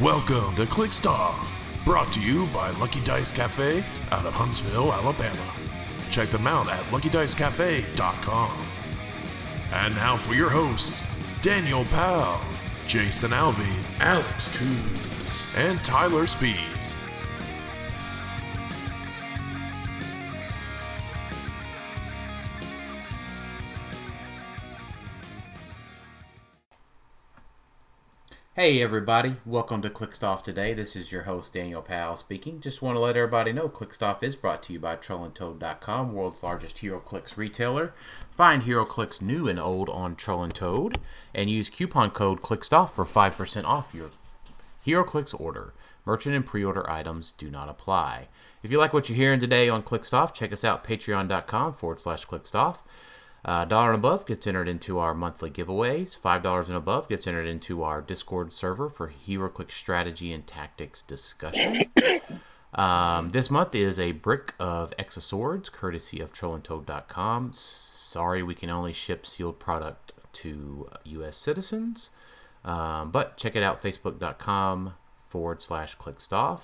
Welcome to Click Stuff, brought to you by Lucky Dice Cafe out of Huntsville, Alabama. Check them out at luckydicecafe.com. And now for your hosts, Daniel Powell, Jason Alvey, Alex Coons, and Tyler Spees. Hey everybody, welcome to ClickStuff today. This is your host Daniel Powell speaking. Just want to let everybody know ClickStuff is brought to you by TrollandToad.com, world's largest HeroClix retailer. Find HeroClix new and old on TrollandToad and use coupon code ClickStuff for 5% off your HeroClix order. Merchant and pre-order items do not apply. If you like what you're hearing today on ClickStuff, check us out patreon.com/ClickStuff. $1 and above gets entered into our monthly giveaways. $5 and above gets entered into our Discord server for HeroClix strategy and tactics discussion. This month is a brick of Exoswords, courtesy of TrollandToad.com. Sorry, we can only ship sealed product to U.S. citizens. But check it out, Facebook.com/ClickStuff.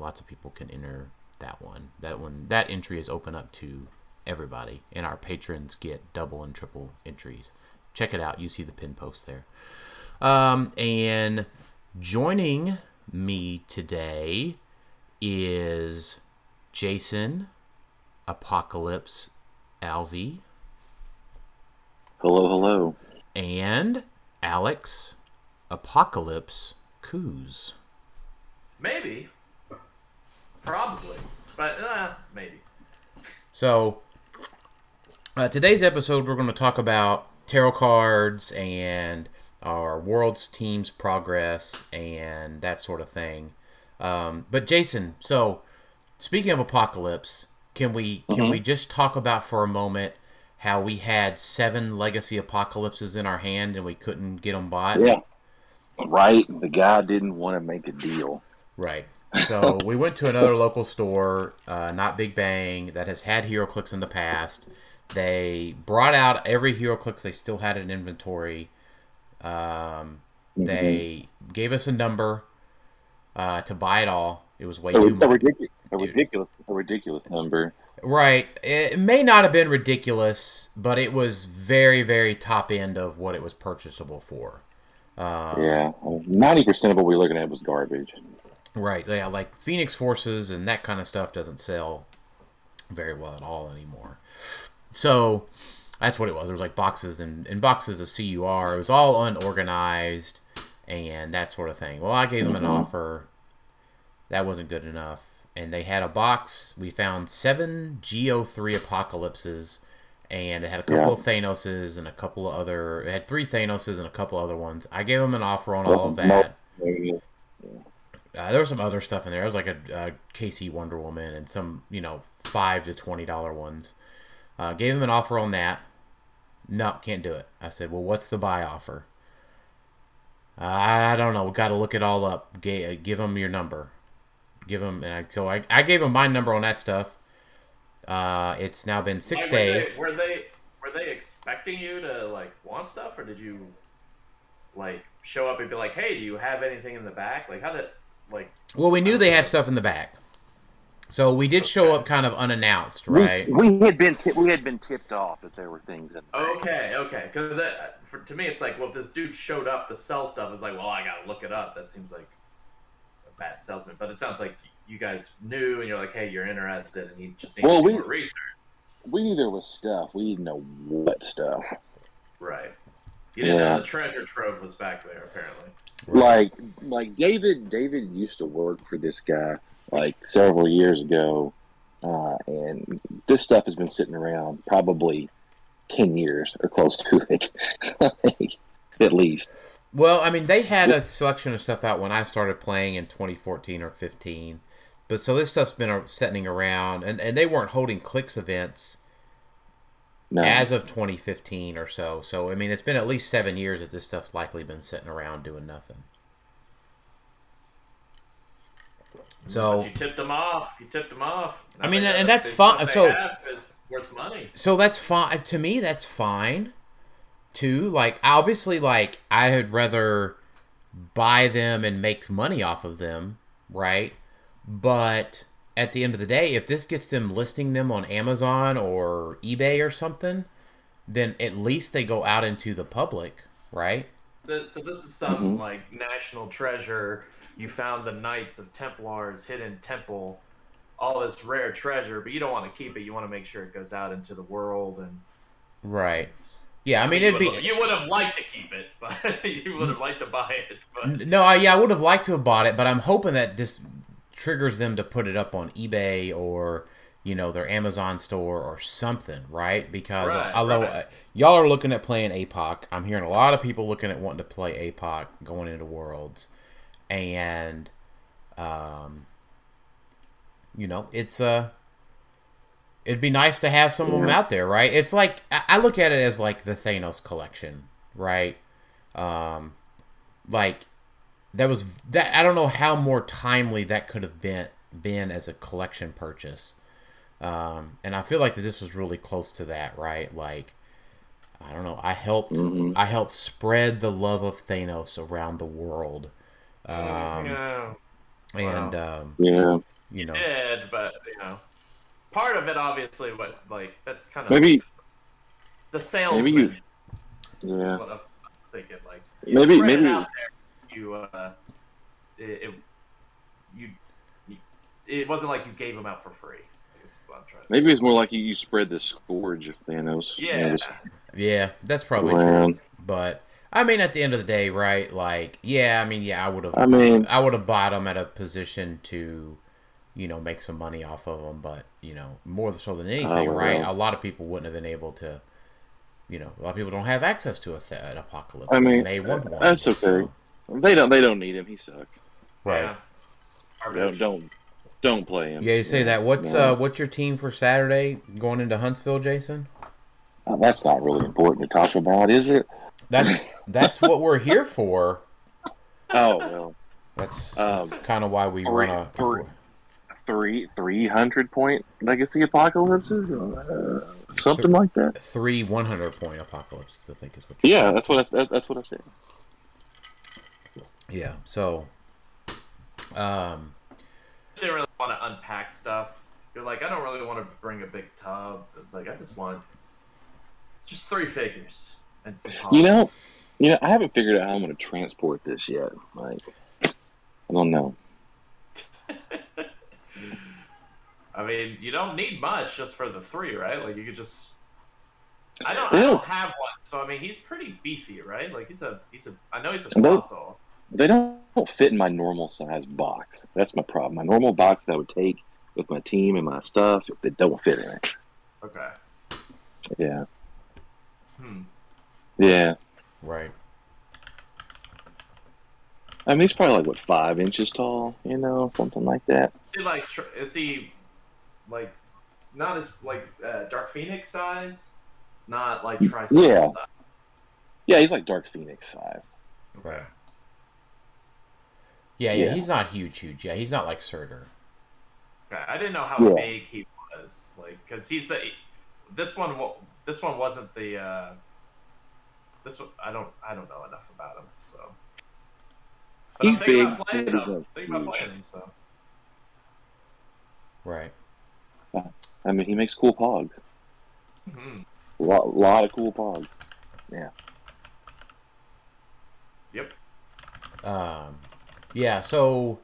Lots of people can enter that one. That entry is open up to everybody, and our patrons get double and triple entries. Check it out. You see the pin post there. And joining me today is Jason Apocalypse Alvey. Hello, hello. And Alex Apocalypse Coos. Maybe. Probably. But maybe. So today's episode, we're going to talk about tarot cards and our world's team's progress and that sort of thing. But Jason, so speaking of Apocalypse, can we just talk about for a moment how we had 7 legacy apocalypses in our hand and we couldn't get them bought? Yeah, right. The guy didn't want to make a deal. Right. So we went to another local store, not Big Bang, that has had HeroClix in the past. They brought out every HeroClix they still had in inventory. They gave us a number to buy it all. It was way too much. A ridiculous number. Right. It may not have been ridiculous, but it was very, very top end of what it was purchasable for. 90% of what we were looking at was garbage. Right. Yeah, like Phoenix Forces and that kind of stuff doesn't sell very well at all anymore. So that's what it was. There was like boxes and boxes of CUR. It was all unorganized and that sort of thing. Well, I gave them an offer. That wasn't good enough. And they had a box. We found 7 GO3 Apocalypses, and it had a couple of Thanoses and a couple of other... It had 3 Thanoses and a couple other ones. I gave them an offer on all of that. There was some other stuff in there. It was like a KC Wonder Woman and some, $5 to $20 ones. Gave him an offer on that. No, can't do it. I said, well, what's the buy offer? I don't know. We've got to look it all up. Give him your number. So I gave him my number on that stuff. It's now been 6 days. Were they expecting you to, want stuff? Or did you, show up and be like, hey, do you have anything in the back? Well, we knew they had stuff in the back. So we did show up kind of unannounced, right? We had been tipped off that there were things in the back. Okay. Because to me, it's like, well, if this dude showed up to sell stuff, it's like, well, I got to look it up. That seems like a bad salesman. But it sounds like you guys knew, and you're like, hey, you're interested, and you just need to do more research. We knew there was stuff. We didn't know what stuff. Right. You didn't know the treasure trove was back there, apparently. Right. David used to work for this guy, several years ago, and this stuff has been sitting around probably 10 years or close to it, at least. Well, I mean, they had a selection of stuff out when I started playing in 2014 or 15, but so this stuff's been sitting around, and they weren't holding Clix events as of 2015 or so. So, I mean, it's been at least 7 years that this stuff's likely been sitting around doing nothing. So but you tipped them off. I mean, and that's fine. So it's worth money. So that's fine. To me, that's fine, too. Obviously, I had rather buy them and make money off of them, right? But at the end of the day, if this gets them listing them on Amazon or eBay or something, then at least they go out into the public, right? So this is some like national treasure. You found the Knights of Templars hidden temple, all this rare treasure, but you don't want to keep it. You want to make sure it goes out into the world. And right. Yeah, I mean, you would have liked to keep it, but you would have liked to buy it. But. No, I would have liked to have bought it, but I'm hoping that this triggers them to put it up on eBay or, you know, their Amazon store or something, right? Because y'all are looking at playing APOC, I'm hearing a lot of people looking at wanting to play APOC going into Worlds, and, you know, it's it'd be nice to have some of them out there, right? It's like, I look at it as like the Thanos collection, right? Like, that was, that I don't know how more timely that could have been as a collection purchase. And I feel like that this was really close to that, right? Like, I don't know, I helped spread the love of Thanos around the world. You know. It did, but, you know. Part of it, obviously, what like that's kind of maybe the sales. Maybe what I'm thinking, like maybe out there, it wasn't like you gave them out for free. This is what I'm trying to maybe say. It's more like you spread the scourge of Thanos. Yeah, that's probably true. But I mean, at the end of the day, right? Like, I would have bought them at a position to, you know, make some money off of them, but, you know, more so than anything, right? A lot of people wouldn't have been able to, you know, a lot of people don't have access to an Apocalypse. I mean, they want one. That's okay. So. They don't need him. He sucks. Right. Yeah. Don't play him. Yeah, you say that. What's your team for Saturday going into Huntsville, Jason? That's not really important to talk about, is it? That's what we're here for. Oh, well. That's kind of why we run a 300-point Legacy Apocalypses? Something like that. 3 100-point Apocalypses, I think is what you're saying. That's what I said. Yeah, so... I didn't really want to unpack stuff. You're like, I don't really want to bring a big tub. It's like, I just want... just 3 figures. And some pops. You know, I haven't figured out how I'm going to transport this yet. Like, I don't know. I mean, you don't need much just for the 3, right? Like, you could just... I don't have one, so, I mean, he's pretty beefy, right? Like, I know he's a colossal. They don't fit in my normal size box. That's my problem. My normal box that I would take with my team and my stuff, they don't fit in it. Okay. Yeah. Yeah. Right. I mean, he's probably, like, what, 5 inches tall? You know, something like that. Is he not as like Dark Phoenix size, not like Triceratops size. Yeah, he's like Dark Phoenix size. Okay. Yeah, he's not huge. Yeah, he's not like Surtur. Okay, I didn't know how big he was, like, because he's this one wasn't the this one. I don't know enough about him, so. But he's big. I'm thinking about playing him. So. Right. I mean, he makes cool pogs. Mm-hmm. A lot of cool pogs. Yeah. Yep. Yeah, so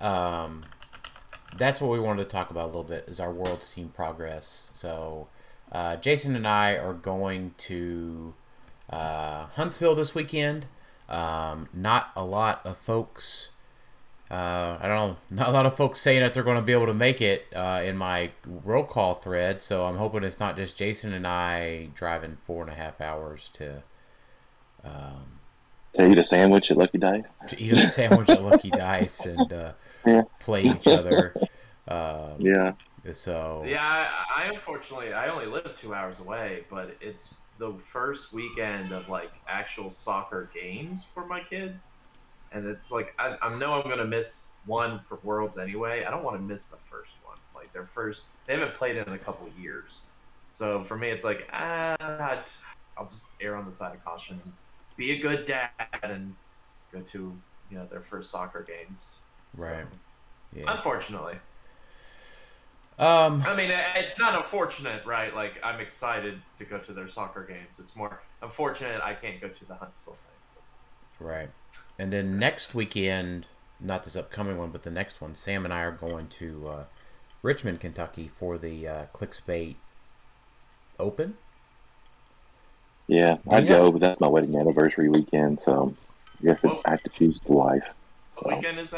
that's what we wanted to talk about a little bit is our World's team progress. So Jason and I are going to Huntsville this weekend. Not a lot of folks... not a lot of folks saying that they're going to be able to make it in my roll call thread, so I'm hoping it's not just Jason and I driving 4.5 hours to eat a sandwich at Lucky Dice. And play each other. So I unfortunately I only live 2 hours away, but it's the first weekend of like actual soccer games for my kids. And it's like, I know I'm going to miss one for Worlds anyway. I don't want to miss the first one. Like, they haven't played it in a couple of years. So for me, it's like, I'll just err on the side of caution and be a good dad and go to, you know, their first soccer games. Right. So, yeah. Unfortunately. I mean, it's not unfortunate, right? Like, I'm excited to go to their soccer games. It's more unfortunate I can't go to the Huntsville thing. Right. And then next weekend, not this upcoming one, but the next one, Sam and I are going to Richmond, Kentucky for the Clickbait Open. Yeah, I'd go, but that's my wedding anniversary weekend, so I have to choose the life. So. What weekend is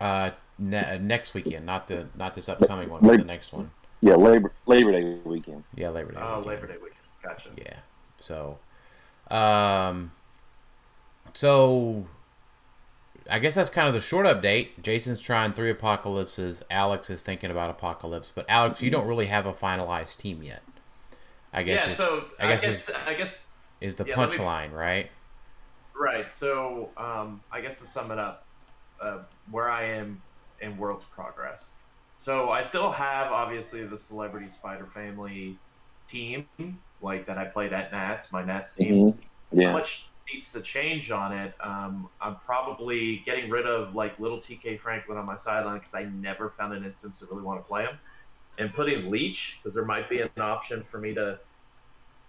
that? Next weekend, not this upcoming one, but the next one. Yeah, Labor Day weekend. Yeah, Labor Day. Oh, Labor Day weekend. Gotcha. Yeah. So, I guess that's kind of the short update. Jason's trying 3 apocalypses. Alex is thinking about apocalypse, but Alex, you don't really have a finalized team yet. I guess. Yeah. So I guess is the punchline, right? Right. So I guess to sum it up. Where I am in World's Progress. So I still have, obviously, the Celebrity Spider Family team, like that I played at Nats, my Nats team. Mm-hmm. Yeah. How much needs to change on it? I'm probably getting rid of like little TK Franklin on my sideline because I never found an instance to really want to play him. And putting Leech, because there might be an option for me to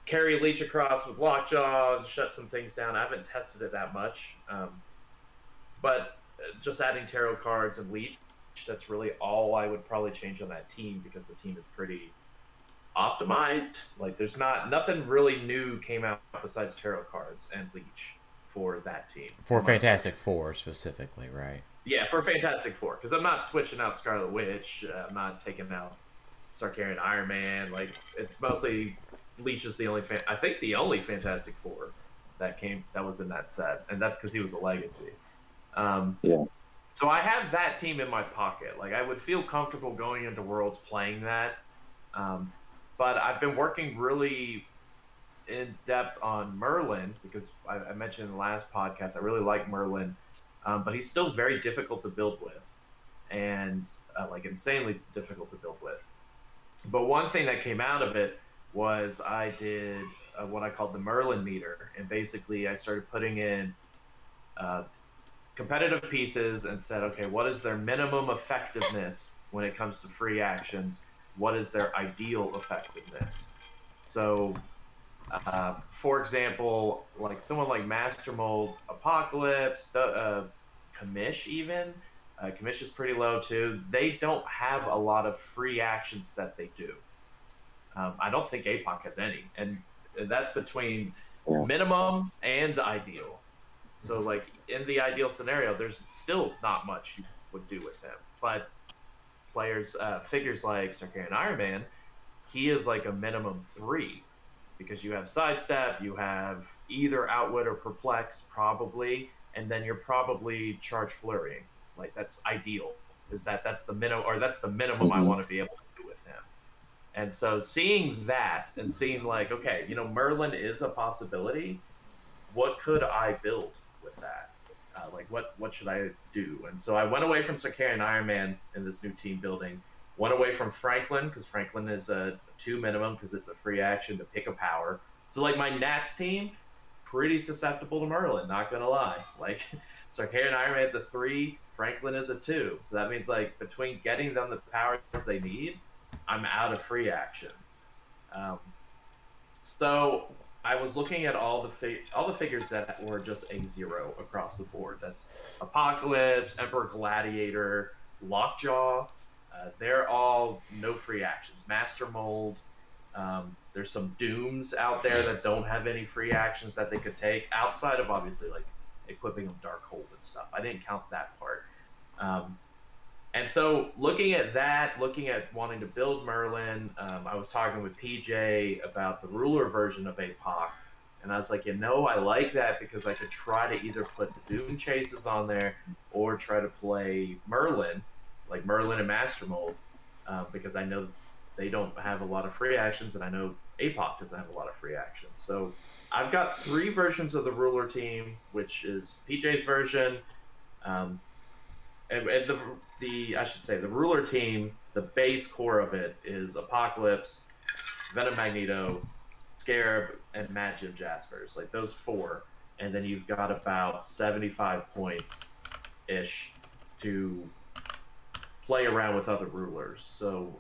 carry Leech across with Lockjaw and shut some things down. I haven't tested it that much. But just adding tarot cards and Leech, that's really all I would probably change on that team because the team is pretty optimized. Like, there's nothing really new came out besides tarot cards and Leech for that team. For Fantastic Four specifically, right? Yeah, for Fantastic Four, because I'm not switching out Scarlet Witch. I'm not taking out Sarkarian Iron Man. Like, it's mostly Leech is the only I think the only Fantastic Four that was in that set, and that's because he was a legacy. So I have that team in my pocket. Like, I would feel comfortable going into Worlds playing that. But I've been working really in depth on Merlin because I mentioned in the last podcast, I really like Merlin, but he's still very difficult to build with and like insanely difficult to build with. But one thing that came out of it was I did what I called the Merlin meter. And basically I started putting in, competitive pieces and said, okay, what is their minimum effectiveness when it comes to free actions? What is their ideal effectiveness? So, for example, like someone like Master Mold, Apocalypse, Kamish even. Kamish is pretty low too. They don't have a lot of free actions that they do. I don't think APOC has any. And that's between minimum and ideal. So, like, in the ideal scenario, there's still not much you would do with him. But figures like Sarkarian Iron Man, he is, like, a minimum 3. Because you have Sidestep, you have either Outwit or Perplex, probably, and then you're probably Charge Flurrying. Like, that's ideal. Is that's the minimum, or that's the minimum I want to be able to do with him. And so seeing that and seeing, like, okay, you know, Merlin is a possibility. What could I build? That like what should I do? And so I went away from Sarkarian Iron Man in this new team building, went away from Franklin because Franklin is a 2 minimum because it's a free action to pick a power. So like my Nats team, pretty susceptible to Merlin, not gonna lie. Like Sarkarian Iron Man's a 3, Franklin is a 2, so that means like between getting them the powers they need, I'm out of free actions. So I was looking at all the figures that were just a 0 across the board. That's Apocalypse, Emperor Gladiator, Lockjaw. They're all no free actions. Master Mold. There's some Dooms out there that don't have any free actions that they could take outside of obviously like equipping them Darkhold and stuff. I didn't count that part. And so looking at that, looking at wanting to build Merlin, I was talking with PJ about the ruler version of APOC, and I was like, you know, I like that because I could try to either put the Doom Chasers on there or try to play Merlin, like Merlin and Master Mold, because I know they don't have a lot of free actions, and I know APOC doesn't have a lot of free actions. So I've got 3 versions of the ruler team, which is PJ's version, and the ruler team, the base core of it is Apocalypse, Venom Magneto, Scarab, and Mad Jim Jaspers. Like those 4 and then you've got about 75 points-ish to play around with other rulers. So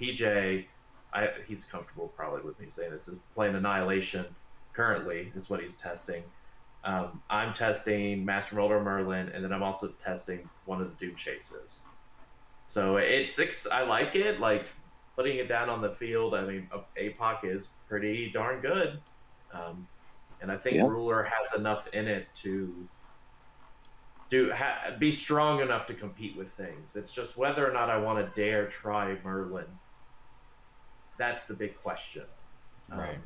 PJ, he's comfortable probably with me saying this, is playing Annihilation currently is what he's testing. I'm testing Master Molder Merlin, and then I'm also testing one of the Doom Chases. So it's six. I like it. Like, putting it down on the field, I mean, APOC is pretty darn good. And I think Ruler has enough in it to be strong enough to compete with things. It's just whether or not I want to dare try Merlin. That's the big question. Right.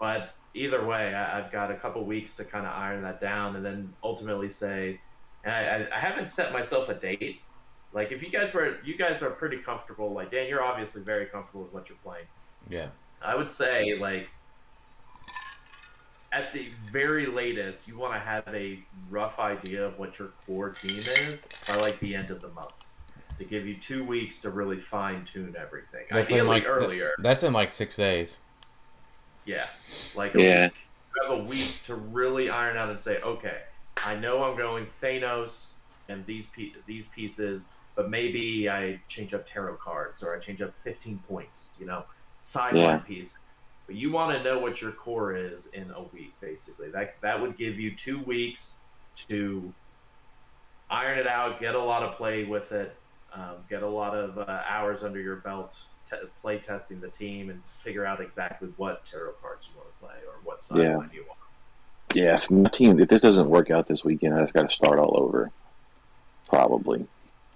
But either way, I've got a couple weeks to kind of iron that down and then ultimately say, and I haven't set myself a date. Like, if you guys are pretty comfortable, like, Dan, you're obviously very comfortable with what you're playing. Yeah. I would say, like, at the very latest, you want to have a rough idea of what your core team is by, like, the end of the month. To give you 2 weeks to really fine-tune everything. That's ideally earlier. That's in, like, 6 days. Yeah. Like, a week. You have a week to really iron out and say, okay, I know I'm going Thanos and these pieces, but maybe I change up tarot cards or I change up 15 points, you know, sideline piece. But you want to know what your core is in a week, basically. That would give you 2 weeks to iron it out, get a lot of play with it, get a lot of hours under your belt, play testing the team, and figure out exactly what tarot cards you want to play or what sideline you want. Yeah, if my team, if this doesn't work out this weekend, I've got to start all over, probably.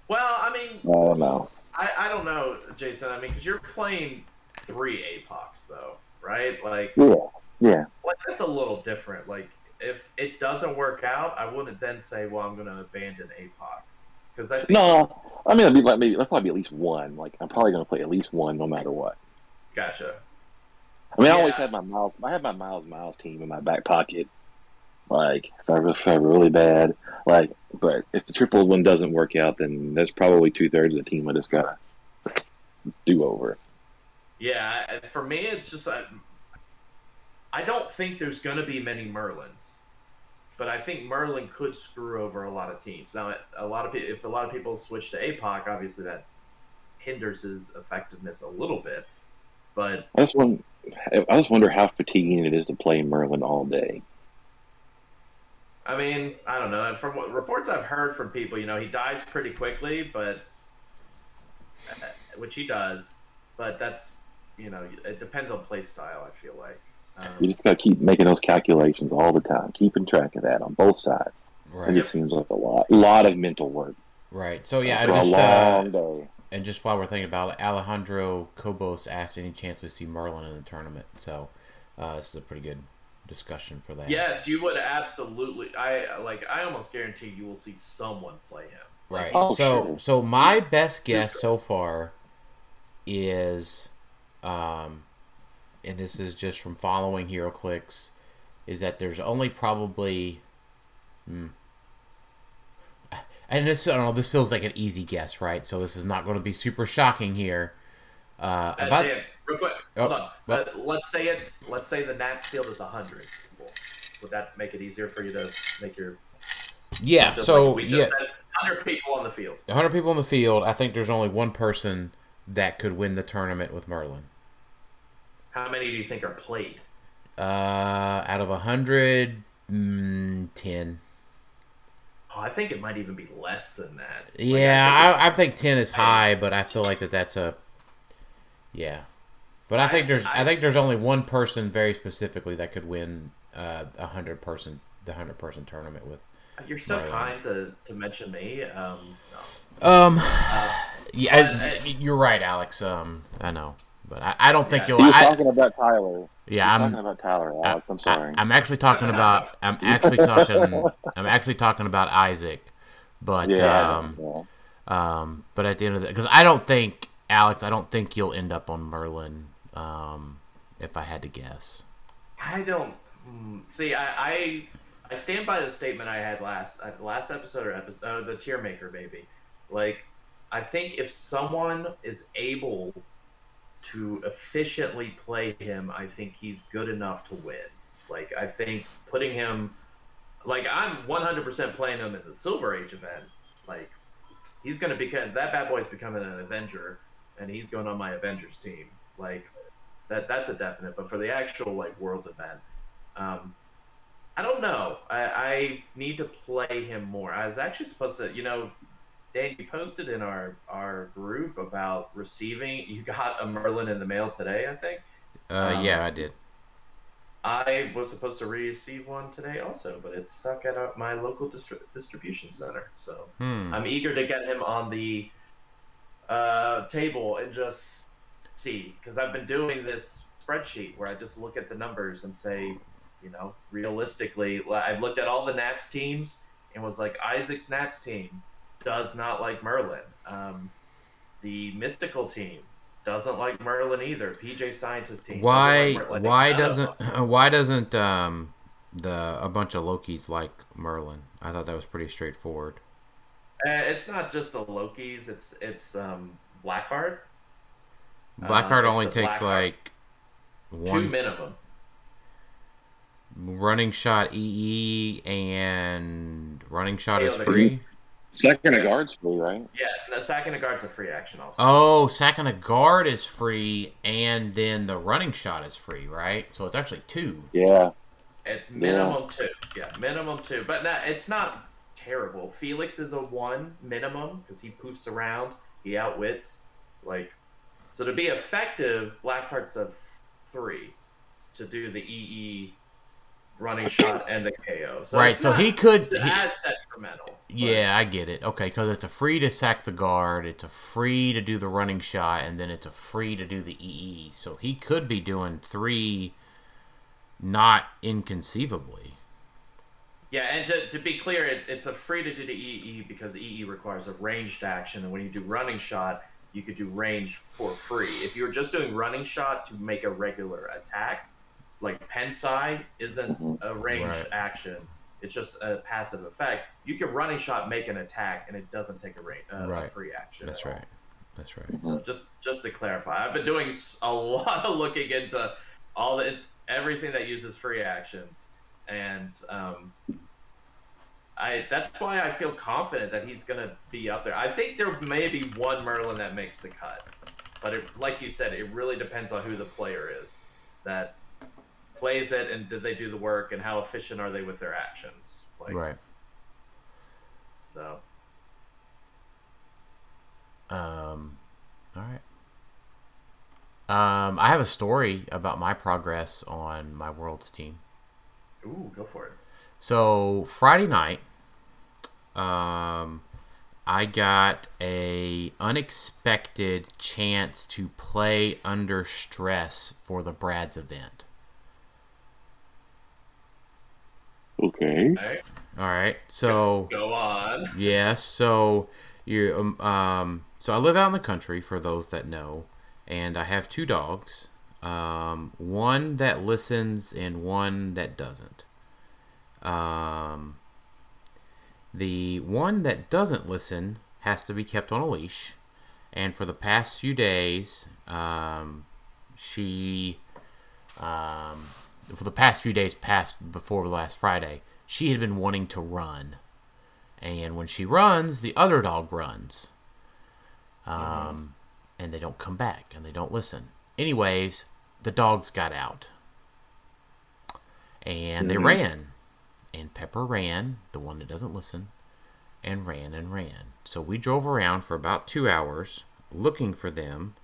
Well, I mean, I don't know. I don't know, Jason. I mean, because you're playing 3 APOCs, though. Right? Like, yeah. Like, that's a little different. Like, if it doesn't work out, I wouldn't then say, well, I'm going to abandon APOC. Because I think... No, I mean, there'll probably be at least one. Like, I'm probably going to play at least one no matter what. Gotcha. I mean, I always have my Miles team in my back pocket. Like, if I really bad, like, but if the triple one doesn't work out, then that's probably 2/3 of the team I just got to do over. Yeah, for me, it's just I don't think there's going to be many Merlins, but I think Merlin could screw over a lot of teams. Now, if a lot of people switch to APOC, obviously that hinders his effectiveness a little bit. But I just wonder how fatiguing it is to play Merlin all day. I mean, I don't know. From what reports I've heard from people, you know, he dies pretty quickly, but which he does. But that's, you know, it depends on play style, I feel like. You just got to keep making those calculations all the time, keeping track of that on both sides. Right. It just seems like a lot of mental work. Right. So, yeah, a long day. And just while we're thinking about it, Alejandro Cobos asked any chance we see Merlin in the tournament. So, this is a pretty good discussion for that. Yes, you would absolutely. I almost guarantee you will see someone play him. Right. Oh, so my best guess so far is, and this is just from following HeroClix, is that there's only probably, and this, I don't know, this feels like an easy guess, right? So this is not going to be super shocking here. Dan, real quick, hold on. Let's say the Nats field is 100. Would that make it easier for you to make your? Yeah. So like 100 people on the field. 100 people on the field. I think there's only one person that could win the tournament with Merlin. How many do you think are played? Out of 110. Oh, I think it might even be less than that. Yeah, like, I think 10 is high, but I feel like that's a. Yeah, but I think there's only one person very specifically that could win the 100-person tournament with. You're so Merlin. Kind to mention me. Yeah, you're right, Alex. I know, but I don't think you're talking about Tyler. Yeah, I'm talking about Tyler, Alex. I'm sorry. I'm actually talking about Isaac, but but at the end of the, because I don't think Alex, I don't think you'll end up on Merlin. If I had to guess, I don't see. I stand by the statement I had last episode or the tier maker maybe, like. I think if someone is able to efficiently play him, I think he's good enough to win. Like, I think putting him, like, I'm 100% playing him in the Silver Age event. Like, he's going to become, that bad boy's becoming an Avenger, and he's going on my Avengers team. Like, that's a definite. But for the actual, like, Worlds event, I don't know. I need to play him more. I was actually supposed to, you know, Dan, you posted in our group about receiving. You got a Merlin in the mail today, I think. Yeah, I did. I was supposed to receive one today also, but it's stuck at my local distribution center. So I'm eager to get him on the table and just see, because I've been doing this spreadsheet where I just look at the numbers and say, you know, realistically, I've looked at all the Nats teams and was like, Isaac's Nats team does not like Merlin. The Mystical team doesn't like Merlin either. PJ Scientist team. Why doesn't a bunch of Lokis like Merlin? I thought that was pretty straightforward. It's not just the Lokis. It's Blackheart. Blackheart only takes like one two minimum. Running Shot EE and Running Shot is free. Second of Guard's free, right? Yeah, no, Second of Guard's a free action also. Oh, Second of Guard is free, and then the Running Shot is free, right? So it's actually two. Yeah. It's minimum two. Yeah, minimum two. But no, it's not terrible. Felix is a one minimum because he poofs around. He outwits. Like, so to be effective, Blackheart's a three to do the EE, Running Shot, and the KO. So right, so he could... That's detrimental. Yeah, I get it. Okay, because it's a free to sack the guard, it's a free to do the Running Shot, and then it's a free to do the EE. So he could be doing three, not inconceivably. Yeah, and to be clear, it's a free to do the EE because EE requires a ranged action, and when you do Running Shot, you could do range for free. If you were just doing Running Shot to make a regular attack, like Pensai isn't a ranged action. It's just a passive effect. You can Running Shot, make an attack, and it doesn't take a free action. That's right. That's right. So just to clarify, I've been doing a lot of looking into everything that uses free actions, and that's why I feel confident that he's going to be up there. I think there may be one Merlin that makes the cut, but like you said, it really depends on who the player is that plays it, and did they do the work, and how efficient are they with their actions? Like, right. So. All right. I have a story about my progress on my Worlds team. Ooh, go for it. So Friday night, I got a unexpected chance to play under stress for the Brads event. Okay. All right. So go on. Yes. Yeah, so you so I live out in the country, for those that know, and I have two dogs. One that listens and one that doesn't. The one that doesn't listen has to be kept on a leash, and for the past few days, for the past few days past before last Friday, she had been wanting to run. And when she runs, the other dog runs. And they don't come back, and they don't listen. Anyways, the dogs got out. And they ran. And Pepper ran, the one that doesn't listen, and ran and ran. So we drove around for about 2 hours looking for them.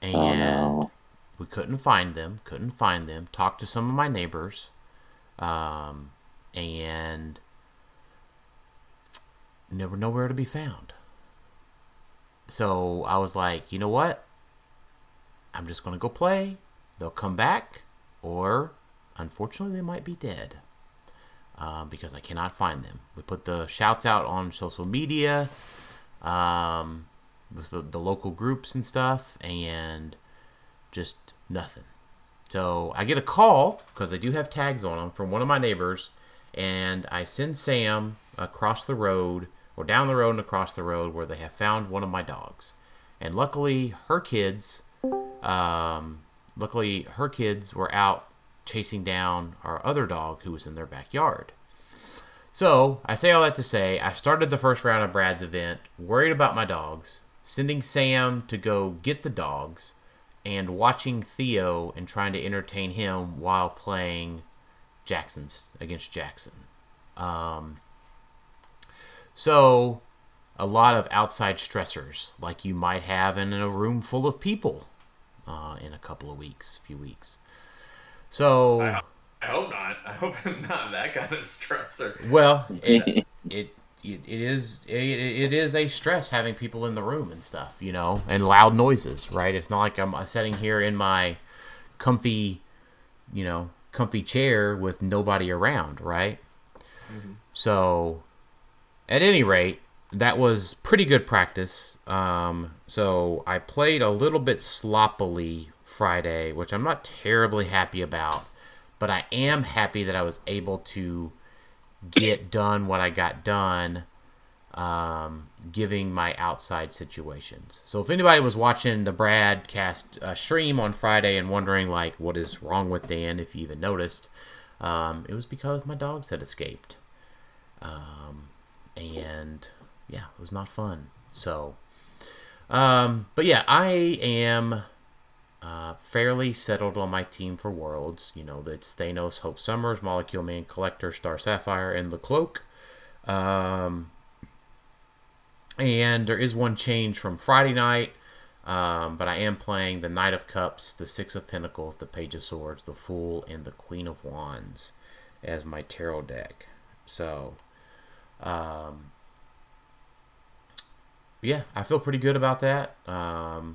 And... Oh, no. We couldn't find them, talked to some of my neighbors, and they were nowhere to be found. So I was like, you know what? I'm just going to go play. They'll come back, or unfortunately they might be dead because I cannot find them. We put the shouts out on social media, with the local groups and stuff, and... just nothing. So I get a call, because they do have tags on them, from one of my neighbors, and I send Sam across the road, or down the road and across the road, where they have found one of my dogs. And luckily her kids were out chasing down our other dog who was in their backyard. So I say all that to say, I started the first round of Brad's event worried about my dogs, sending Sam to go get the dogs, and watching Theo and trying to entertain him while playing Jackson's against Jackson. So a lot of outside stressors like you might have in a room full of people in a couple of weeks, few weeks. So I hope not. I hope I'm not that kind of stressor. Well, it is a stress having people in the room and stuff, you know, and loud noises, right? It's not like I'm sitting here in my comfy chair with nobody around, right? Mm-hmm. So, at any rate, that was pretty good practice. So I played a little bit sloppily Friday, which I'm not terribly happy about, but I am happy that I was able to get done what I got done, giving my outside situations. So if anybody was watching the Bradcast stream on Friday and wondering, like, what is wrong with Dan, if you even noticed, it was because my dogs had escaped. And yeah, it was not fun. So, but yeah, I am fairly settled on my team for Worlds. You know, that's Thanos, Hope Summers, Molecule Man, Collector, Star Sapphire, and the Cloak. And there is one change from Friday night, but I am playing the Knight of Cups, the Six of Pentacles, the Page of Swords, the Fool, and the Queen of Wands as my tarot deck. So, yeah, I feel pretty good about that. My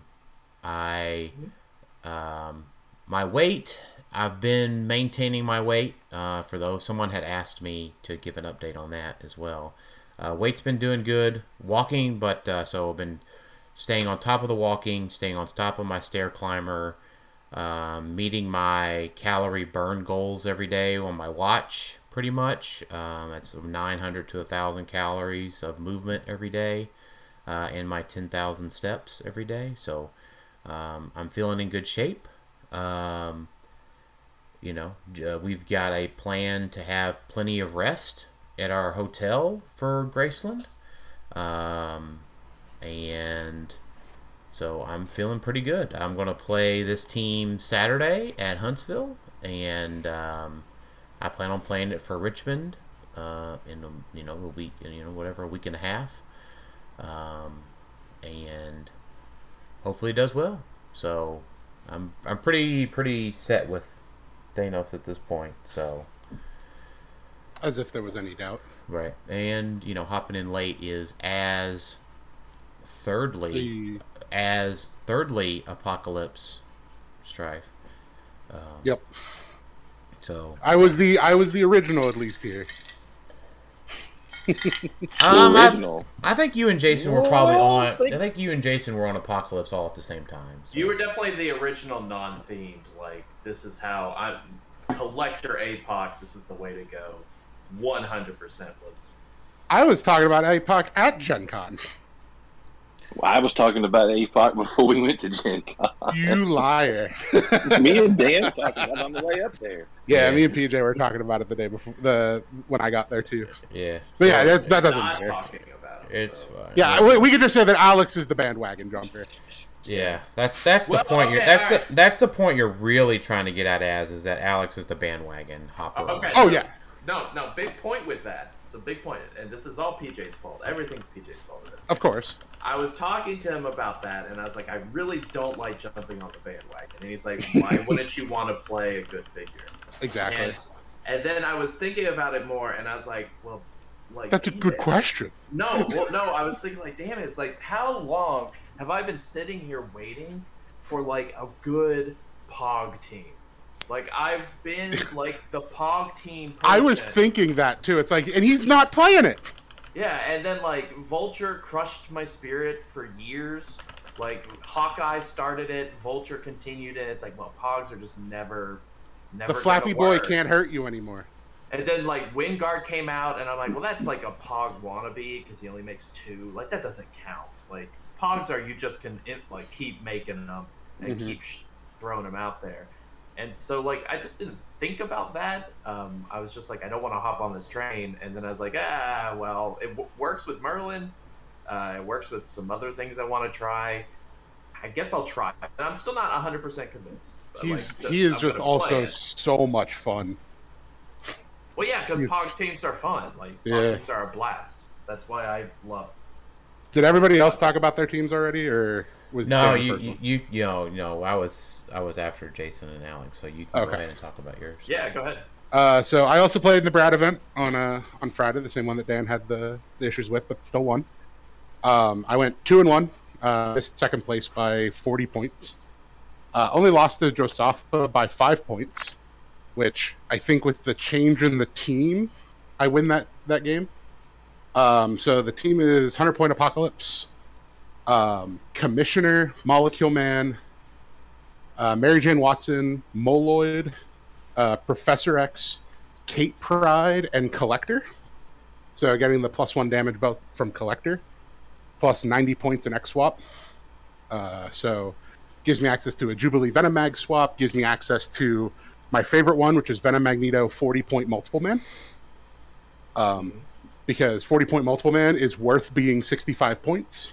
weight, I've been maintaining my weight, for those. Someone had asked me to give an update on that as well. Weight's been doing good. Walking, but, so I've been staying on top of the walking, staying on top of my stair climber, meeting my calorie burn goals every day on my watch, pretty much. That's 900 to 1,000 calories of movement every day. And my 10,000 steps every day. So I'm feeling in good shape. We've got a plan to have plenty of rest at our hotel for Graceland. And so I'm feeling pretty good. I'm going to play this team Saturday at Huntsville. And I plan on playing it for Richmond in a week and a half. And hopefully it does well. So I'm pretty set with Thanos at this point. So, as if there was any doubt, right? And hopping in late is thirdly Apocalypse Strife. Yep. So I was the original, at least here. I think you and Jason were probably on. I think you and Jason were on Apocalypse all at the same time. So. You were definitely the original non-themed. Like, this is how I collector APOC. This is the way to go. 100% was. I was talking about APOC at Gen Con. Well, I was talking about APOC before we went to Gen Con. You liar! Me and Dan talking about it on the way up there. Yeah, me and PJ were talking about it the day before, when I got there too. Yeah, but yeah, that doesn't matter. Talking about it, it's so. Fine. Yeah, we could just say that Alex is the bandwagon jumper. Yeah, that's the point. Okay, that's the point you're really trying to get at, is that Alex is the bandwagon hopper. Okay. Oh yeah. No, big point with that. It's a big point, and this is all PJ's fault. Everything's PJ's fault. Of course. I was talking to him about that, and I was like, I really don't like jumping on the bandwagon. And he's like, why wouldn't you want to play a good figure? Exactly. And then I was thinking about it more, and I was like, well, like... That's a good question. No, I was thinking, like, damn it, it's like, how long have I been sitting here waiting for, like, a good POG team? Like, I've been, like, the POG team person. I was thinking that, too. It's like, and he's not playing it. Yeah, and then, like, Vulture crushed my spirit for years. Like, Hawkeye started it, Vulture continued it. It's like, well, Pogs are just never. The Flappy Boy can't hurt you anymore. And then, like, Wingard came out, and I'm like, well, that's like a Pog wannabe, because he only makes 2. Like, that doesn't count. Like, Pogs are, you just can, keep making them and mm-hmm. keep throwing them out there. And so, like, I just didn't think about that. I was just like, I don't want to hop on this train. And then I was like, well, it works with Merlin. It works with some other things I want to try. I guess I'll try. And I'm still not 100% convinced. He is just also so much fun. Well, yeah, because Pog teams are fun. Like, Pog teams are a blast. That's why I love it. Did everybody else talk about their teams already, or... No, I was after Jason and Alex, so you can go ahead and talk about yours. Yeah, go ahead. So I also played in the Brad event on Friday, the same one that Dan had the issues with, but still won. I went 2-1, missed second place by 40 points. Only lost to Drosophila by 5 points, which I think with the change in the team, I win that game. So the team is 100 Point Apocalypse. Commissioner, Molecule Man, Mary Jane Watson, Moloid, Professor X, Kate Pride, and Collector. So getting the +1 damage both from Collector, plus 90 points in X swap. So gives me access to a Jubilee Venomag swap, gives me access to my favorite one, which is Venommagneto 40-point Multiple Man. Because 40-point Multiple Man is worth being 65 points.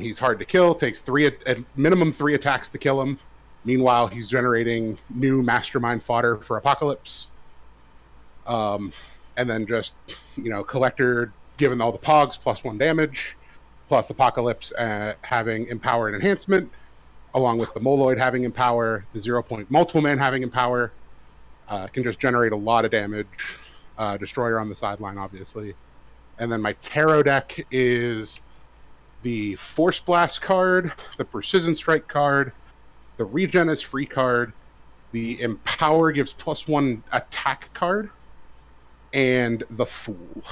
He's hard to kill, takes minimum three attacks to kill him. Meanwhile, he's generating new mastermind fodder for Apocalypse. And then just, Collector, giving all the Pogs +1 damage, plus Apocalypse having Empower and Enhancement, along with the Moloid having Empower, the 0-point Multiple Man having Empower. Can just generate a lot of damage. Destroyer on the sideline, obviously. And then my Tarot deck is... the Force Blast card, the Precision Strike card, the Regen is free card, the Empower gives +1 attack card, and the Fool.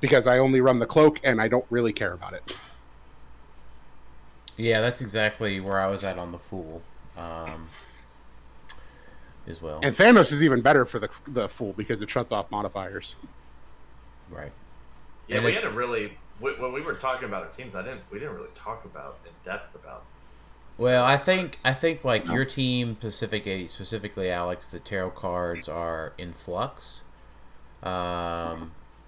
Because I only run the Cloak, and I don't really care about it. Yeah, that's exactly where I was at on the Fool, as well. And Thanos is even better for the Fool, because it shuts off modifiers. Right. Yeah, and we had a really... When we were talking about our teams, we didn't really talk about in depth about. Well, I think like your team specifically, Alex, the tarot cards are in flux. I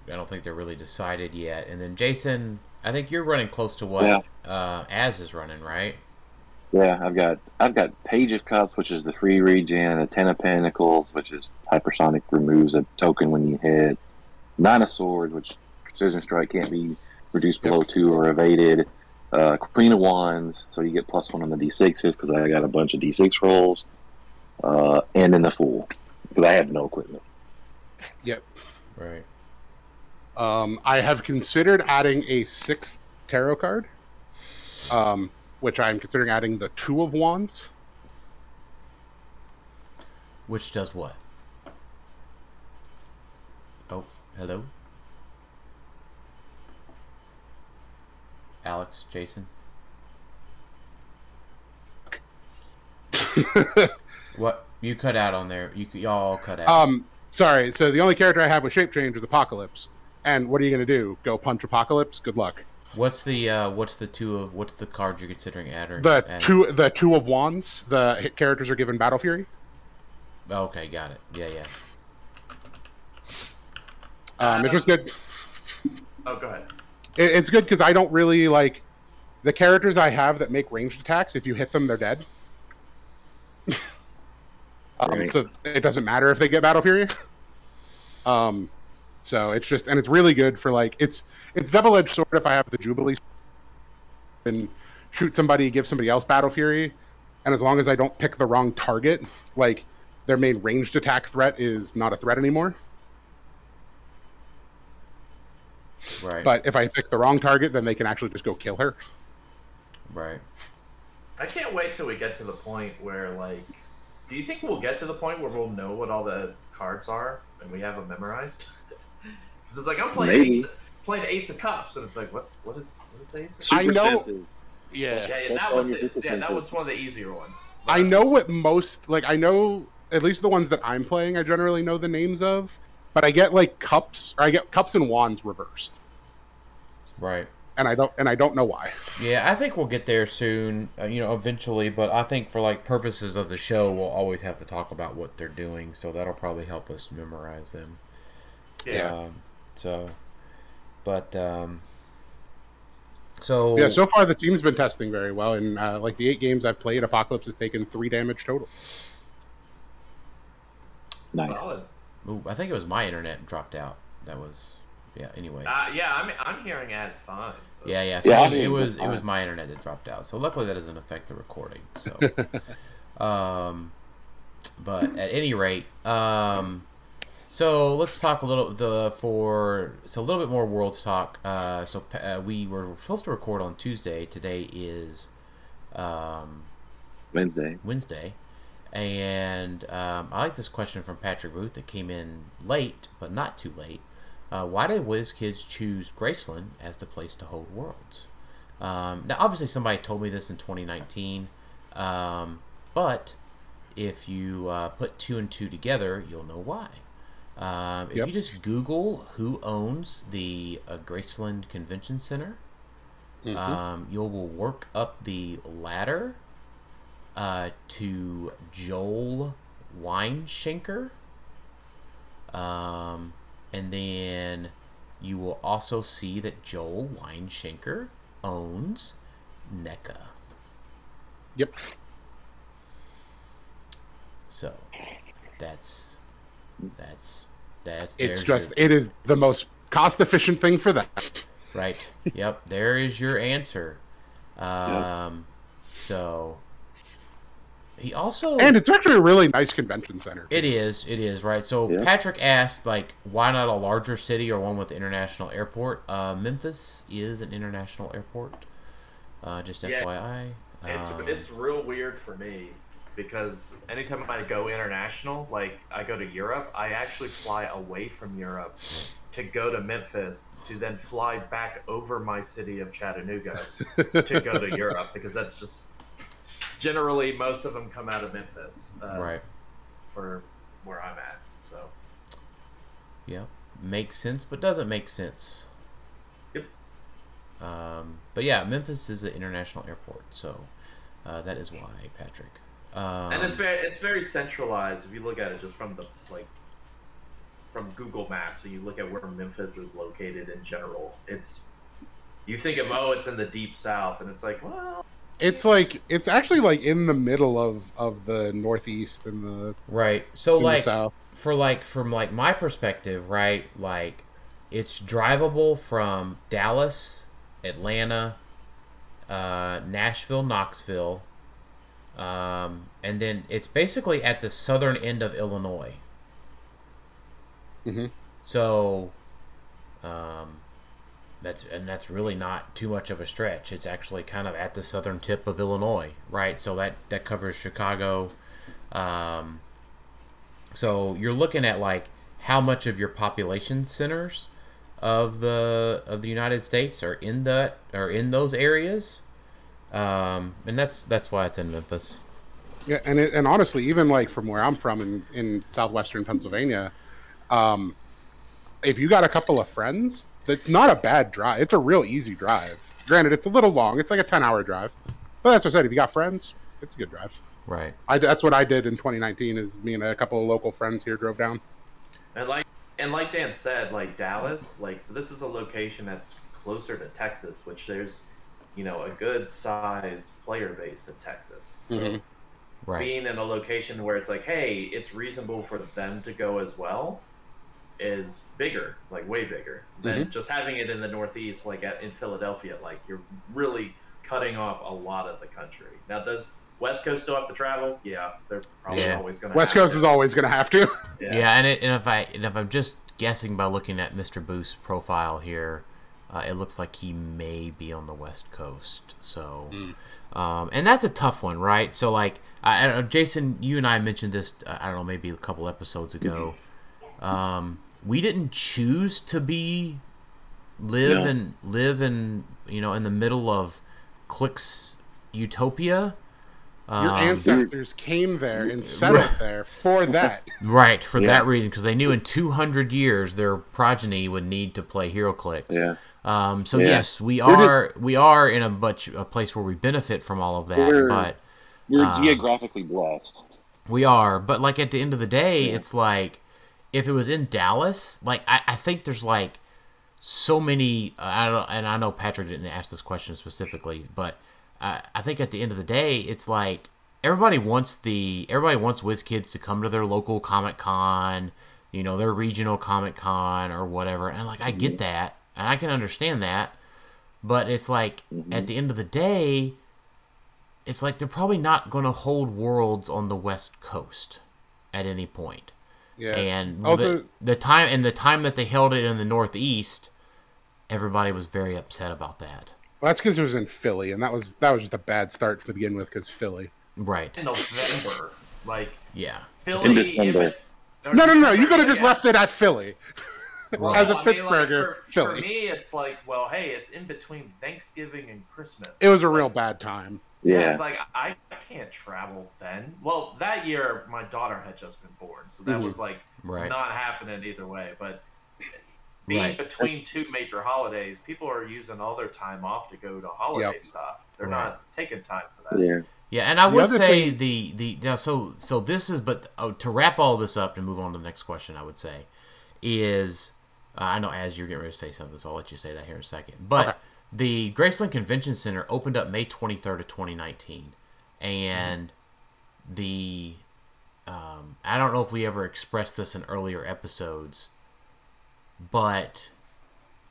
don't think they're really decided yet. And then Jason, I think you're running close to what Az is running, right? Yeah, I've got Page of Cups, which is the free regen, a Ten of Pentacles, which is hypersonic, removes a token when you hit, Nine of Swords, which Precision Strike can't be reduced below 2 or evaded. Queen of Wands, so you get +1 on the D6s because I got a bunch of D6 rolls. And then the Fool, because I have no equipment. Yep. Right. I have considered adding a 6th tarot card, which I'm considering adding the Two of Wands. Which does what? Oh, hello? Alex, Jason. What? You cut out on there. Y'all cut out. Sorry. So the only character I have with shape change is Apocalypse. And what are you going to do? Go punch Apocalypse? Good luck. What's the card you're considering adding? The Two of Wands. The hit characters are given Battle Fury. Okay, got it. Yeah. It was good. Oh, go ahead. It's good because I don't really like the characters I have that make ranged attacks. If you hit them, they're dead. So it doesn't matter if they get Battle Fury. So it's just, and it's really good for like it's double-edged sword. If I have the Jubilee and shoot somebody, give somebody else Battle Fury, and as long as I don't pick the wrong target, like their main ranged attack threat is not a threat anymore. Right. But if I pick the wrong target, then they can actually just go kill her. Right. I can't wait till we get to the point where, like... Do you think we'll get to the point where we'll know what all the cards are and we have them memorized? Because it's like, I'm playing Ace of Cups, and it's like, what is Ace of Cups? I know... Yeah, that one's one of the easier ones. But I know what most... Like, I know, at least the ones that I'm playing, I generally know the names of. But I get, like, cups and wands reversed. Right. And I don't know why. Yeah, I think we'll get there soon, eventually. But I think for purposes of the show, we'll always have to talk about what they're doing. So that'll probably help us memorize them. Yeah. So far the team's been testing very well, and the 8 games I've played, Apocalypse has taken 3 damage total. Nice. Ooh, I think it was my internet dropped out. That was. Yeah. Anyway. I'm hearing ads fine. So. Yeah. So yeah, it was my internet that dropped out. So luckily that doesn't affect the recording. So, but at any rate, so let's talk a little bit more Worlds talk. So we were supposed to record on Tuesday. Today is Wednesday. And I like this question from Patrick Booth that came in late, but not too late. Why did WizKids choose Graceland as the place to hold Worlds? Now, obviously, somebody told me this in 2019, but if you put 2 and 2 together, you'll know why. If you just Google who owns the Graceland Convention Center, mm-hmm. You will work up the ladder to Joel Weinschenker. And then you will also see that Joel Weinschenker owns NECA. Yep. So that's. It is the most cost-efficient thing for that. Right. Yep. There is your answer. So. And it's actually a really nice convention center. It is, right? So yeah. Patrick asked, why not a larger city or one with an international airport? Memphis is an international airport. Just FYI. It's real weird for me because anytime I go international, I go to Europe, I actually fly away from Europe to go to Memphis to then fly back over my city of Chattanooga to go to Europe because that's just... Generally, most of them come out of Memphis, right? For where I'm at, so yeah, makes sense, but doesn't make sense. Yep. But yeah, Memphis is an international airport, so that is why, Patrick. And it's very centralized. If you look at it just from the from Google Maps, and you look at where Memphis is located in general, you think of it's in the deep south, and it's well. It's actually in the middle of the northeast and the right. So the south. From my perspective, right? It's drivable from Dallas, Atlanta, Nashville, Knoxville, and then it's basically at the southern end of Illinois. Mm-hmm. So, That's really not too much of a stretch. It's actually kind of at the southern tip of Illinois, right? So that covers Chicago. So you're looking at how much of your population centers of the United States are in those areas, and that's why it's in Memphis. Yeah, and honestly, even from where I'm from in southwestern Pennsylvania, if you got a couple of friends. It's not a bad drive. It's a real easy drive. Granted, it's a little long. It's a 10-hour drive. But that's what I said. If you got friends, it's a good drive. Right. That's what I did in 2019 is me and a couple of local friends here drove down. And like Dan said, Dallas, so this is a location that's closer to Texas, which there's, a good size player base in Texas. So mm-hmm. right. being in a location where it's hey, it's reasonable for them to go as well. Is bigger, way bigger than mm-hmm. just having it in the Northeast, in Philadelphia. You're really cutting off a lot of the country. Now, does West Coast still have to travel? Yeah, they're probably always going to. West Coast is always going to have to. Yeah, and if I'm just guessing by looking at Mr. Booth's profile here, it looks like he may be on the West Coast. So, and that's a tough one, right? So, I don't know, Jason, you and I mentioned this. I don't know, maybe a couple episodes ago. Mm-hmm. We didn't choose to live in in the middle of Click's utopia. Your ancestors came there and settled there for that. Right, for that reason, because they knew in 200 years their progeny would need to play HeroClix. Yeah. Yes, we are in a place where we benefit from all of that. We're geographically blessed. We are, but like at the end of the day, it's like if it was in Dallas, like I think there's like so many. I know Patrick didn't ask this question specifically, but I think at the end of the day, it's like everybody wants WizKids to come to their local Comic Con, you know, their regional Comic Con or whatever, and like I get that and I can understand that, but it's like at the end of the day, it's like they're probably not going to hold Worlds on the West Coast at any point. Yeah. And also, the time that they held it in the Northeast, everybody was very upset about that. Well, that's because it was in Philly, and that was just a bad start to begin with because Philly. Right. In November, Philly. No. You could have just left it at Philly. Well, as a Pittsburgher, Philly. For me, it's like, well, hey, it's in between Thanksgiving and Christmas. It was a real bad time. Yeah, it's like I can't travel then. Well, that year my daughter had just been born, so that was like not happening either way. But being between two major holidays, people are using all their time off to go to holiday stuff. They're not taking time for that. Yeah, and I would say to wrap all this up and move on to the next question, I would say is I know as you're getting ready to say something, so I'll let you say that here in a second, but. Okay. The Graceland Convention Center opened up May 23rd of 2019, and the I don't know if we ever expressed this in earlier episodes, but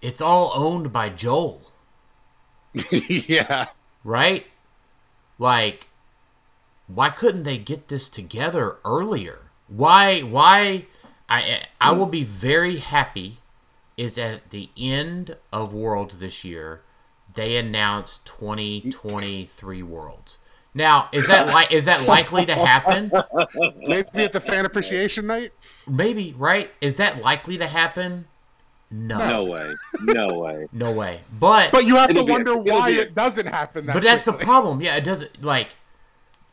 it's all owned by Joel. Yeah. Right? Like, why couldn't they get this together earlier? Why? I will be very happy is at the end of Worlds this year, they announced 2023 Worlds. Now, is that likely to happen? Maybe at the fan appreciation night? Maybe, right? Is that likely to happen? No. No way. But you have to wonder why it doesn't happen that quickly. But that's the problem. Yeah, it doesn't. Like,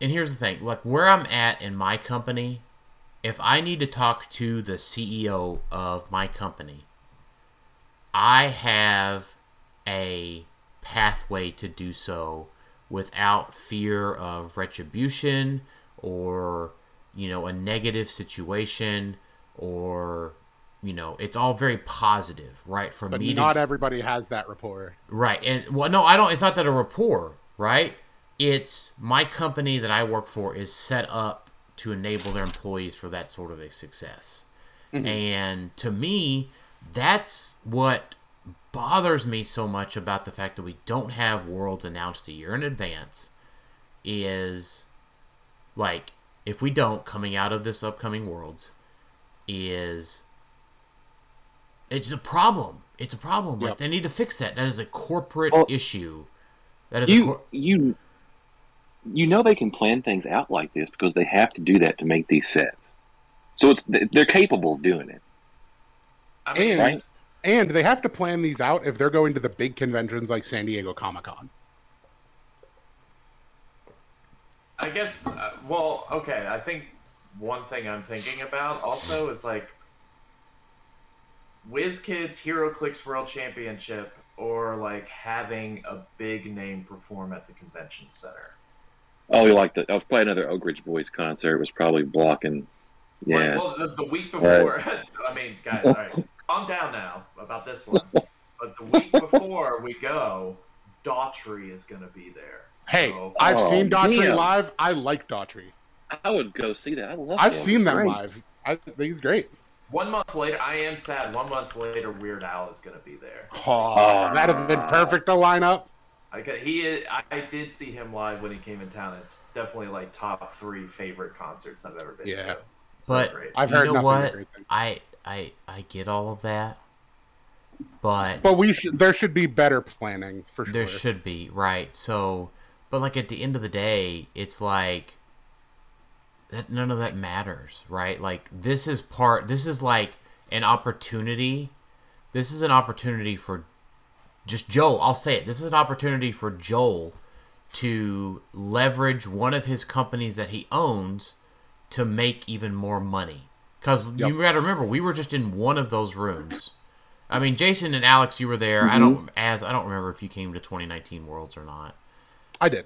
and here's the thing. Like, where I'm at in my company, if I need to talk to the CEO of my company, I have a pathway to do so without fear of retribution or, you know, a negative situation or, you know, it's all very positive, right? But not everybody has that rapport. Right. And, well, no, I don't. It's not that a rapport, right? It's my company that I work for is set up to enable their employees for that sort of a success. Mm-hmm. And to me, that's what bothers me so much about the fact that we don't have Worlds announced a year in advance is, like, if we don't, coming out of this upcoming Worlds, it's a problem. It's a problem. Yep. Like, they need to fix that. That is a corporate issue. That is you know they can plan things out like this because they have to do that to make these sets. So they're capable of doing it. And they have to plan these out if they're going to the big conventions like San Diego Comic-Con. I guess, I think one thing I'm thinking about also is like WizKids HeroClix World Championship or like having a big name perform at the convention center. Oh, you like that? I'll play another Oak Ridge Boys concert was probably blocking. Yeah. Well, the week before, I mean, guys, all right, calm down now about this one. But the week before we go, Daughtry is going to be there. Hey, so, I've seen Daughtry live. I like Daughtry. I would go see that. I've seen that live. I think he's great. 1 month later, I am sad. 1 month later, Weird Al is going to be there. Oh, that'd have been perfect to line up. I did see him live when he came in town. It's definitely like top three favorite concerts I've ever been to. But I've heard nothing. What? I get all of that, but there should be better planning for sure. There should be, right? So, but like at the end of the day, it's like that none of that matters, right? Like this is like an opportunity. This is an opportunity for just Joel. I'll say it. This is an opportunity for Joel to leverage one of his companies that he owns to make even more money. Because you got to remember, we were just in one of those rooms. I mean, Jason and Alex, you were there. Mm-hmm. I don't remember if you came to 2019 Worlds or not. I did.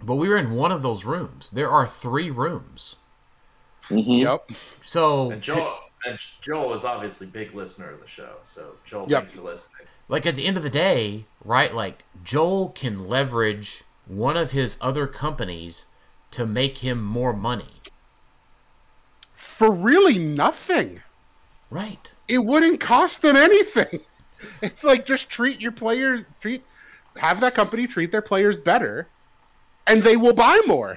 But we were in one of those rooms. There are three rooms. Mm-hmm. Yep. So and Joel is obviously a big listener of the show. So Joel, thanks for listening. Like at the end of the day, right? Like Joel can leverage one of his other companies to make him more money for really nothing. Right. It wouldn't cost them anything. It's like just have that company treat their players better and they will buy more.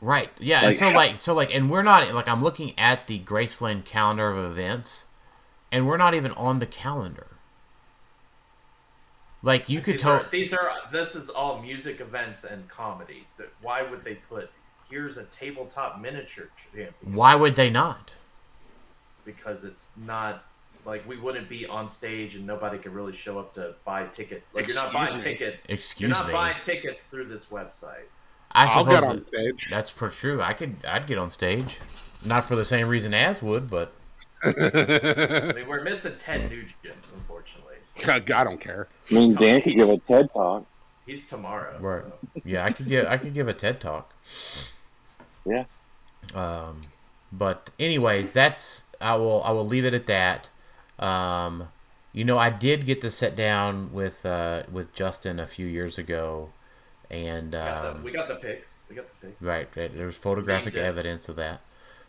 Right. Yeah. Like, so and we're not like, I'm looking at the Graceland calendar of events and we're not even on the calendar. Like you could tell this is all music events and comedy. Why would they put here's a tabletop miniature championship? Why would they not? Because it's not like we wouldn't be on stage and nobody could really show up to buy tickets. Like you're not buying tickets through this website. I'll get on stage. That's for true. I'd get on stage, not for the same reason as would, but I mean, we're missing Ted Nugent, unfortunately. So. I don't care. I mean, Dan could give a TED talk. He's tomorrow. Right. So. Yeah, I could give a TED talk. Yeah. But anyways, I will leave it at that. I did get to sit down with Justin a few years ago, and we got the pics. Right, there's photographic evidence of that.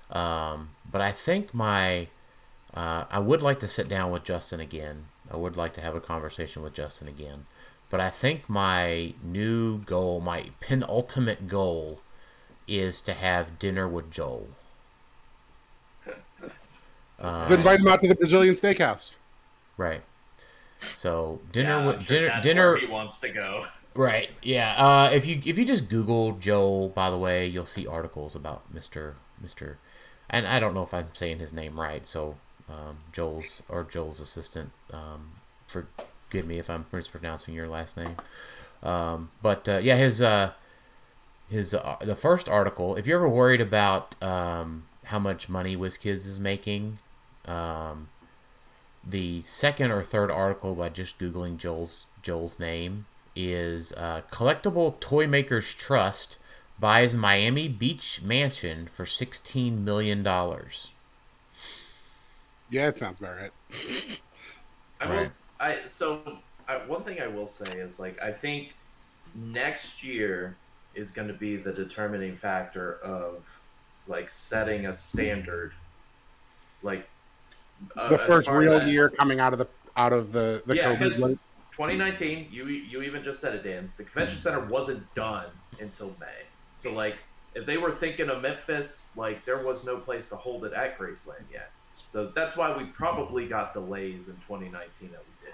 But I think I would like to sit down with Justin again. I would like to have a conversation with Justin again. But I think my new goal, my penultimate goal, is to have dinner with Joel. So invite him out to the Brazilian Steakhouse. Right. So dinner. Where he wants to go. Right. Yeah. If you just Google Joel, by the way, you'll see articles about Mr. And I don't know if I'm saying his name right. So Joel's assistant. Forgive me if I'm mispronouncing your last name. His the first article. If you're ever worried about how much money WizKids is making. The second or third article by just Googling Joel's name is Collectible Toy Makers Trust buys Miami Beach mansion for $16 million. Yeah, it sounds about right. One thing I will say is like, I think next year is going to be the determining factor of like setting a standard, like the first real year coming out of the COVID loop. 2019, you even just said it, Dan. The convention center wasn't done until May. So like, if they were thinking of Memphis, like there was no place to hold it at Graceland yet. So that's why we probably got delays in 2019 that we did.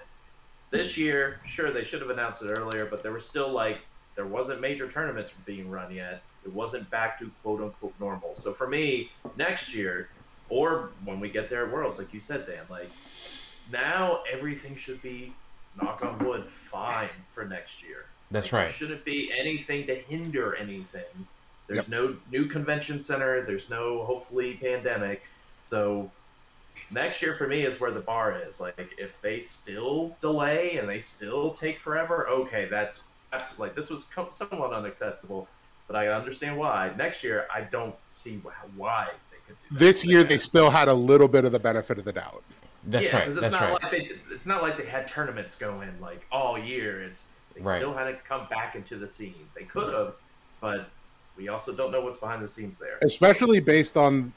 This year, sure, they should have announced it earlier, but there were still like there wasn't major tournaments being run yet. It wasn't back to quote-unquote normal. So for me, next year, or when we get there at Worlds, like you said, Dan, like now everything should be, knock on wood, fine for next year. That's like, right. There shouldn't be anything to hinder anything. There's no new convention center. There's no, hopefully, pandemic. So next year for me is where the bar is. Like if they still delay and they still take forever, okay, that's absolutely, like this was somewhat unacceptable. But I understand why. Next year, I don't see why they could do that. This year, they still had a little bit of the benefit of the doubt. That's right. Because it's not like they had tournaments going like all year. They still hadn't come back into the scene. They could have, but we also don't know what's behind the scenes there. Especially based on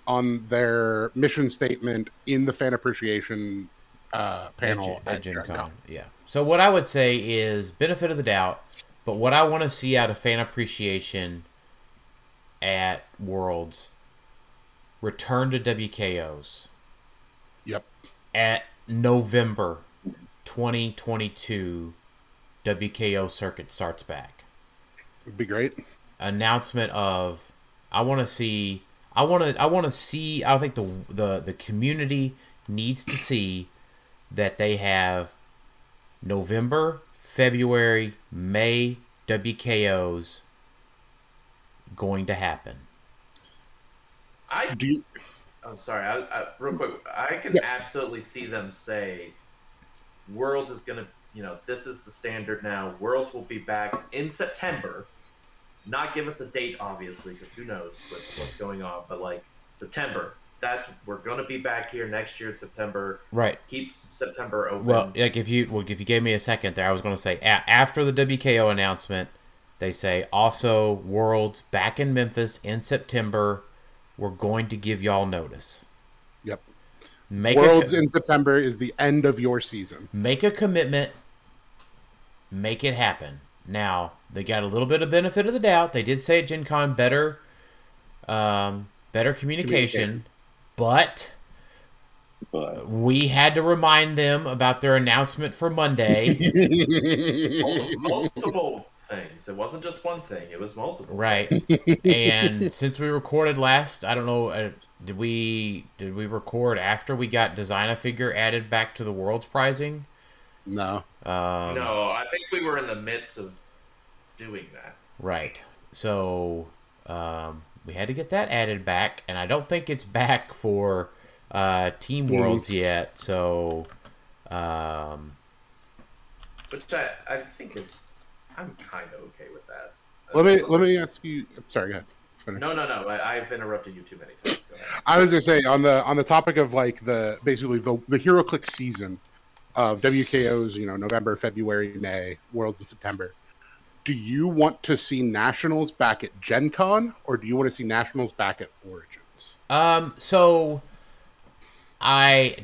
their mission statement in the fan appreciation panel at Gen Con. Yeah. So what I would say is benefit of the doubt. But what I want to see out of fan appreciation at Worlds, return to WKOs. Yep. At November 2022, WKO circuit starts back. It'd be great. Announcement of I think the community needs to see that they have November, February, May, WKO's going to happen? I can absolutely see them say Worlds is going to, this is the standard now. Worlds will be back in September. Not give us a date, obviously, because who knows what's going on. But September, we're going to be back here next year in September. Right. Keep September open. Well, if you gave me a second there, I was going to say after the WKO announcement, they say also Worlds back in Memphis in September. We're going to give y'all notice. Yep. Worlds in September is the end of your season. Make a commitment. Make it happen. Now, they got a little bit of benefit of the doubt. They did say at Gen Con better communication. But we had to remind them about their announcement for Monday. Multiple things. It wasn't just one thing. It was multiple. Right. And since we recorded last, I don't know, did we record after we got Design a Figure added back to the World's pricing? No. No, I think we were in the midst of doing that. Right. So we had to get that added back, and I don't think it's back for Team Worlds yet. So, which I think is, I'm kind of okay with that. Let me ask you. Sorry, go ahead. No. I've interrupted you too many times. Go ahead. I was gonna say on the topic of the HeroClix season of WKO's, November, February, May, Worlds in September. Do you want to see Nationals back at Gen Con, or do you want to see Nationals back at Origins? So,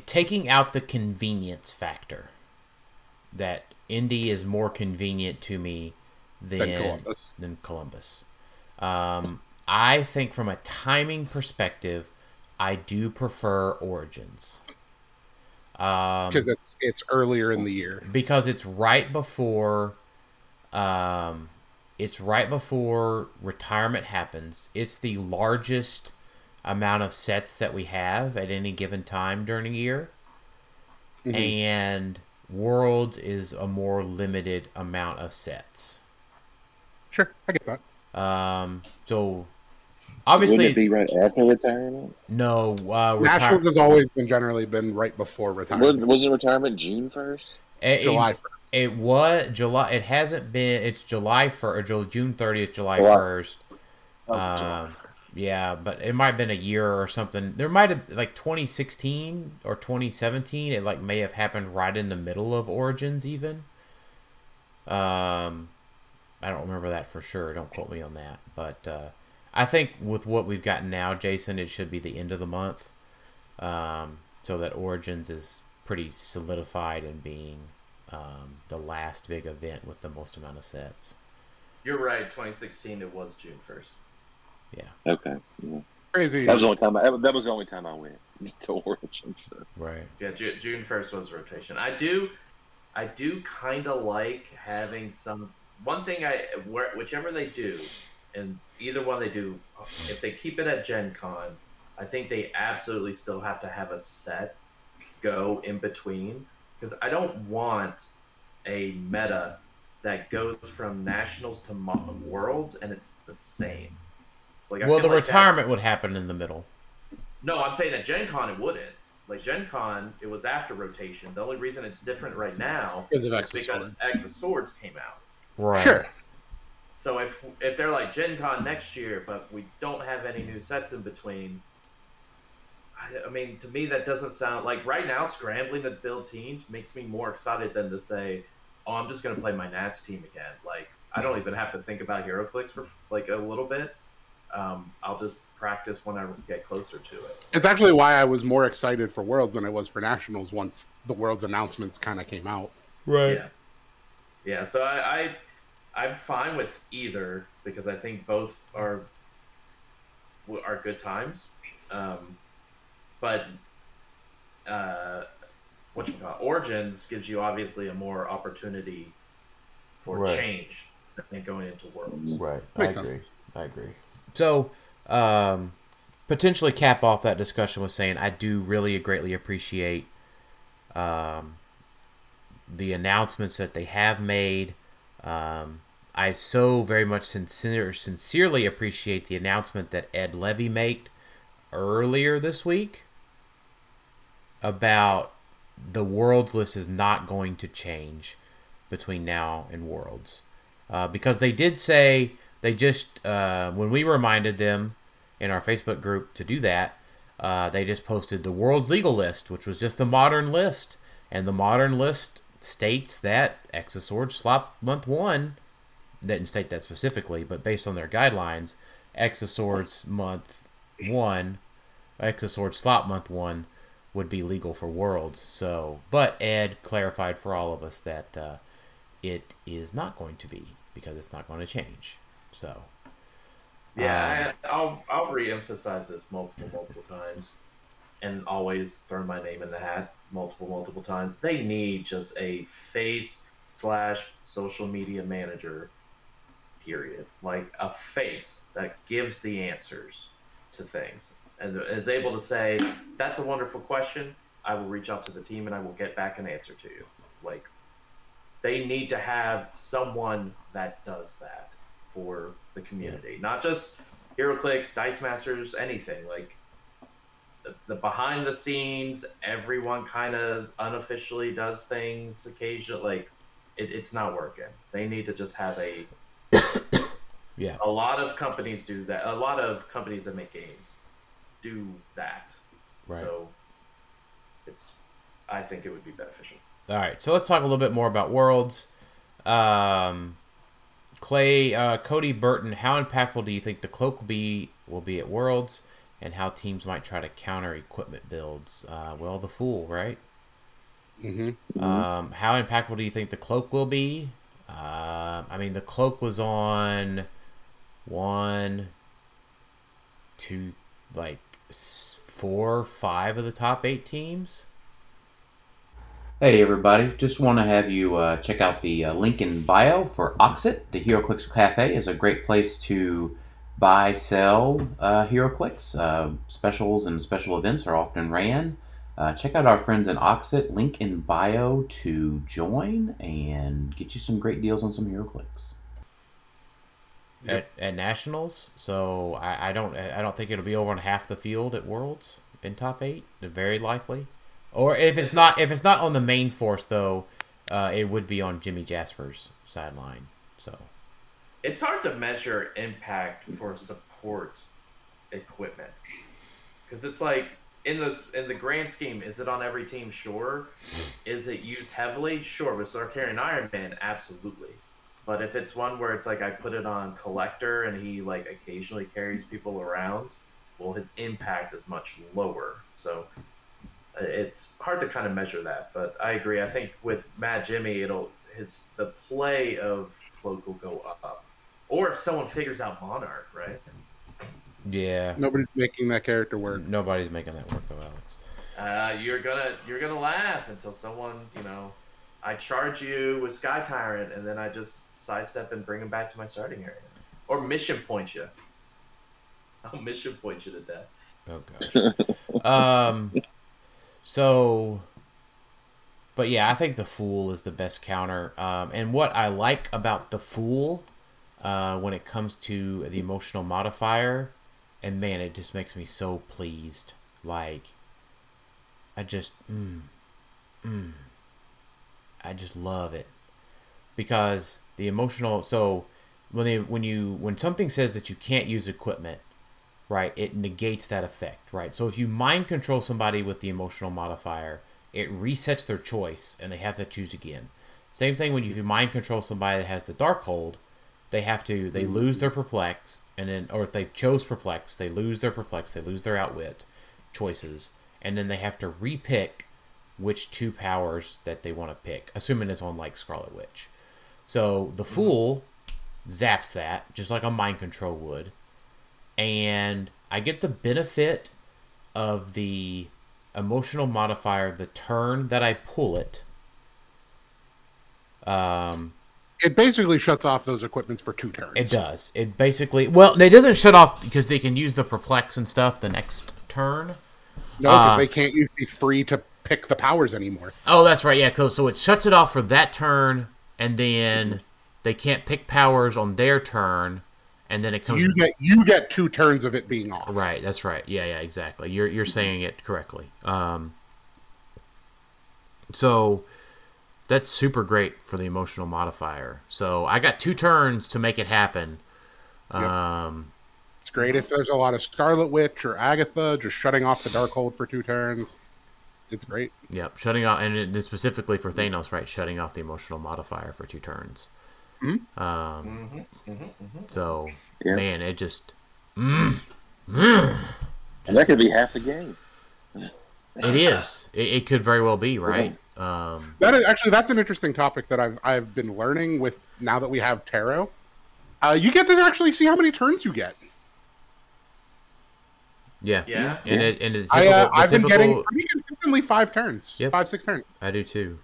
taking out the convenience factor, that Indy is more convenient to me than Columbus. I think from a timing perspective, I do prefer Origins. Because it's earlier in the year. Because it's right before... it's right before retirement happens. It's the largest amount of sets that we have at any given time during a year. Mm-hmm. And Worlds is a more limited amount of sets. Sure, I get that. So, obviously... Wouldn't it be right after retirement? No. Nationals has always generally been right before retirement. Wasn't retirement June 1st? July 1st. It was July. It hasn't been. It's July 1st, or June 30th, July 1st. Yeah, but it might have been a year or something. There might have 2016 or 2017. It may have happened right in the middle of Origins even. I don't remember that for sure. Don't quote me on that. But I think with what we've got now, Jason, it should be the end of the month. So that Origins is pretty solidified in being. The last big event with the most amount of sets. You're right. 2016, it was June 1st. Yeah. Okay. Yeah. Crazy. That was the only time I went to Origins. So. Right. Yeah. June 1st was rotation. I do kind of like having one thing. Whichever they do, and either one they do, if they keep it at Gen Con, I think they absolutely still have to have a set go in between. Because I don't want a meta that goes from Nationals to Worlds and it's the same. The retirement would happen in the middle. No, I'm saying at Gen Con it wouldn't. Gen Con, it was after rotation. The only reason it's different right now is because X of Swords came out. Right. Sure. So if they're Gen Con next year, but we don't have any new sets in between... I mean, to me, that doesn't sound right now. Scrambling to build teams makes me more excited than to say, "Oh, I'm just going to play my Nats team again." I don't even have to think about HeroClix for a little bit. I'll just practice when I get closer to it. It's actually why I was more excited for Worlds than I was for Nationals once the Worlds announcements kind of came out. Right. Yeah. So I'm fine with either because I think both are good times. But Origins gives you obviously a more opportunity for change than going into Worlds. Right. I agree. So potentially cap off that discussion with saying I do really greatly appreciate the announcements that they have made. I so very much sincerely appreciate the announcement that Ed Levy made earlier this week about the Worlds list is not going to change between now and Worlds. Because they did say, they just, when we reminded them in our Facebook group to do that, they just posted the World's Legal List, which was just the modern list. And the modern list states that X of Swords Slop Month 1, didn't state that specifically, but based on their guidelines, X of Swords Month 1, X of Swords Slop Month 1 would be legal for Worlds. So, but Ed clarified for all of us that it is not going to be, because it's not going to change. So, yeah, I'll reemphasize this multiple times, and always throw my name in the hat multiple times. They need just a face/social media manager, period. Like a face that gives the answers to things and is able to say, "That's a wonderful question. I will reach out to the team and I will get back an answer to you." Like, they need to have someone that does that for the community, not just HeroClix, Dice Masters, anything. Like, the behind the scenes, everyone kind of unofficially does things occasionally. Like, it's not working. They need to just have a a lot of companies do that. A lot of companies that make games do that. Right. So I think it would be beneficial. All right. So let's talk a little bit more about Worlds. Clay, Cody Burton, how impactful do you think the cloak will be at Worlds, and how teams might try to counter equipment builds? Well, the Fool, right? Mm-hmm. How impactful do you think the cloak will be? I mean, the cloak was on 4 or 5 of the top 8 teams. Hey everybody, just want to have you check out the link in bio for Oxit. The HeroClix Cafe is a great place to buy, sell HeroClix. Specials and special events are often ran. Check out our friends in Oxit, link in bio to join and get you some great deals on some HeroClix. At Nationals, so I don't think it'll be over on half the field at Worlds in top 8, very likely. Or if it's not on the main force though, it would be on Jimmy Jasper's sideline. So it's hard to measure impact for support equipment, because it's like, in the grand scheme, is it on every team? Sure. Is it used heavily? Sure. Was there carrying Iron Man? Absolutely. But if it's one where it's like, I put it on Collector and he like occasionally carries people around, well, his impact is much lower. So it's hard to kind of measure that. But I agree. I think with Mad Jimmy, the play of Cloak will go up. Or if someone figures out Monarch, right? Yeah. Nobody's making that character work. Nobody's making that work though, Alex. You're gonna laugh until someone, I charge you with Sky Tyrant and then I just sidestep and bring him back to my starting area. Or mission point you. I'll mission point you to death. Oh gosh. But yeah, I think the Fool is the best counter. And what I like about the Fool, when it comes to the emotional modifier, and man, it just makes me so pleased. Like, I just love it, because the emotional. So when something says that you can't use equipment, right, it negates that effect, right? So if you mind control somebody with the emotional modifier, it resets their choice and they have to choose again. Same thing when you mind control somebody that has the Darkhold. They lose their perplex, and then, or if they chose perplex, they lose their perplex, they lose their outwit choices, and then they have to re-pick which 2 powers that they want to pick, assuming it's on like Scarlet Witch. So the Fool zaps that, just like a mind control would, and I get the benefit of the emotional modifier the turn that I pull it. It basically shuts off those equipments for 2 turns. It does. It basically... Well, it doesn't shut off because they can use the perplex and stuff the next turn. No, because they can't be free to pick the powers anymore. Oh, that's right, yeah. So it shuts it off for that turn, and then They can't pick powers on their turn, and then it comes. You get 2 turns of it being off. Right. That's right. Yeah. Exactly. You're saying it correctly. So that's super great for the emotional modifier. So I got 2 turns to make it happen. Yep. It's great if there's a lot of Scarlet Witch or Agatha just shutting off the Darkhold for 2 turns. It's great. Yep, shutting off, and specifically for Thanos, right? Shutting off the emotional modifier for 2 turns. Mm-hmm. So, yeah. Man, it just... and that could be half the game. It is. It could very well be, right? Yeah. That's an interesting topic that I've been learning with now that we have tarot. You get to actually see how many turns you get. Yeah. I've been getting pretty consistently 5 turns. Yep. 5-6 turns. I do too.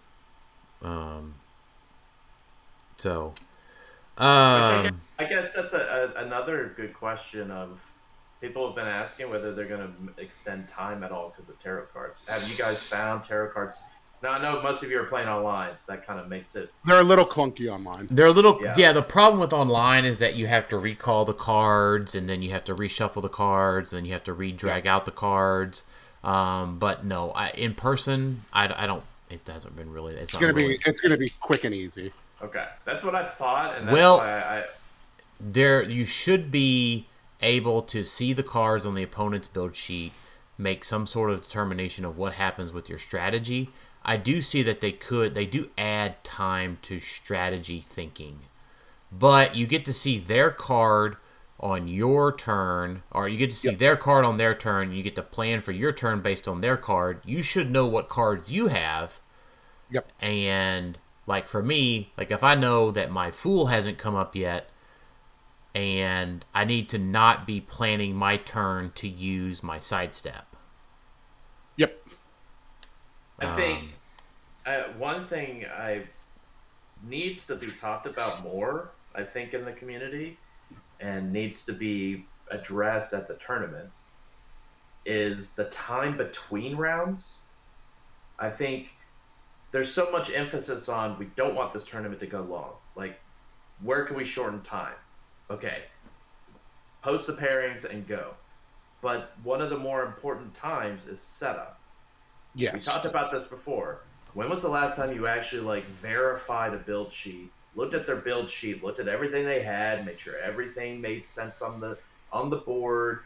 I guess that's another good question of people have been asking whether they're going to extend time at all because of tarot cards. Have you guys found tarot cards? Now, I know most of you are playing online, so that kind of makes it... They're a little clunky online. Yeah, the problem with online is that you have to recall the cards, and then you have to reshuffle the cards, and then you have to re-drag out the cards. But no, in person, I don't... It hasn't been really... It's going to be quick and easy. Okay. That's what I thought, and that's why I... There, you should be able to see the cards on the opponent's build sheet, make some sort of determination of what happens with your strategy... I do see that they do add time to strategy thinking. But you get to see their card on your turn, or you get to see their card on their turn, and you get to plan for your turn based on their card. You should know what cards you have. Yep. And like for me, like if I know that my Fool hasn't come up yet, and I need to not be planning my turn to use my sidestep. I think one thing needs to be talked about more, I think, in the community and needs to be addressed at the tournaments is the time between rounds. I think there's so much emphasis on we don't want this tournament to go long. Like, where can we shorten time? Okay, post the pairings and go. But one of the more important times is setup. Yes. We talked about this before. When was the last time you actually verified a build sheet, looked at their build sheet, looked at everything they had, made sure everything made sense on the board?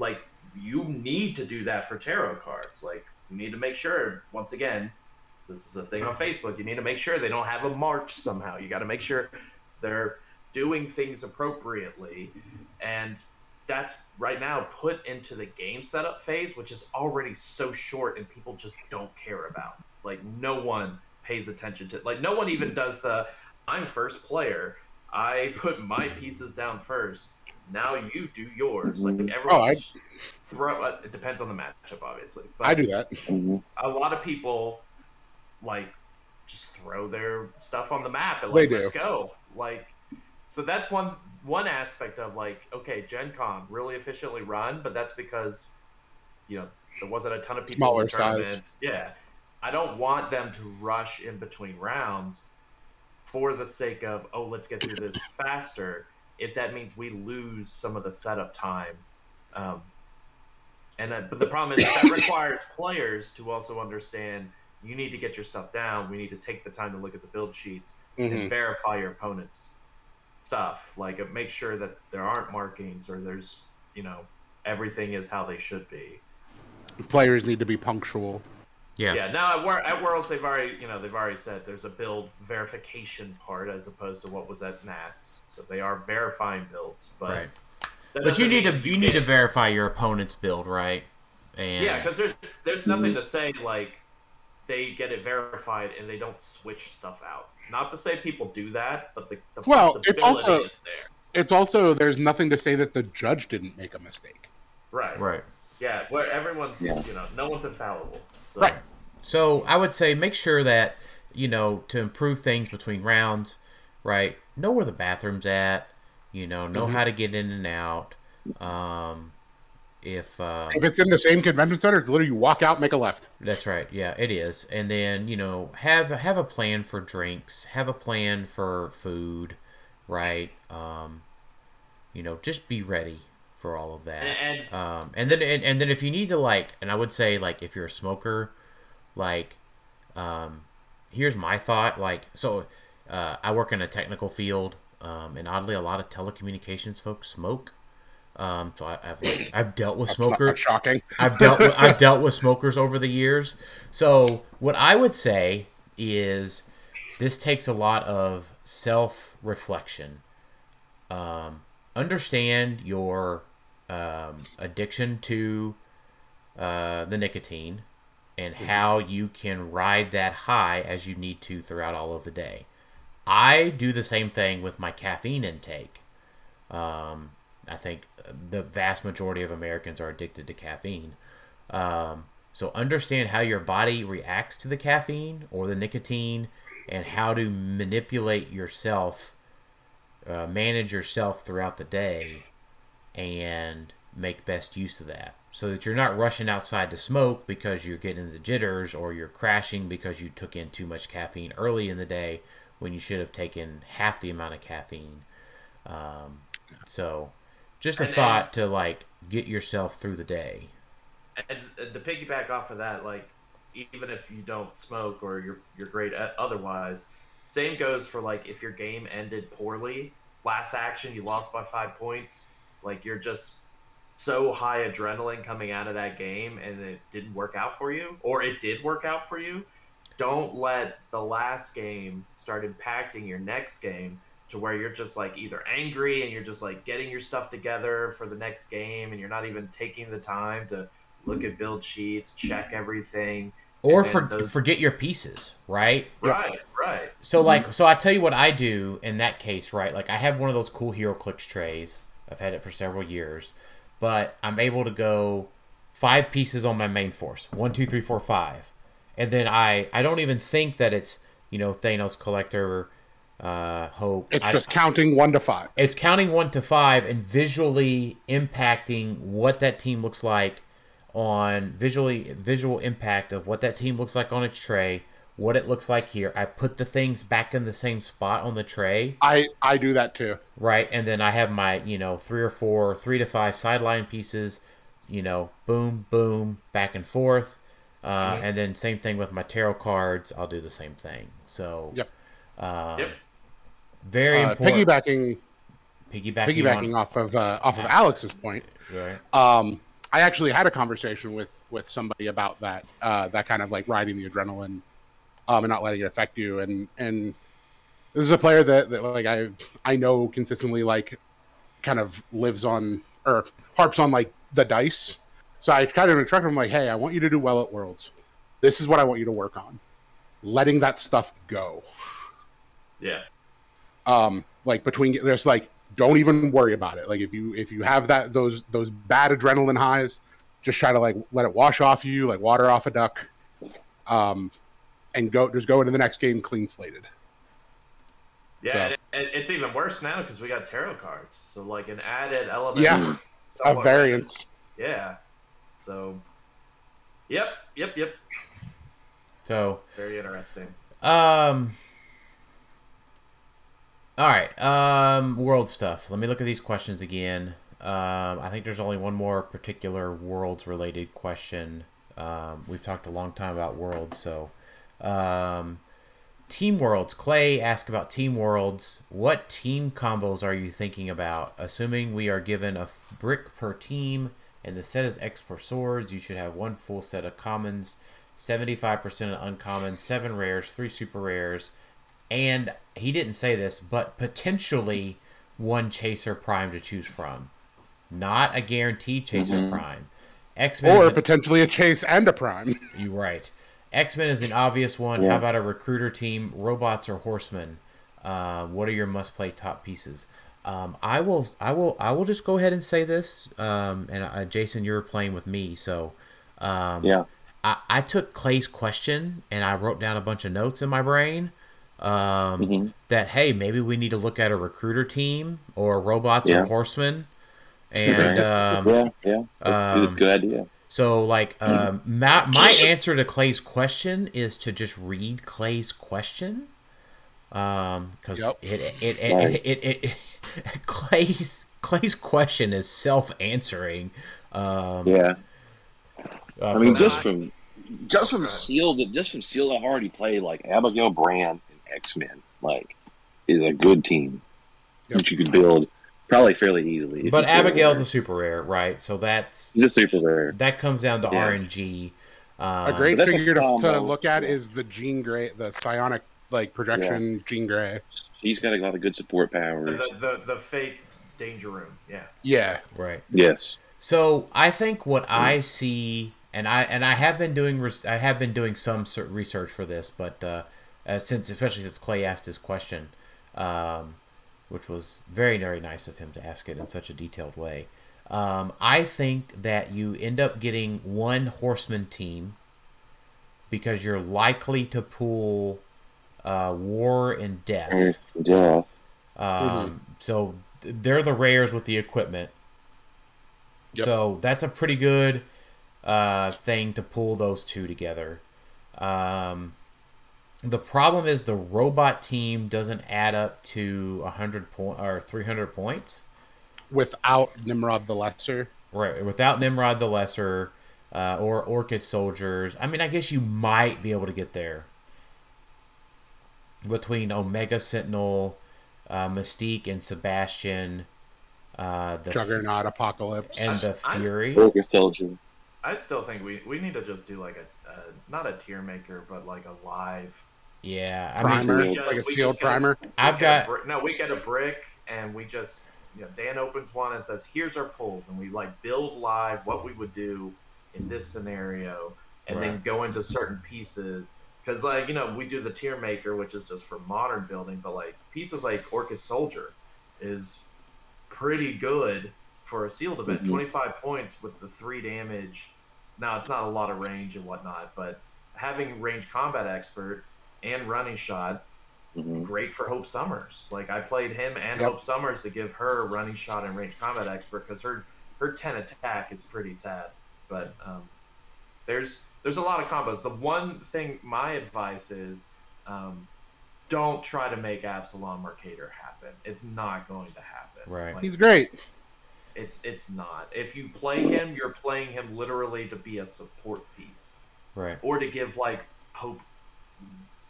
Like, you need to do that for tarot cards. Like, you need to make sure, once again, this is a thing on Facebook, you need to make sure they don't have a march somehow. You got to make sure they're doing things appropriately. And that's right now put into the game setup phase, which is already so short and people just don't care about. Like, no one pays attention to it. Like, no one even does the, I'm first player. I put my pieces down first. Now you do yours. Like, everyone it depends on the matchup, obviously. But I do that. A lot of people, just throw their stuff on the map and, let's go. Like, so that's one aspect of okay, Gen Con really efficiently run, but that's because there wasn't a ton of people. Smaller in tournaments. Size. Yeah, I don't want them to rush in between rounds for the sake of let's get through this faster. If that means we lose some of the setup time, but the problem is that requires players to also understand you need to get your stuff down. We need to take the time to look at the build sheets and verify your opponents. Stuff make sure that there aren't markings or there's everything is how they should be. The players need to be punctual. Yeah. Now at Worlds they've already said there's a build verification part as opposed to what was at Nats, so they are verifying builds, but right. But you need to verify your opponent's build, right? And because there's nothing to say they get it verified and they don't switch stuff out. Not to say people do that, but the possibility is there. It's also, there's nothing to say that the judge didn't make a mistake. Right. Yeah, where everyone's, no one's infallible. So. Right. So I would say make sure that, to improve things between rounds, right, know where the bathroom's at, know how to get in and out. If it's in the same convention center, it's literally you walk out, make a left. That's right. Yeah, it is. And then, have a plan for drinks, have a plan for food, right? Just be ready for all of that. And then if you need to, and I would say, if you're a smoker, here's my thought. I work in a technical field, and oddly, a lot of telecommunications folks smoke. So I've dealt with smokers. That's shocking. I've dealt with smokers over the years. So what I would say is this takes a lot of self-reflection. Understand your addiction to the nicotine and how you can ride that high as you need to throughout all of the day. I do the same thing with my caffeine intake. I think the vast majority of Americans are addicted to caffeine. So understand how your body reacts to the caffeine or the nicotine and how to manipulate yourself, manage yourself throughout the day and make best use of that so that you're not rushing outside to smoke because you're getting the jitters or you're crashing because you took in too much caffeine early in the day when you should have taken half the amount of caffeine. Just a thought to, get yourself through the day. And to piggyback off of that, even if you don't smoke or you're great otherwise, same goes for, if your game ended poorly, last action, you lost by 5 points, you're just so high adrenaline coming out of that game and it didn't work out for you, or it did work out for you, don't let the last game start impacting your next game to where you're just either angry and you're just getting your stuff together for the next game and you're not even taking the time to look at build sheets, check everything. Or forget your pieces, right? Right. So so I tell you what I do in that case, right? I have one of those cool HeroClix trays. I've had it for several years, but I'm able to go 5 pieces on my main force. 1, 2, 3, 4, 5. And then I don't even think that it's, Thanos Collector, hope. It's just counting 1 to 5. It's counting 1 to 5 and visually impacting what that team looks like on visual impact of what that team looks like on its tray, what it looks like here. I put the things back in the same spot on the tray. I do that too. Right, and then I have my 3 to 5 sideline pieces, boom, boom, back and forth, and then same thing with my tarot cards. I'll do the same thing. So yep. Very important. Piggybacking off of Alex's point. Right. I actually had a conversation with somebody about that. That kind of riding the adrenaline, and not letting it affect you. And this is a player that I know consistently kind of lives on or harps on the dice. So I kind of instructed him hey, I want you to do well at Worlds. This is what I want you to work on. Letting that stuff go. Yeah. Between there's don't even worry about it. If you have that those bad adrenaline highs, just try to let it wash off you, water off a duck. And go into the next game clean slated. Yeah, so. And it's even worse now because we got tarot cards. So an added element. Yeah. A variance. Yeah. So Yep. So very interesting. All right, world stuff. Let me look at these questions again. I think there's only one more particular Worlds-related question. We've talked a long time about Worlds, so... Team Worlds. Clay asked about Team Worlds. What team combos are you thinking about? Assuming we are given a brick per team and the set is X per swords, you should have one full set of commons, 75% of uncommons, 7 rares, 3 super rares, and he didn't say this, but potentially one Chaser Prime to choose from. Not a guaranteed Chaser Prime. X-Men or potentially a Chase and a Prime. You're right. X-Men is an obvious one. Yeah. How about a recruiter team, robots or horsemen? What are your must-play top pieces? I will just go ahead and say this. Jason, you're playing with me, so yeah. I took Clay's question and I wrote down a bunch of notes in my brain. That hey, maybe we need to look at a recruiter team or robots or horsemen, and good idea. So my answer to Clay's question is to just read Clay's question, Because it Clay's question is self-answering. I mean, just from Seal to Hardy play, like Abigail Brand and X-Men, like, is a good team that you could build probably fairly easily. But Abigail's a super rare, right? So that's just super rare. That comes down to RNG. A great figure to look at is the Jean Grey, the psionic like projection Jean Grey. He's got a lot of good support power. The fake Danger Room, yeah, right, yes. So I think what I see, and I have been doing some research for this, but since Clay asked his question, which was very, very nice of him to ask it in such a detailed way. I think that you end up getting one Horseman team because you're likely to pull War and Death. Yeah. So they're the rares with the equipment. Yep. So that's a pretty good thing to pull those two together. The problem is the robot team doesn't add up to 100 or 300 points. Without Nimrod the Lesser. Right, without Nimrod the Lesser or Orcus Soldiers. I mean, I guess you might be able to get there. Between Omega Sentinel, Mystique and Sebastian. The Juggernaut, Apocalypse. And the Fury. Orcus Soldier. I still think we need to just do like a not a tier maker, but like a live... Yeah. Like a sealed primer? We get a brick and we just... You know, Dan opens one and says, "Here's our polls," and we like build live what we would do in this scenario, and then go into certain pieces because, like, you know, we do the tier maker, which is just for modern building, but like pieces like Orcus Soldier is pretty good for a sealed event. 25 points with the 3 damage. Now it's not a lot of range and whatnot, but having range combat expert and running shot. Great for Hope Summers. Like, I played him and Hope Summers to give her running shot and range combat expert because her 10 attack is pretty sad. But there's a lot of combos. The one thing my advice is, don't try to make Absalom Mercator happen. It's not going to happen. Right, like, he's great. It's not. If you play him, you're playing him literally to be a support piece, right? Or to give like Hope.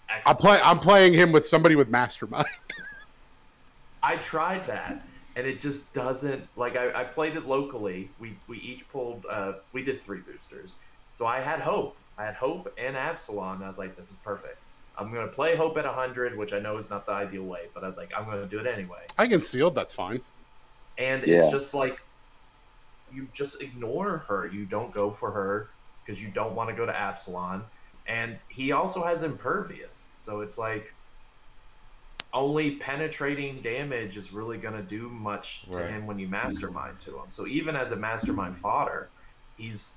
Excellent. I'm playing him with somebody with Mastermind. I tried that, and it just doesn't... Like, I played it locally. We each pulled... we did 3 boosters. So I had Hope. And Absalom. And I was like, this is perfect. I'm going to play Hope at 100, which I know is not the ideal way, but I was like, I'm going to do it anyway. I can seal, that's fine. And it's just like... You just ignore her. You don't go for her, because you don't want to go to Absalom. And he also has Impervious, so it's like only penetrating damage is really going to do much to him when you Mastermind to him. So even as a Mastermind fodder, he's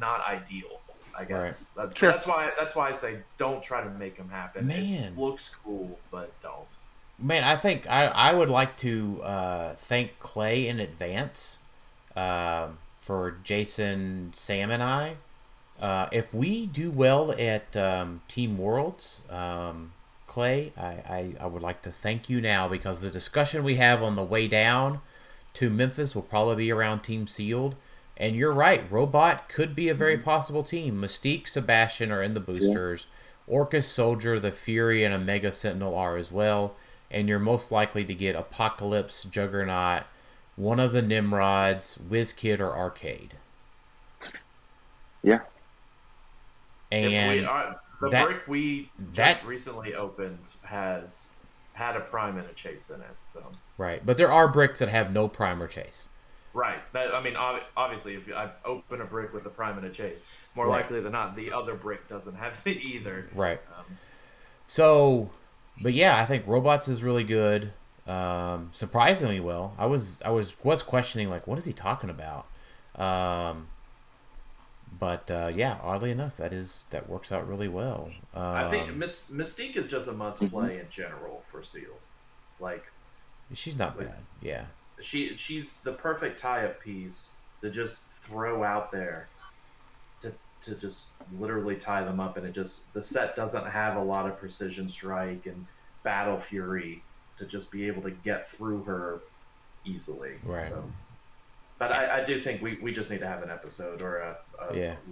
not ideal, I guess. Right. That's why I say don't try to make him happen. Man. It looks cool, but don't. Man, I think I would like to thank Clay in advance for Jason, Sam, and I. If we do well at Team Worlds, Clay, I would like to thank you now because the discussion we have on the way down to Memphis will probably be around Team Sealed. And you're right, Robot could be a very possible team. Mystique, Sebastian are in the boosters. Orcus Soldier, the Fury, and Omega Sentinel are as well. And you're most likely to get Apocalypse, Juggernaut, one of the Nimrods, WizKid, or Arcade. Yeah. And brick we just recently opened has had a prime and a chase in it. So right, but there are bricks that have no prime or chase. Right. I mean, obviously, if I open a brick with a prime and a chase, more likely than not, the other brick doesn't have it either. Right. So, but yeah, I think Robots is really good. Surprisingly well. I was questioning, like, what is he talking about? But yeah, oddly enough, that works out really well. I think Mystique is just a must play in general for Sealed. Like, she's not bad. Yeah, she's the perfect tie up piece to just throw out there to just literally tie them up, and it just the set doesn't have a lot of precision strike and battle fury to just be able to get through her easily. Right. So, but I do think we just need to have an episode or a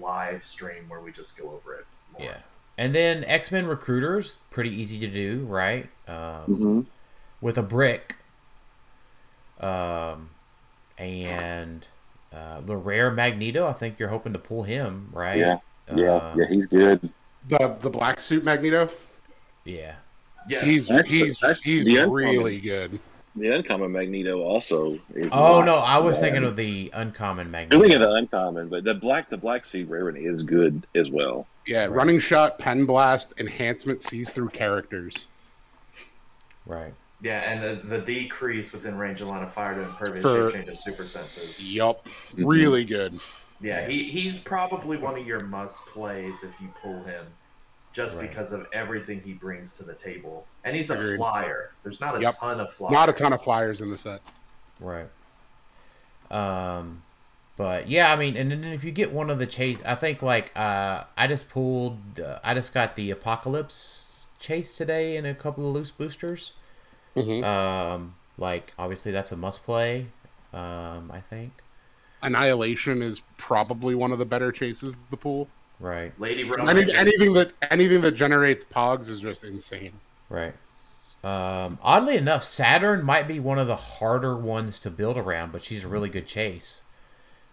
live stream where we just go over it more. Yeah. And then X-Men Recruiters, pretty easy to do, right? Mm-hmm. With a brick. And L'Rere Magneto, I think you're hoping to pull him, right? Yeah, he's good. The black suit Magneto? Yeah. Yes. He's really good. The uncommon Magneto also is thinking of the uncommon Magneto. I'm thinking of the uncommon, but the black suit rarity is good as well. Yeah, right. Running shot, pen blast, enhancement, sees through characters. Right. Yeah, and the decrease within range of line of fire to impervious shape change of super senses. Yup. Mm-hmm. Really good. Yeah, he's probably one of your must plays if you pull him. Just because of everything he brings to the table. And he's a flyer. There's not a ton of flyers. Not a ton of flyers in the set. Right. But yeah, I mean, and then if you get one of the chase, I think I just got the Apocalypse chase today and a couple of loose boosters. Mm-hmm. Obviously that's a must play, I think. Annihilation is probably one of the better chases of the pool. Right. Lady Rogue. Anything that generates pogs is just insane. Right. Oddly enough, Saturn might be one of the harder ones to build around, but she's a really good chase.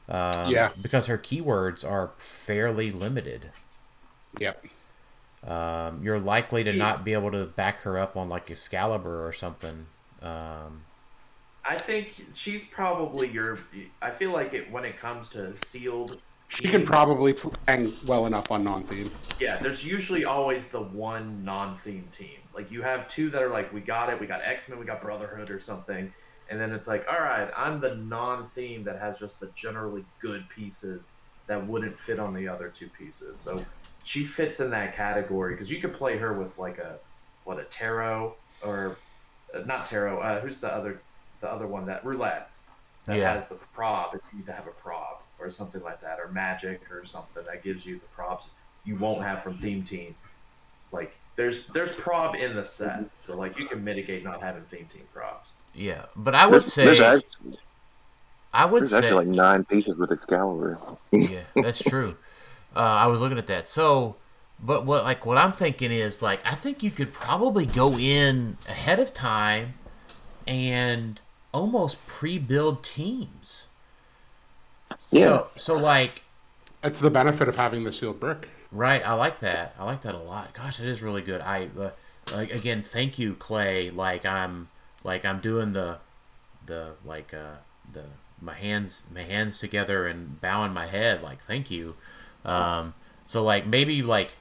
Because her keywords are fairly limited. Yep. You're likely to not be able to back her up on like Excalibur or something. I think she's probably when it comes to sealed. She can probably hang well enough on non-theme. Yeah, there's usually always the one non-theme team. Like, you have two that are like, we got it, we got X-Men, we got Brotherhood or something. And then it's like, all right, I'm the non-theme that has just the generally good pieces that wouldn't fit on the other two pieces. So she fits in that category because you could play her with like a Tarot or not Tarot. Who's the other one that roulette that has the prob if you need to have a prob. Or something like that, or magic, or something that gives you the props you won't have from theme team. Like there's prob in the set, so like you can mitigate not having theme team props. Yeah, but I would say there's actually like 9 pieces with Excalibur. Yeah, that's true. I was looking at that. So, but what I'm thinking is like I think you could probably go in ahead of time and almost pre-build teams. Yeah. So like that's the benefit of having the sealed brick. Right, I like that. I like that a lot. Gosh, it is really good. I again, thank you, Clay. I'm doing the my hands together and bowing my head like thank you. So like maybe like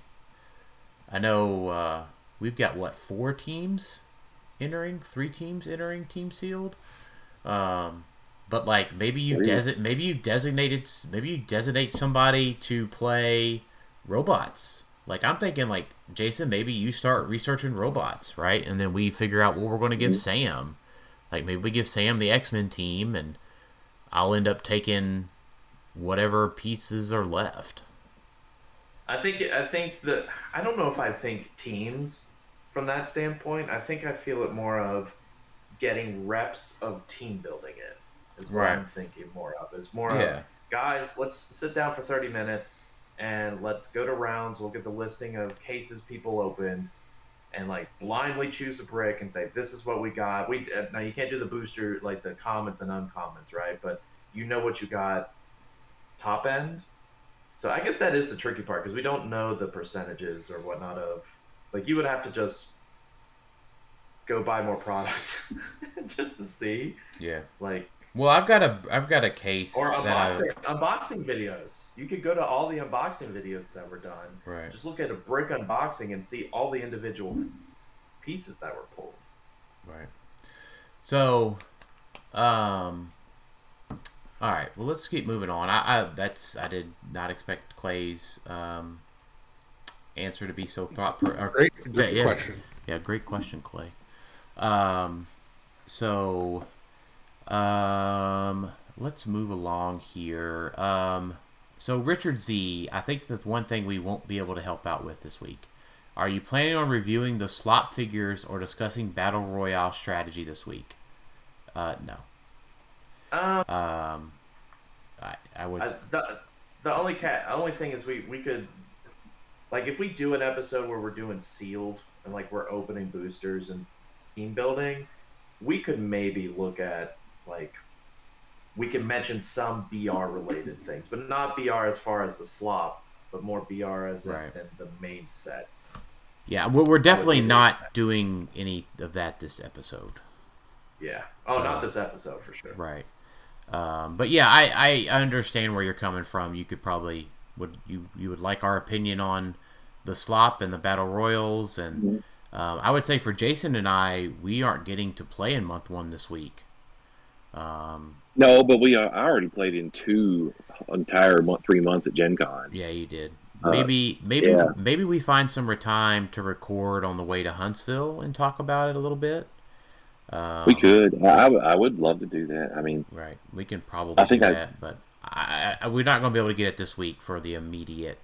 I know we've got 3 teams entering team sealed. But like maybe you designate somebody to play robots. Like I'm thinking like Jason, maybe you start researching robots, right? And then we figure out what we're going to give Sam. Like maybe we give Sam the X-Men team, and I'll end up taking whatever pieces are left. I don't know if I think teams from that standpoint. I think I feel it more of getting reps of team building it. Is what I'm thinking more of. It's more of, guys, let's sit down for 30 minutes and let's go to rounds, look at the listing of cases people opened, and like blindly choose a brick and say, this is what we got. Now you can't do the booster, like the commons and uncommons, right? But you know what you got top end. So I guess that is the tricky part because we don't know the percentages or whatnot of, like you would have to just go buy more product just to see. Yeah. Like, well, I've got a case or unboxing videos. You could go to all the unboxing videos that were done. Right. Just look at a brick unboxing and see all the individual pieces that were pulled. Right. So, all right. Well, let's keep moving on. I did not expect Clay's answer to be so great question. Yeah, great question, Clay. Let's move along here. So Richard Z, I think the one thing we won't be able to help out with this week Are you planning on reviewing the slop figures or discussing Battle Royale strategy this week? No. I would. The only thing is we could, like, if we do an episode where we're doing sealed and like we're opening boosters and team building, we could maybe look at like we can mention some BR related things, but not BR as far as the slop, but more BR as right. than the main set. Yeah, we're definitely not doing any of that this episode. Yeah. Oh, so, not this episode for sure. Right. But yeah, I understand where you're coming from. You could probably would like our opinion on the slop and the battle royals, and I would say for Jason and I, we aren't getting to play in month one this week. No, but I already played in two entire 3 months at Gen Con. Yeah, you did. Maybe we find some time to record on the way to Huntsville and talk about it a little bit. We could. I would love to do that. I mean, right? We can probably do that, but we're not going to be able to get it this week for the immediate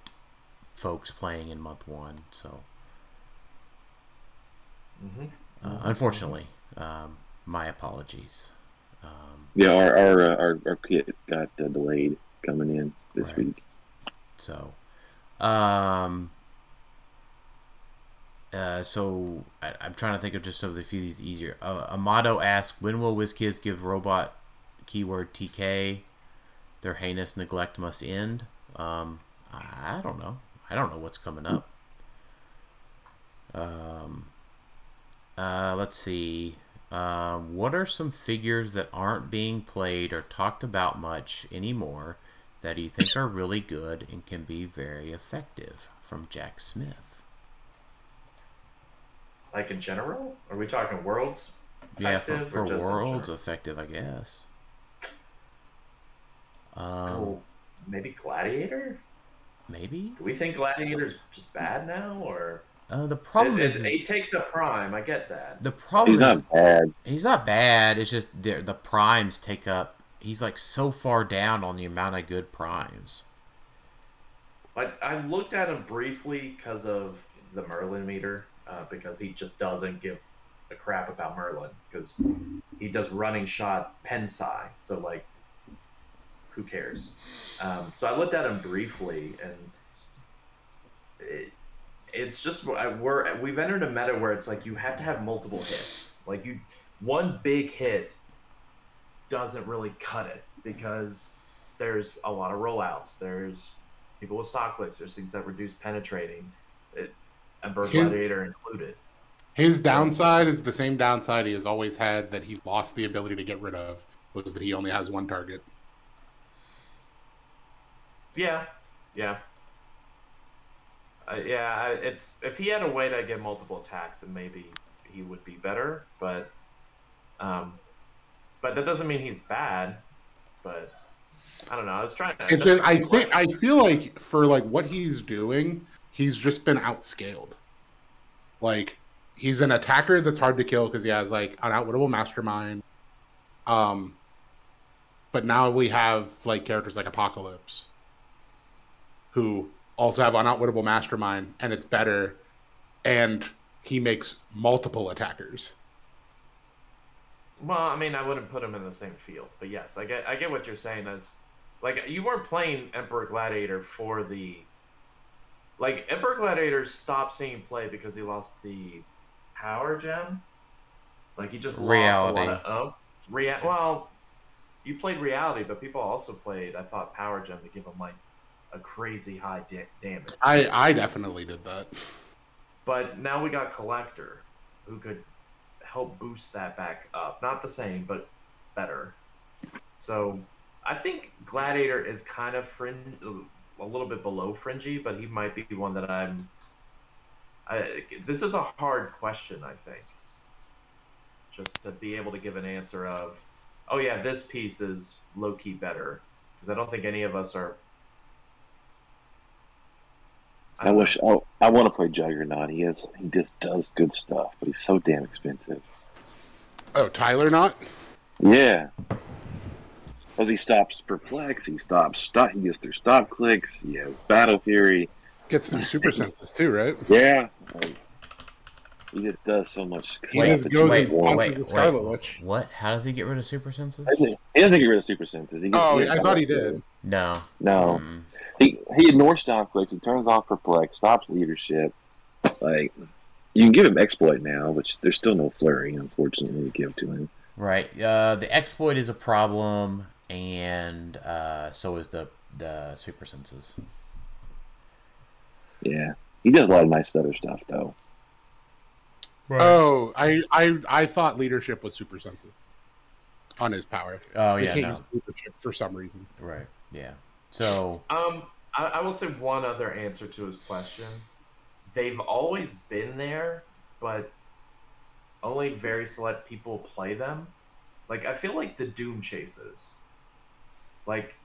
folks playing in month one. So, unfortunately, my apologies. Our kit got delayed coming in this week. So. So I'm trying to think of just some of the few of these easier. Amato asks, when will WizKids give robot keyword TK? Their heinous neglect must end. I don't know. I don't know what's coming up. Let's see. What are some figures that aren't being played or talked about much anymore that you think are really good and can be very effective? From Jack Smith. Like in general? Are we talking worlds? Yeah, for worlds effective, I guess. Maybe Gladiator? Maybe? Do we think Gladiator's just bad now? Or the problem is he takes a prime, I get that. The problem is not bad. He's not bad, it's just the primes take up. He's like so far down on the amount of good primes. I looked at him briefly because of the Merlin meter, because he just doesn't give a crap about Merlin because he does running shot Pensai. So like, who cares? So I looked at him briefly, and it's just we've entered a meta where it's like you have to have multiple hits. Like one big hit doesn't really cut it because there's a lot of rollouts. There's people with stock clicks. There's things that reduce penetrating, and Bird Gladiator included. His downside is the same downside he has always had that he lost the ability to get rid of, was that he only has one target. Yeah. It's if he had a way to get multiple attacks, then maybe he would be better, but that doesn't mean he's bad. But I don't know. I was trying to. I feel like for like what he's doing, he's just been outscaled. Like he's an attacker that's hard to kill because he has like an outwittable mastermind. But now we have like characters like Apocalypse, who also have an outwittable mastermind, and it's better, and he makes multiple attackers. Well, I mean, I wouldn't put him in the same field, but yes, I get what you're saying. As like, you weren't playing Emperor Gladiator for the like Emperor Gladiator stopped seeing play because he lost the power gem. Like he just lost a lot of well, you played reality, but people also played power gem to give him like a crazy high damage. I definitely did that. But now we got Collector, who could help boost that back up. Not the same, but better. So I think Gladiator is kind of a little bit below Fringy, but he might be one that this is a hard question, I think. Just to be able to give an answer of, oh yeah, this piece is low-key better. Because I don't think any of us are... I want to play Juggernaut. He just does good stuff, but he's so damn expensive. Oh, Tyler Knot? Yeah. Because he stops Perplex, he just through stop clicks, you have Battle Fury. gets through super senses too, right? Yeah. Like, he just does so much. He just goes and punches the Scarlet Witch. What? How does he get rid of super senses? He doesn't get rid of super senses. I thought he did. No. No. He ignores conflicts. He turns off perplex. Stops leadership. Like, you can give him exploit now, which there's still no flurry, unfortunately, to give to him. Right. The exploit is a problem, and so is the super senses. Yeah. He does a lot of nice other stuff, though. Right. Oh, I thought leadership was super sensitive on his power. Oh, they can't use leadership for some reason. Right, yeah. So, I will say one other answer to his question. They've always been there, but only very select people play them. Like, I feel like the Doom Chases. Like,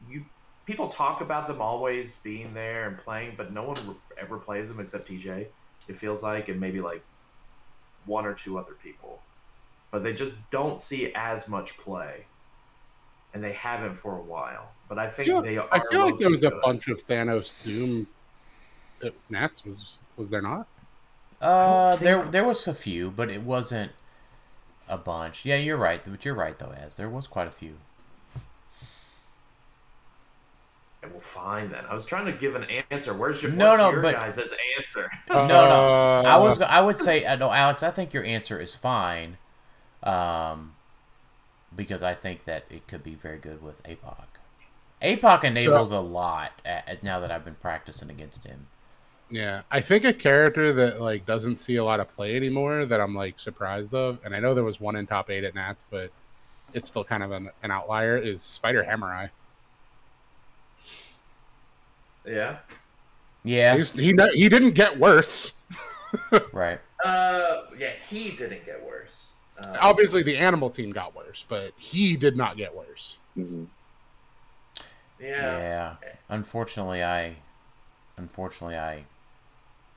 people talk about them always being there and playing, but no one ever plays them except TJ, it feels like, and maybe, like, one or two other people, but they just don't see as much play, and they haven't for a while. But I think they are. I feel like there was a bunch of Thanos Doom. Nats was there not? There was a few, but it wasn't a bunch. Yeah, you're right. But you're right though, as there was quite a few. And we'll find that. I was trying to give an answer. Where's your guys' answer? No. I would say, Alex, I think your answer is fine, because I think that it could be very good with APOC. APOC enables a lot now that I've been practicing against him. Yeah, I think a character that like doesn't see a lot of play anymore that I'm like surprised of, and I know there was one in top 8 at Nats, but it's still kind of an outlier, is Spider Hammer-Eye. Yeah. He didn't get worse. Right. Yeah, he didn't get worse. Obviously, the animal team got worse, but he did not get worse. Mm-hmm. Yeah. Okay. Unfortunately, I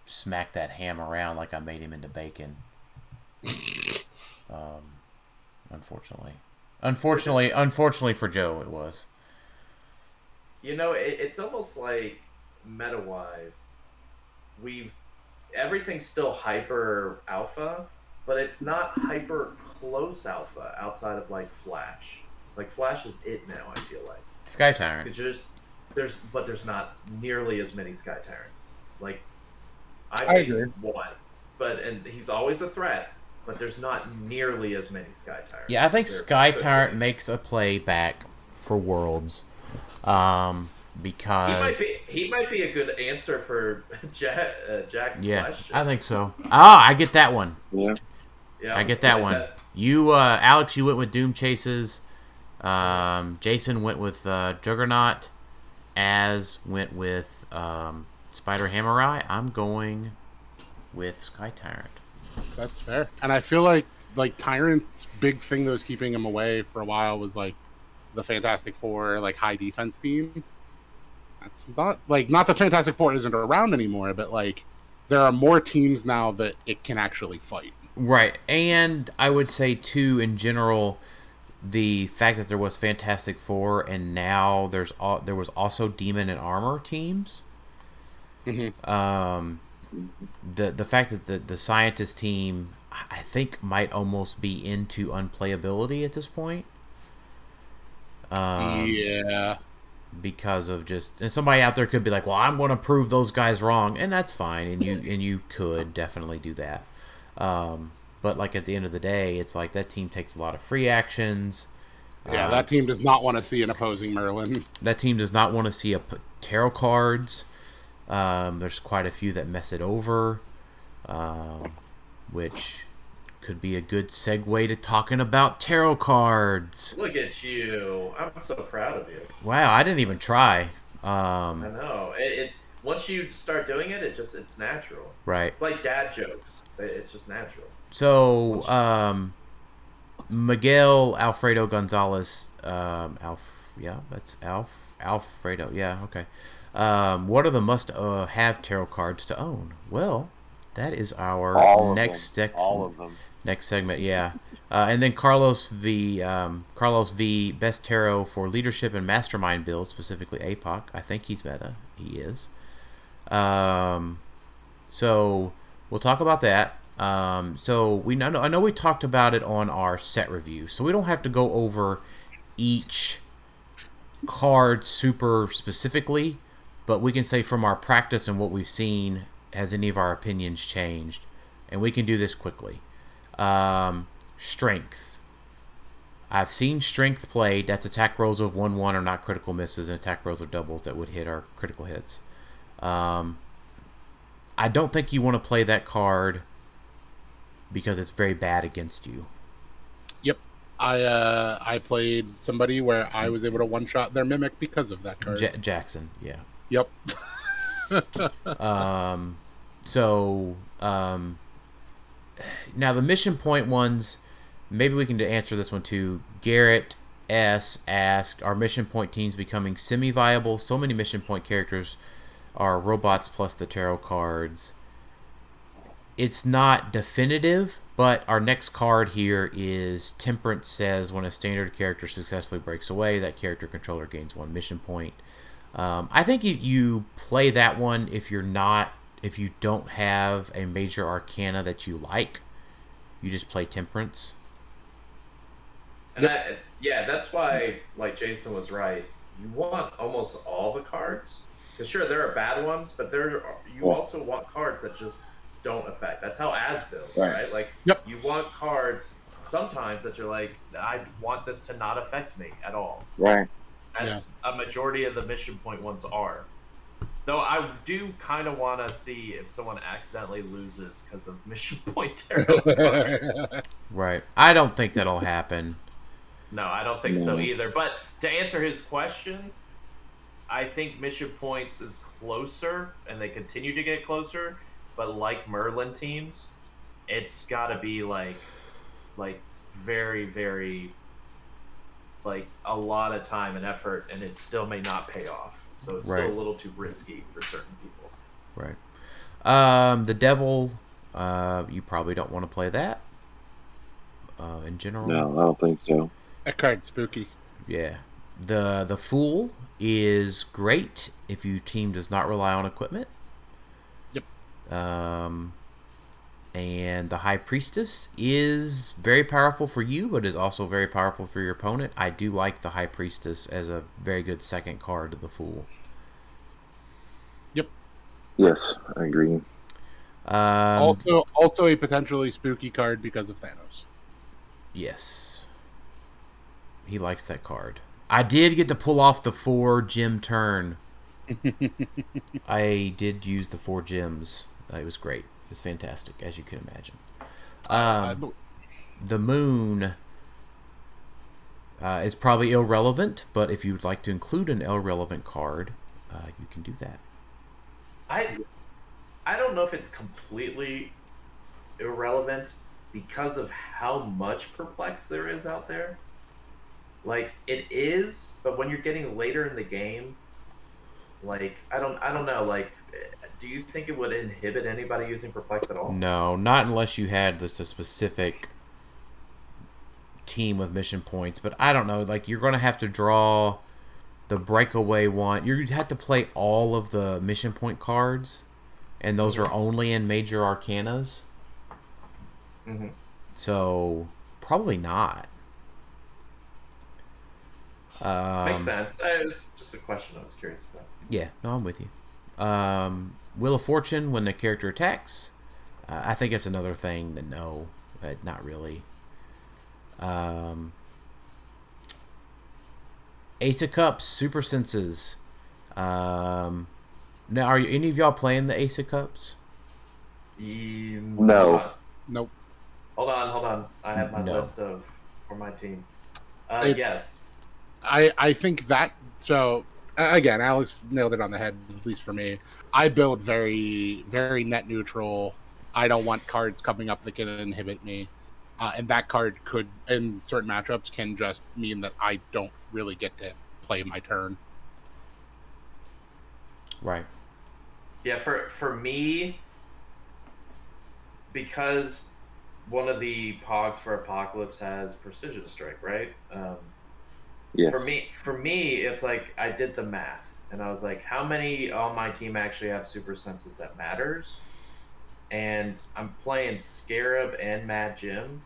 smacked that ham around like I made him into bacon. Unfortunately for Joe, it was. You know, it's almost like meta-wise, everything's still hyper alpha, but it's not hyper close alpha outside of like Flash. Like Flash is it now, I feel like. Sky Tyrant. There's not nearly as many Sky Tyrants. Like I think one, and he's always a threat, but there's not nearly as many Sky Tyrants. Yeah, I think Sky Tyrant makes a play back for Worlds. Because he might be a good answer for Jack's question. I think so. Oh, I get that one. Yeah, I get that one. Bet. You, Alex, you went with Doom Chases. Jason went with Juggernaut. Az went with Spider Hammer-Eye. I'm going with Sky Tyrant. That's fair. And I feel like Tyrant's big thing that was keeping him away for a while was like the Fantastic Four, like, high defense team. That's not... Like, not the Fantastic Four isn't around anymore, but, like, there are more teams now that it can actually fight. Right. And I would say, too, in general, the fact that there was Fantastic Four and now there was also Demon and Armor teams. Mm-hmm. The fact that the Scientist team, I think, might almost be into unplayability at this point. Yeah, because of just, and somebody out there could be like, well, I'm going to prove those guys wrong, and that's fine, and you could definitely do that, but like at the end of the day, it's like that team takes a lot of free actions. That team does not want to see an opposing Merlin. That team does not want to see a tarot cards. There's quite a few that mess it over, which could be a good segue to talking about tarot cards. Look at you. I'm so proud of you. Wow, I didn't even try. I know. It once you start doing it, it's natural. Right. It's like dad jokes. It's just natural. So, Miguel Alfredo Gonzalez, Alfredo. Yeah, okay. What are the must-have tarot cards to own? Well, that is our next segment, yeah. And then Carlos V, best tarot for leadership and mastermind build, specifically APOC. I think he's meta. He is. So we'll talk about that. So I know we talked about it on our set review, so we don't have to go over each card super specifically, but we can say from our practice and what we've seen, has any of our opinions changed? And we can do this quickly. Strength. I've seen strength played. That's attack rolls of 1/1 are not critical misses, and attack rolls of doubles that would hit are critical hits. I don't think you want to play that card because it's very bad against you. Yep. I played somebody where I was able to one-shot their Mimic because of that card. Jackson, yeah. Yep. Now the mission point ones, maybe we can answer this one too. Garrett S. asked, are mission point teams becoming semi-viable? So many mission point characters are robots plus the tarot cards. It's not definitive, but our next card here is Temperance says, when a standard character successfully breaks away, that character controller gains 1 mission point. I think you play that one if you don't have a major arcana that you like. You just play Temperance. And that's why, like Jason was right, you want almost all the cards. Because sure, there are bad ones, but you also want cards that just don't affect. That's how As builds, right? Like, yep. You want cards sometimes that you're like, I want this to not affect me at all. Right. As a majority of the mission point ones are. Though I do kind of want to see if someone accidentally loses because of mission point tarot. Right. I don't think that'll happen. No, I don't think so either. But to answer his question, I think mission points is closer, and they continue to get closer. But like Merlin teams, it's got to be like very, very, like a lot of time and effort, and it still may not pay off. So it's still a little too risky for certain people. Right. The Devil, you probably don't want to play that in general. No, I don't think so. That card's spooky. Yeah. The Fool is great if your team does not rely on equipment. Yep. And the High Priestess is very powerful for you, but is also very powerful for your opponent. I do like the High Priestess as a very good second card to the Fool. Yep. Yes, I agree. Also a potentially spooky card because of Thanos. Yes. He likes that card. I did get to pull off the 4 gem turn. I did use the 4 gems. It was great. It's fantastic, as you can imagine. The Moon is probably irrelevant, but if you would like to include an irrelevant card, you can do that. I don't know if it's completely irrelevant because of how much Perplex there is out there. Like, it is, but when you're getting later in the game, like, I don't know, like, do you think it would inhibit anybody using Perplex at all? No, not unless you had just a specific team with mission points. But I don't know. Like, you're going to have to draw the breakaway one. You'd have to play all of the mission point cards, and those are only in major arcanas. Mm-hmm. So, probably not. Makes sense. It was just a question I was curious about. Yeah, no, I'm with you. Wheel of Fortune, when the character attacks, I think it's another thing that no, but not really. Ace of Cups, Super Senses. Now, are any of y'all playing the Ace of Cups? No. Nope. Hold on. I have my list for my team. Yes. I think that, so... Again, Alex nailed it on the head, at least for me. I build very, very net neutral. I don't want cards coming up that can inhibit me. And that card could, in certain matchups, can just mean that I don't really get to play my turn. Right. Yeah, for me, because one of the pogs for Apocalypse has Precision Strike, right? For me, it's like I did the math. And I was like, how many on my team actually have super senses that matters? And I'm playing Scarab and Mad Jim.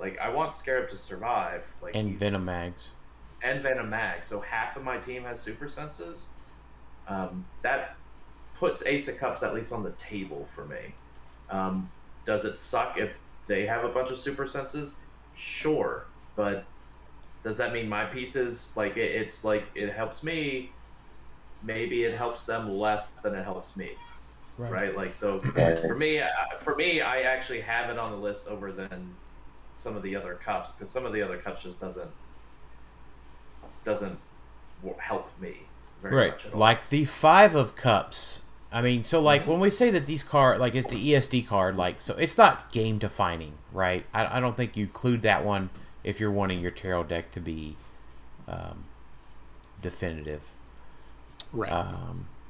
Like, I want Scarab to survive. Like, and Venomags. And Venomag. So half of my team has super senses. That puts Ace of Cups at least on the table for me. Does it suck if they have a bunch of super senses? Sure. But does that mean my pieces, like, it's like it helps me? Maybe it helps them less than it helps me. Right? Like, so for me, I actually have it on the list over than some of the other cups, because some of the other cups just doesn't help me very much at all. Like the Five of Cups. I mean, so like when we say that these card, like it's the ESD card, like, so it's not game defining, right? I don't think you clued that one if you're wanting your tarot deck to be definitive. Right.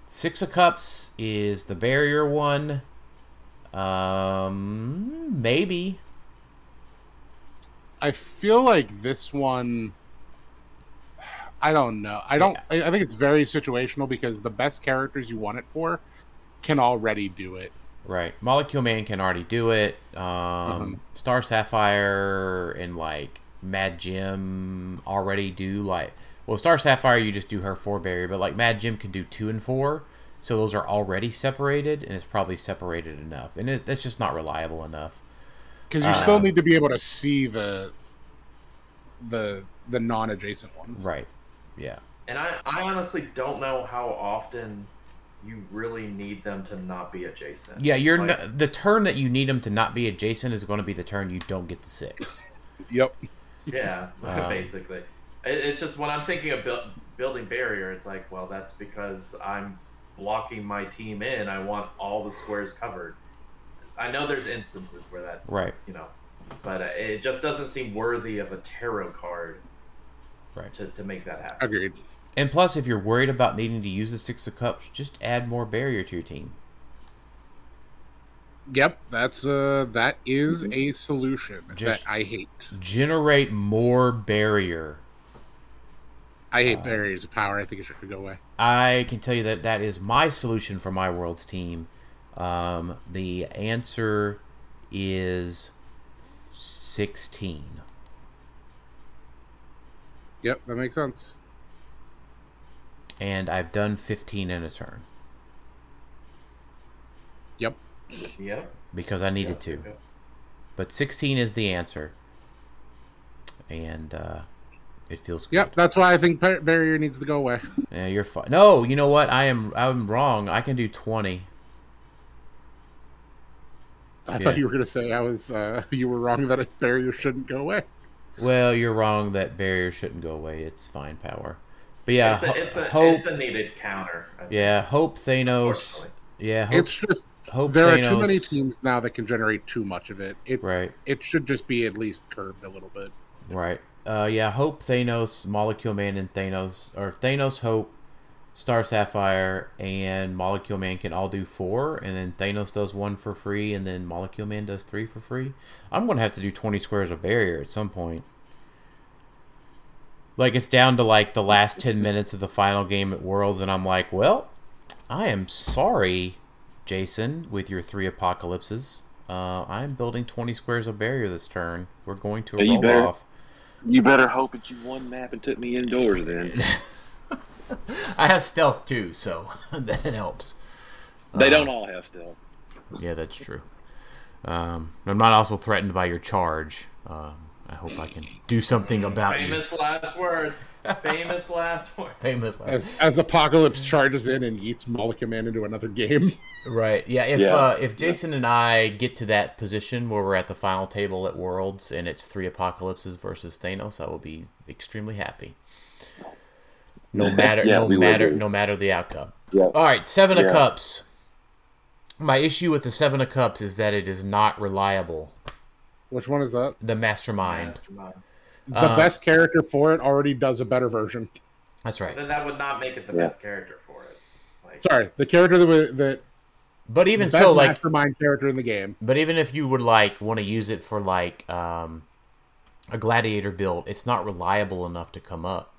Six of Cups is the barrier one. Maybe. I feel like this one, I don't know. I think it's very situational, because the best characters you want it for can already do it. Right. Molecule Man can already do it. Star Sapphire and like Mad Jim already do, like, well, Star Sapphire, you just do her 4 barrier, but like Mad Jim can do 2 and 4. So those are already separated, and it's probably separated enough. And that's just not reliable enough. Because you still need to be able to see the non-adjacent ones. Right. Yeah. And I honestly don't know how often you really need them to not be adjacent. Yeah, you're like, the turn that you need them to not be adjacent is going to be the turn you don't get the 6. Yep. Yeah, basically. It's just when I'm thinking of building barrier, it's like, well, that's because I'm blocking my team in. I want all the squares covered. I know there's instances where that, but it just doesn't seem worthy of a tarot card to make that happen. Agreed. And plus, if you're worried about needing to use the Six of Cups, just add more barrier to your team. Yep, that is a solution just that I hate. Generate more barrier. I hate barriers of power. I think it should go away. I can tell you that is my solution for my world's team. The answer is 16. Yep, that makes sense. And I've done 15 in a turn. Yep. Because I needed to. Yep. But 16 is the answer. And it feels good. Yep, that's why I think barrier needs to go away. Yeah, you're fine. No, you know what? I'm wrong. I can do 20. I thought you were going to say you were wrong that a barrier shouldn't go away. Well, you're wrong that barrier shouldn't go away. It's fine power. But yeah, it's a needed counter. Yeah, hope Thanos. Yeah, hope, it's just hope there Thanos, are too many teams now that can generate too much of it. It should just be at least curbed a little bit. Right. Yeah, hope Thanos, Molecule Man, and Thanos, or Thanos, Hope, Star Sapphire, and Molecule Man can all do 4, and then Thanos does 1 for free, and then Molecule Man does 3 for free. I'm going to have to do 20 squares of barrier at some point. Like, it's down to, like, the last 10 minutes of the final game at Worlds, and I'm like, well, I am sorry, Jason, with your 3 apocalypses. I'm building 20 squares of barrier this turn. We're going to roll off. You better hope that you won map and took me indoors then. I have stealth too, so that helps. They don't all have stealth. Yeah, that's true. I'm not also threatened by your charge. I hope I can do something about famous you. Last words. Famous last words. Famous last words. As Apocalypse charges in and eats Molecule Man into another game. Right. Yeah. If Jason and I get to that position where we're at the final table at Worlds and it's 3 apocalypses versus Thanos, I will be extremely happy. No matter the outcome. Yeah. All right, 7 of Cups. My issue with the 7 of Cups is that it is not reliable. Which one is that? The Mastermind. The best character for it already does a better version. That's right. Then that would not make it the best character for it. Like, sorry, the character that. But even so, like Mastermind character in the game. But even if you would like want to use it for like a gladiator build, it's not reliable enough to come up.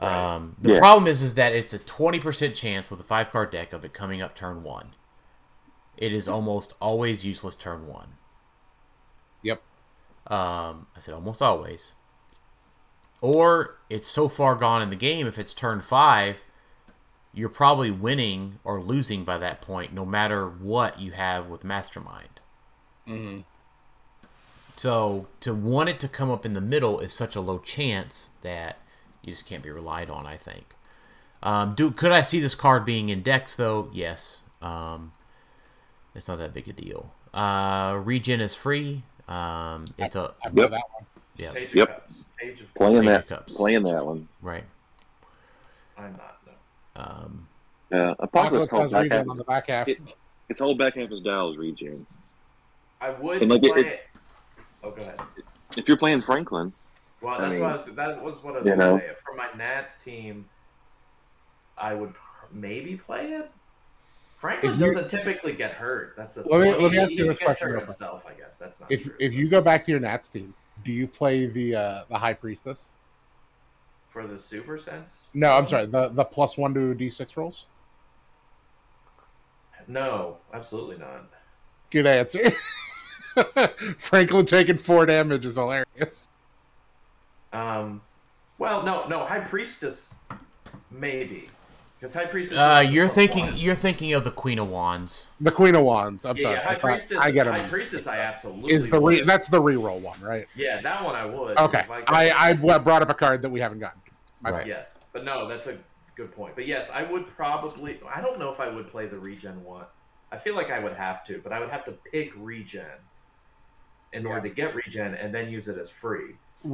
The problem is that it's a 20% chance with a 5-card deck of it coming up turn 1. It is almost always useless turn 1. Yep. I said almost always. Or it's so far gone in the game, if it's turn 5, you're probably winning or losing by that point, no matter what you have with Mastermind. Mm-hmm. So to want it to come up in the middle is such a low chance that you just can't be relied on, I think. Could I see this card being in decks, though? Yes. It's not that big a deal. Regen is free. It's a I know that one. Yeah. Page of Cups. Playing that one. Right. I'm not though. Apocalypse has regen on the back half. Its whole back half is dials regen. I would like play it. Oh, go ahead. If you're playing Franklin. Well, that was what I was going to say. For my Nats team, I would maybe play it. Franklin doesn't typically get hurt. That's the thing. Let me ask you this question. Himself, I guess. That's not true. If you go back to your Nats team, do you play the High Priestess? For the Super Sense? No, I'm sorry. The plus one to D6 rolls? No, absolutely not. Good answer. Franklin taking 4 damage is hilarious. Well, no, High Priestess, maybe, because High Priestess. You're thinking of the Queen of Wands. The Queen of Wands. I'm sorry. High Priestess. I get it. High Priestess, I absolutely is the would. That's the reroll one, right? Yeah, that one I would. Okay, I brought up a card that we haven't gotten. Right. Yes, but no, that's a good point. But yes, I would probably. I don't know if I would play the regen one. I feel like I would have to, but I would have to pick regen in order to get regen and then use it as free. The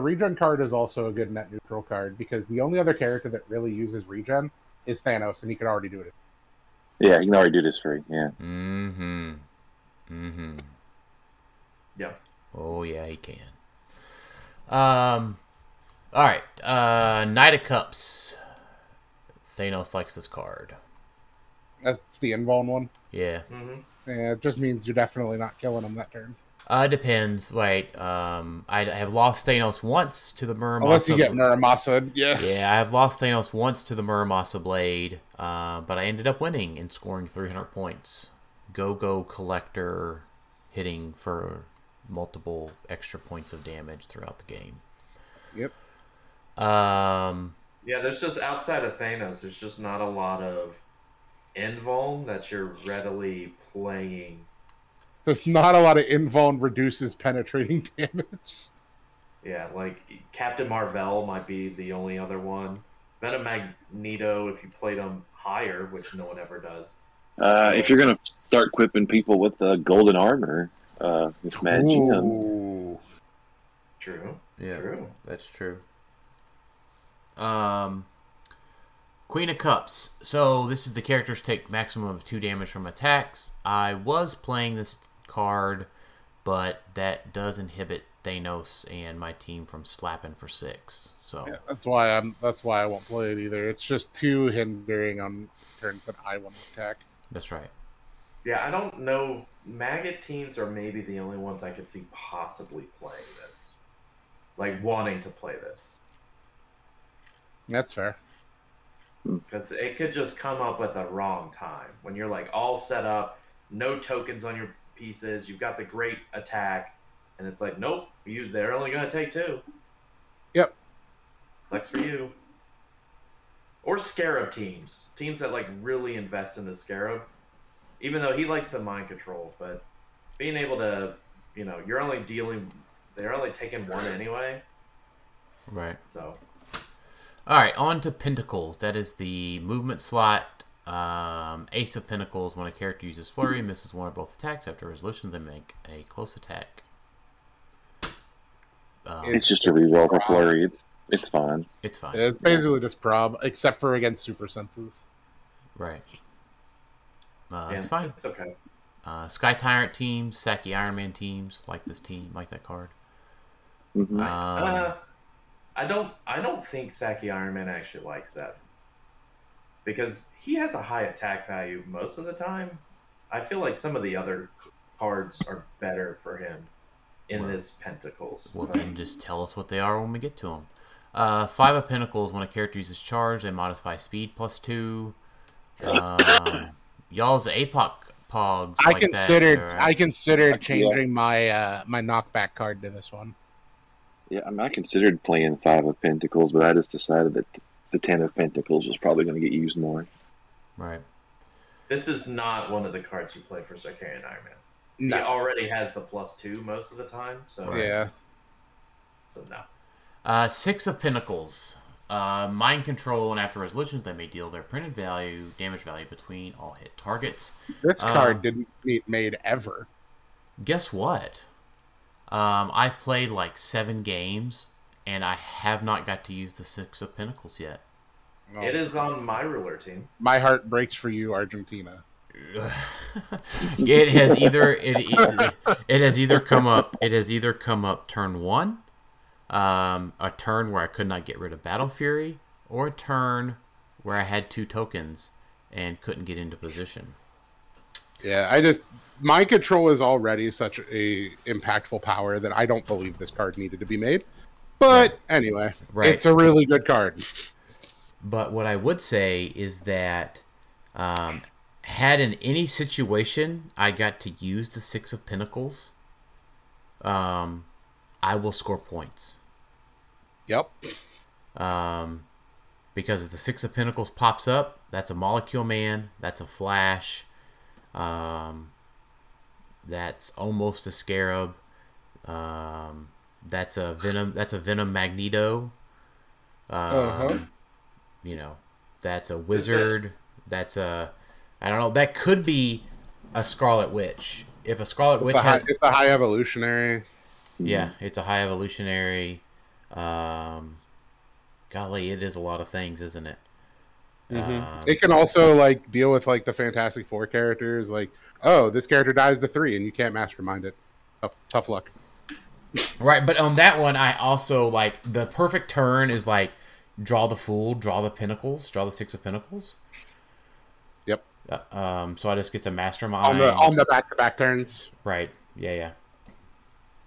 regen card is also a good net neutral card because the only other character that really uses regen is Thanos, and he can already do it. Yeah, he can already do this free. Yeah. Mm-hmm. Mm-hmm. Yeah. Oh yeah, he can. All right. Knight of Cups. Thanos likes this card. That's the invuln one. Yeah. Mm-hmm. Yeah, it just means you're definitely not killing him that turn. It depends. Like, I have lost Thanos once to the Muramasa. Unless you get Muramasa, yeah. Yeah, I have lost Thanos once to the Muramasa Blade, but I ended up winning and scoring 300 points. Go Collector hitting for multiple extra points of damage throughout the game. Yep. Yeah, there's just outside of Thanos, there's just not a lot of invuln that you're readily playing. There's not a lot of invuln reduces penetrating damage. Yeah, like Captain Marvel might be the only other one. Venom Magneto, if you played them higher, which no one ever does. If you're going to start quipping people with the golden armor, it's magic. True. Yeah, true. That's true. Queen of Cups. So this is the characters take maximum of 2 damage from attacks. I was playing this card, but that does inhibit Thanos and my team from slapping for 6. So yeah, that's why I won't play it either. It's just too hindering on turns that I want to attack. That's right. Yeah, I don't know. Maggot teams are maybe the only ones I could see possibly playing this. Like wanting to play this. That's fair. Because it could just come up at the wrong time. When you're like all set up, no tokens on your pieces, you've got the great attack, and it's like, nope, they're only going to take 2. Yep. Sucks for you. Or Scarab teams. Teams that like really invest in the Scarab. Even though he likes the mind control, but being able to, you're only they're only taking 1 anyway. Right. So... All right, on to Pentacles. That is the movement slot. Ace of Pentacles. When a character uses Flurry, misses one or both attacks. After resolution, they make a close attack. It's just a reroll for Flurry. It's fine. It's fine. It's basically just prob, except for against Super Senses. Right. It's fine. It's okay. Sky Tyrant teams, Saki Iron Man teams, like this team, like that card. Mm-hmm. I don't think Saki Iron Man actually likes that because he has a high attack value most of the time. I feel like some of the other cards are better for him in this Pentacles. Well, then just tell us what they are when we get to them. Five of Pentacles. When a character uses charge, they modify speed +2. Y'all's APOC pogs. I considered changing my knockback card to this one. Yeah, I mean, I considered playing Five of Pentacles, but I just decided that the Ten of Pentacles was probably going to get used more. Right. This is not one of the cards you play for Sarkarian Iron Man. No. He already has the +2 most of the time, so yeah. So no. Six of Pentacles. Mind control, and after resolutions, they may deal their printed value, damage value between all hit targets. This card didn't get made ever. Guess what? I've played like 7 games, and I have not got to use the Six of Pentacles yet. Oh. It is on my ruler team. My heart breaks for you, Argentina. It has either come up turn 1, a turn where I could not get rid of Battle Fury, or a turn where I had 2 tokens and couldn't get into position. Yeah, mind control is already such a impactful power that I don't believe this card needed to be made. But anyway, it's a really good card. But what I would say is that had in any situation I got to use the Six of Pentacles, I will score points. Yep. Because if the Six of Pentacles pops up, that's a Molecule Man, that's a Flash, that's almost a Scarab, that's a Venom Magneto, that's a Wizard, I don't know, that could be a Scarlet Witch. If a Scarlet Witch it's a high evolutionary. Yeah, it's a high evolutionary. Golly, it is a lot of things, isn't it? It can also deal with the Fantastic Four characters. This character dies to 3, and you can't mastermind it. Tough luck. Right, but on that one, I also the perfect turn is draw the Fool, draw the Pentacles, draw the Six of Pentacles. Yep. So I just get to mastermind on the back-to-back turns. Right. Yeah.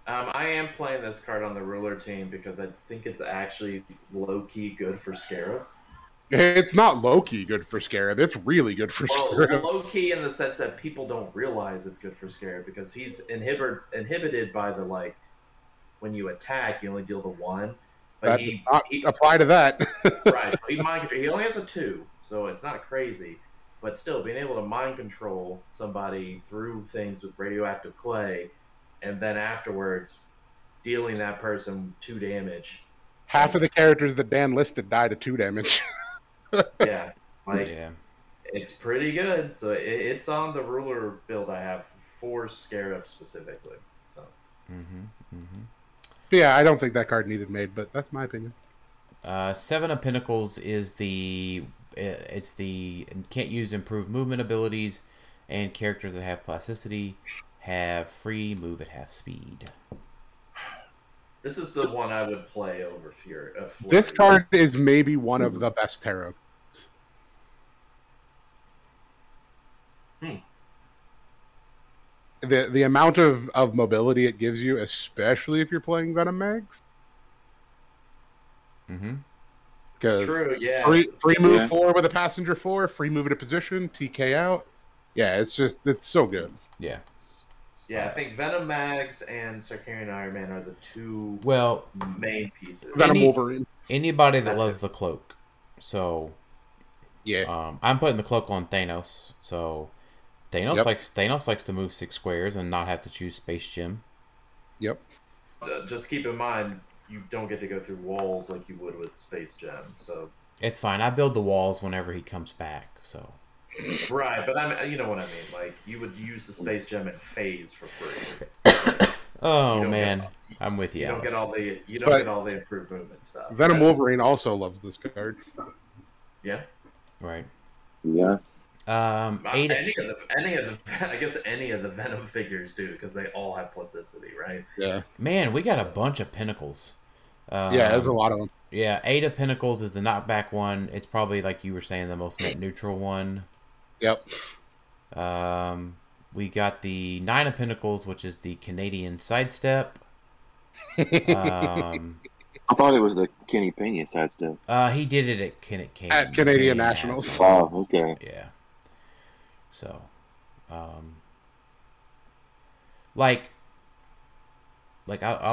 I am playing this card on the ruler team because I think it's actually low-key good for Scarab. It's not low-key good for Scarab. It's really good for Scarab. Low-key in the sense that people don't realize it's good for Scarab because he's inhibited by the, when you attack, you only deal the 1. But that does not apply to that. Right. So he only has a 2, so it's not crazy. But still, being able to mind control somebody through things with radioactive clay, and then afterwards, dealing that person 2 damage. Half of the characters that Dan listed died of 2 damage. Yeah. It's pretty good. So it's on the ruler build I have for Scarab specifically. So. Yeah, I don't think that card needed made, but that's my opinion. Seven of Pentacles is the can't use improved movement abilities, and characters that have plasticity have free move at half speed. This is the one I would play over Fury. This card is maybe one of the best tarot. The amount of mobility it gives you, especially if you're playing Venom Mags. Because true, yeah. Free move 4 with a passenger 4, free move at a position, TK out. Yeah, it's so good. Yeah. Yeah, I think Venom Mags and Sarkarian Iron Man are the two main pieces. Venom Wolverine. Anybody that loves the cloak. So, yeah. I'm putting the cloak on Thanos. So, Thanos likes to move 6 squares and not have to choose Space Gym. Yep. Just keep in mind, you don't get to go through walls like you would with Space Gem, so it's fine. I build the walls whenever he comes back, so right. But you know what I mean. You would use the Space Gem and phase for free. Oh man, I'm with you. You don't get all the improved movement stuff. Venom Wolverine also loves this card. Yeah. Right. Yeah. Any of the Venom figures do because they all have plasticity, right? Yeah. Man, we got a bunch of Pentacles. There's a lot of them. Yeah, 8 of Pentacles is the knockback one. It's probably you were saying the most net neutral one. Yep. We got the 9 of Pentacles, which is the Canadian sidestep. I thought it was the Kenny Pena sidestep. He did it at Canadian Nationals. Oh, okay. Yeah. So, I'll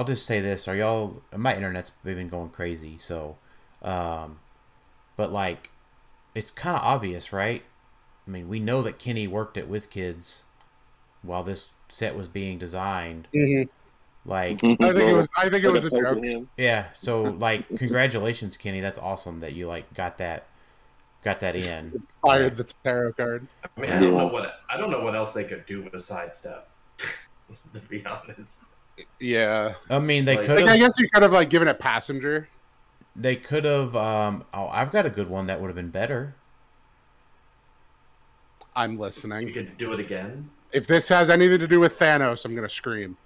just say this: are y'all? My internet's been going crazy, so, but like, it's kind of obvious, right? I mean, we know that Kenny worked at WizKids while this set was being designed. Mm-hmm. Like, I think it was a joke. Yeah. So, like, congratulations, Kenny. That's awesome that you got that in. Inspired the tarot card. I mean, I don't know what else they could do with a sidestep. To be honest. Yeah. I mean, they could. Like, I guess you could have given it passenger. They could have. I've got a good one that would have been better. I'm listening. You could do it again. If this has anything to do with Thanos, I'm gonna scream.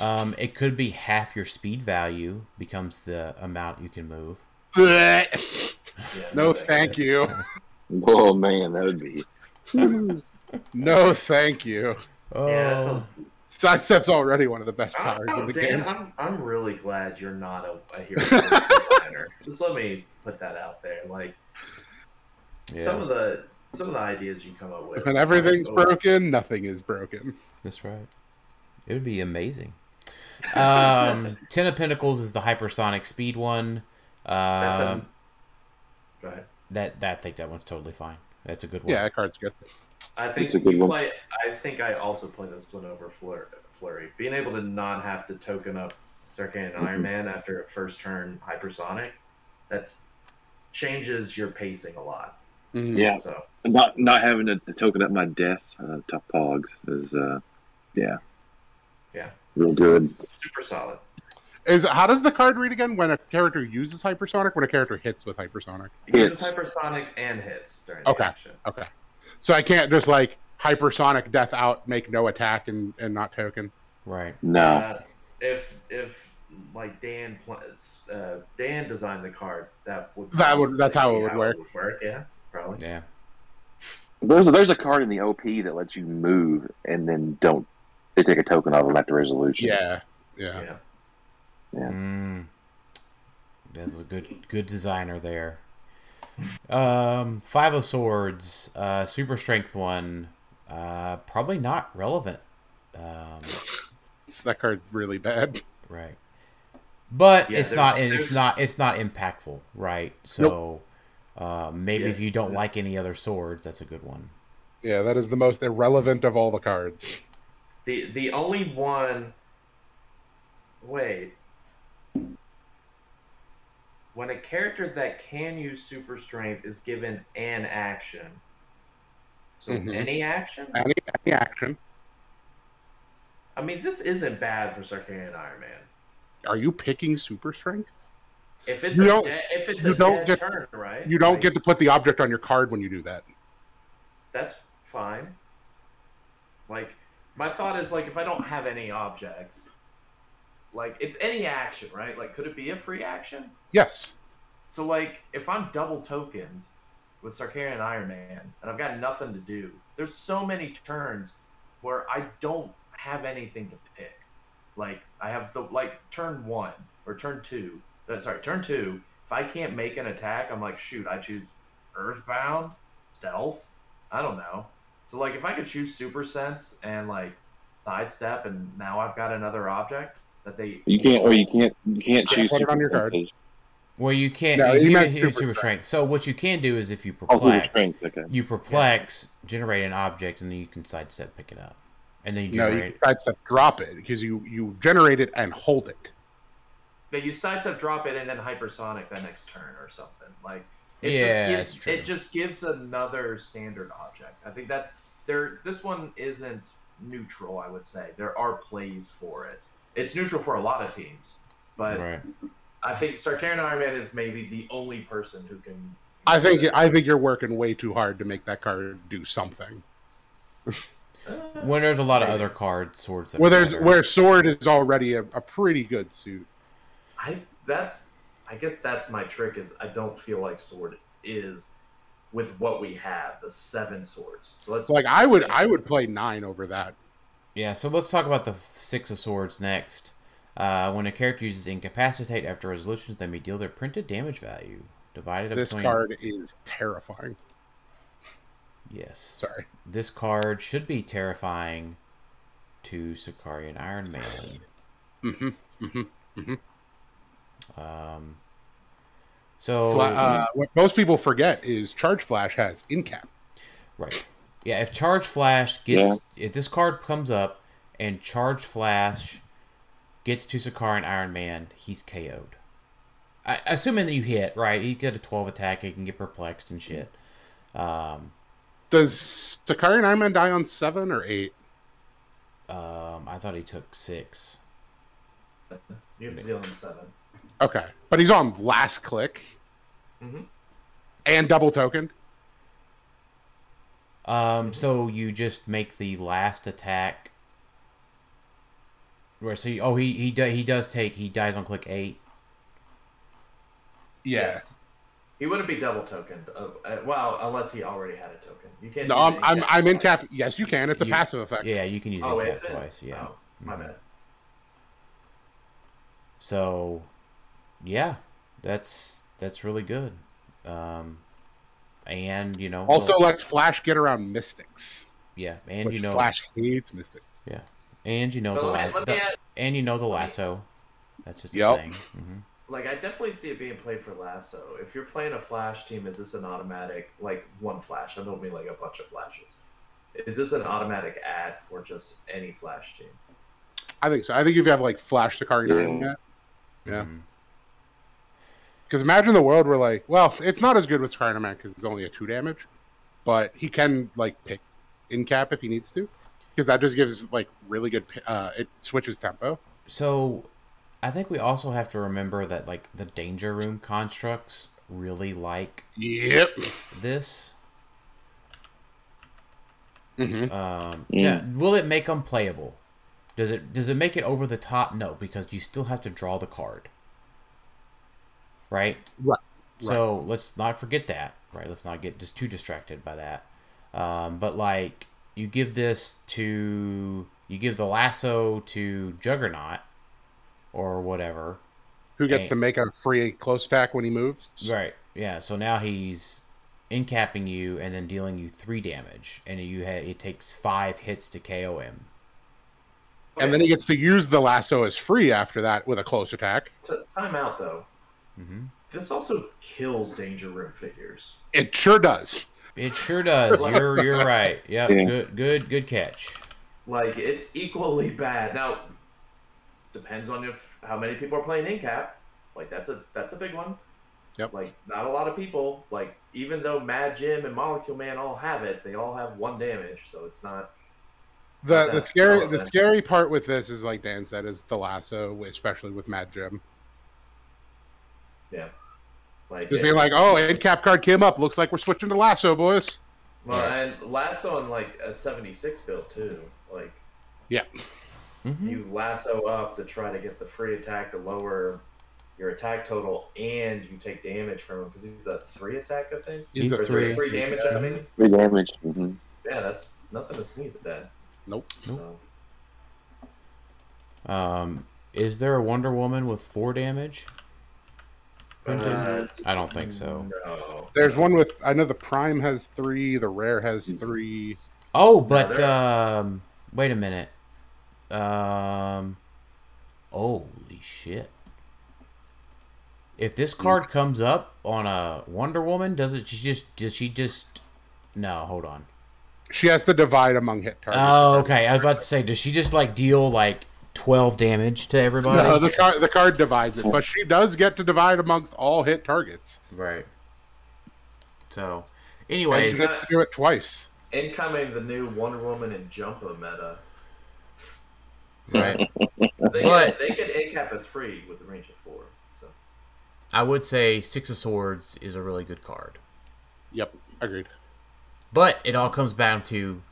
It could be half your speed value becomes the amount you can move. Yeah, no, thank you. Oh man, that would be. No, thank you. Oh, yeah, sidestep's already one of the best powers in the game. I'm really glad you're not a hero designer. Just let me put that out there. Like some of the ideas you come up with. When everything's broken, nothing is broken. That's right. It would be amazing. Ten of Pentacles is the hypersonic speed one. Go ahead. I think that one's totally fine. That's a good one. Yeah, that card's good. I also play this one over Flurry. Being able to not have to token up Sarkhan and Iron Man after a first turn hypersonic, that changes your pacing a lot. Mm-hmm. Yeah. So not having to token up my death to Pogs is yeah. Yeah, real good. Super solid. How does the card read again? When a character uses hypersonic, when a character hits with hypersonic, uses hypersonic and hits during the action. Okay, so I can't just hypersonic death out, make no attack and not token. Right. No. If Dan designed the card, that's how it would work. Yeah, probably. Yeah. There's a card in the OP that lets you move and then don't. They take a token off of that resolution. Yeah. That was a good designer there. Five of Swords, super strength one, probably not relevant. That card's really bad, right? But it's not impactful, right? So maybe if you don't like any other swords, that's a good one. Yeah, that is the most irrelevant of all the cards. The only one... Wait. When a character that can use super strength is given an action. So any action? Any action. I mean, this isn't bad for Sarkhan and Iron Man. Are you picking super strength? If it's a dead turn, right? You don't get to put the object on your card when you do that. That's fine. My thought is, if I don't have any objects, it's any action, right? Could it be a free action? Yes. So, if I'm double tokened with Sarkhan and Iron Man, and I've got nothing to do, there's so many turns where I don't have anything to pick. I have the, turn one, or turn two, if I can't make an attack, I'm shoot, I choose Earthbound, Stealth, I don't know. So, if I could choose Super Sense and, Sidestep, and now I've got another object that they... You can't choose... Put it on your card. Well, you can't... No, you can't use Super Strength. So, what you can do is if you Perplex, generate an object, and then you can Sidestep, pick it up. And then you generate... No, you Sidestep, drop it, because you generate it and hold it. But you Sidestep, drop it, and then Hypersonic that next turn or something. It just gives another standard object. I think that's there. This one isn't neutral, I would say. There are plays for it. It's neutral for a lot of teams, but right. I think Sarkhan Iron Man is maybe the only person who can. I think you're working way too hard to make that card do something. When there's a lot of other card swords. Where sword is already a pretty good suit. I guess that's my trick is I don't feel like sword is with what we have, the 7 swords. So let's I would play 9 over that. Yeah, so let's talk about the 6 of Swords next. When a character uses Incapacitate after resolutions, they may deal their printed damage value. Divided between... This card is terrifying. Yes. Sorry. This card should be terrifying to Sicarian Iron Man. So what most people forget is Charge Flash has Incap. Right. Yeah, if Charge Flash gets... Yeah. If this card comes up and Charge Flash gets to Sicarian Iron Man, he's KO'd. Assuming that you hit, right? He got a 12 attack, he can get perplexed and shit. Does Sicarian Iron Man die on 7 or 8? I thought he took 6. You have to deal on 7. Okay. But he's on last click. Mm-hmm. And double token. So you just make the last attack. Right, so he dies on click 8. Yeah. Yes. He wouldn't be double tokened. Well, unless he already had a token. You can't. No, I'm in cap. Yes, you can. It's a passive effect. Yeah, you can use it twice. Yeah. Oh, my bad. So, yeah, that's really good. And you know, also lets Flash get around mystics. Yeah, and you know, Flash hates mystics. Yeah, and you know the lasso. That's just the thing. Mm-hmm. Like, I definitely see it being played for lasso. If you're playing a Flash team, is this an automatic, like, one Flash? I don't mean, like, a bunch of Flashes. Is this an automatic ad for just any Flash team? I think so. I think if you have, like, Flash Sicarian. Yeah. Yeah. Because imagine the world where, like, well, it's not as good with Sicarian Man because it's only a 2 damage, but he can, like, pick Incap if he needs to, because that just gives, like, really good... it switches tempo. So... I think we also have to remember that, like, the Danger Room constructs really like this. Mm-hmm. Yeah. Will it make them playable? Does it make it over the top? No, because you still have to draw the card. Right? Right. So let's not forget that. Right? Let's not get just too distracted by that. But, like, you give this to... You give the lasso to Juggernaut, or whatever, who gets to make a free close attack when he moves. Right, yeah. So now he's incapping you and then dealing you 3 damage, and it takes 5 hits to KO him. And then he gets to use the lasso as free after that with a close attack. Time out, though. Mm-hmm. This also kills Danger Room figures. It sure does. It sure does. You're right. Yep, yeah. Good catch. Like, it's equally bad now. Depends on how many people are playing Incap. Like, that's a big one. Yep. Like, not a lot of people. Like, even though Mad Jim and Molecule Man all have it, they all have 1 damage, so it's not. The scary part with this is, like Dan said, is the lasso, especially with Mad Jim. Yeah. Like, just being like, oh, Incap card came up. Looks like we're switching to lasso, boys. Well, and lasso on, like, a 76 build too. Like. Yeah. Mm-hmm. You lasso up to try to get the free attack to lower your attack total, and you take damage from him because he's a 3 attack, I think. He's a 3 damage. Yeah. I mean, 3 damage. Mm-hmm. Yeah, that's nothing to sneeze at. That. Nope. So. Is there a Wonder Woman with 4 damage? I don't think so. No. There's one with. I know the Prime has 3. The Rare has 3. Oh, but wait a minute. Holy shit. If this card comes up on a Wonder Woman, no, hold on. She has to divide among hit targets. Oh, okay. I was about to say, does she just, like, deal, like, 12 damage to everybody? No, the card divides it, but she does get to divide amongst all hit targets. Right. So, anyways. And she gets to do it twice. Incoming the new Wonder Woman and Jumper meta. Right, they get Incap as free with a range of 4. So, I would say Six of Swords is a really good card. Yep, agreed. But it all comes down to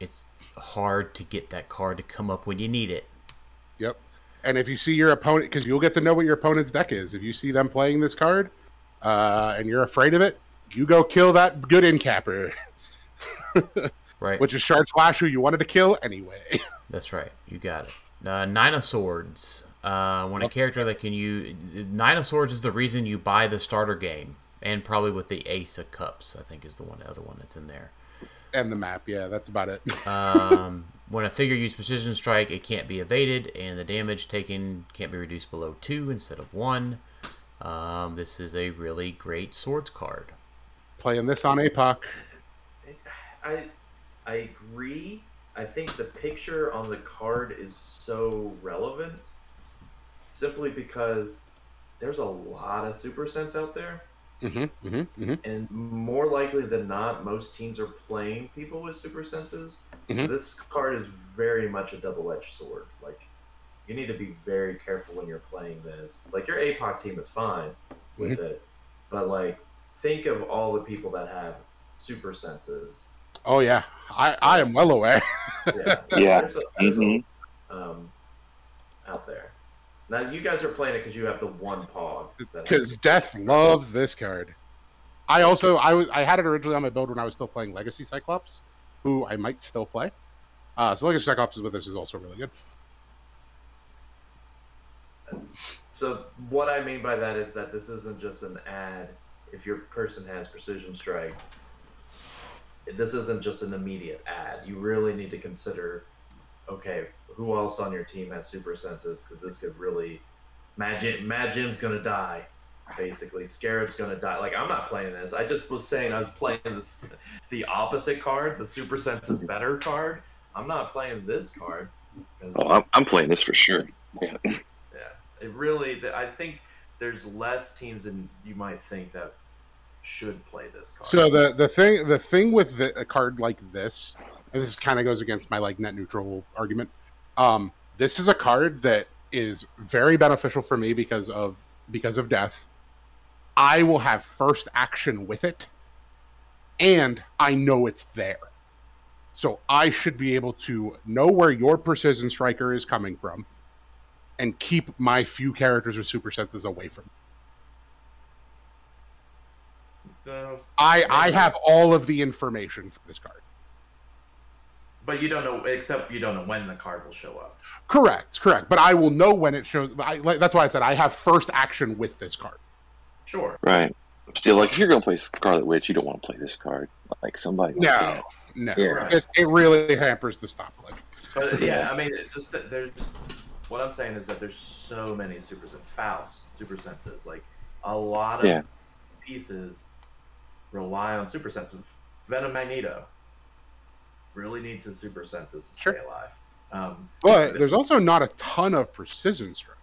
it's hard to get that card to come up when you need it. Yep, and if you see your opponent, because you'll get to know what your opponent's deck is. If you see them playing this card, and you're afraid of it, you go kill that good Incapper. Right, which is Charge Flash, who you wanted to kill anyway. That's right. You got it. 9 of Swords. When a character that can use... Nine of Swords is the reason you buy the starter game. And probably with the Ace of Cups, I think, is the other one that's in there. And the map, yeah, that's about it. When a figure uses Precision Strike, it can't be evaded, and the damage taken can't be reduced below 2 instead of 1. This is a really great Swords card. Playing this on APOC. I agree. I think the picture on the card is so relevant, simply because there's a lot of Super Sense out there. Mm-hmm, mm-hmm, mm-hmm. And more likely than not, most teams are playing people with super senses. Mm-hmm. So this card is very much a double-edged sword. Like, you need to be very careful when you're playing this. Like, your APOC team is fine with mm-hmm. it, but like, think of all the people that have super senses. Oh yeah, I am well aware. Yeah, yeah. There's mm-hmm. Out there. Now, you guys are playing it because you have the one pog. Because Death loves this card. I had it originally on my build when I was still playing Legacy Cyclops, who I might still play. So Legacy Cyclops with this is also really good. So what I mean by that is that this isn't just an add. If your person has Precision Strike, this isn't just an immediate add. You really need to consider, okay, who else on your team has super senses? Because this could really... Mad Jim's going to die, basically. Scarab's going to die. Like, I'm not playing this. I just was saying I was playing this, the opposite card, the super senses better card. I'm not playing this card. I'm playing this for sure. Yeah. Yeah. It really... I think there's less teams than you might think that should play this card. So the thing with a card like this, and this kind of goes against my like net neutral argument, this is a card that is very beneficial for me because of Death. I will have first action with it, and I know it's there. So I should be able to know where your Precision Striker is coming from and keep my few characters with super senses away from it. I have all of the information for this card. But you don't know, except you don't know when the card will show up. Correct. But I will know when it shows. That's why I said I have first action with this card. Sure. Right. Still, like, if you're going to play Scarlet Witch, you don't want to play this card. Like, somebody... No. Yeah. Right. It really hampers the stoplight. But, yeah, I mean, just that there's... What I'm saying is that there's so many super senses. Faust, super senses. Like, a lot of pieces rely on super senses. Venom Magneto really needs his super senses to stay alive. But there's also not a ton of Precision Strike.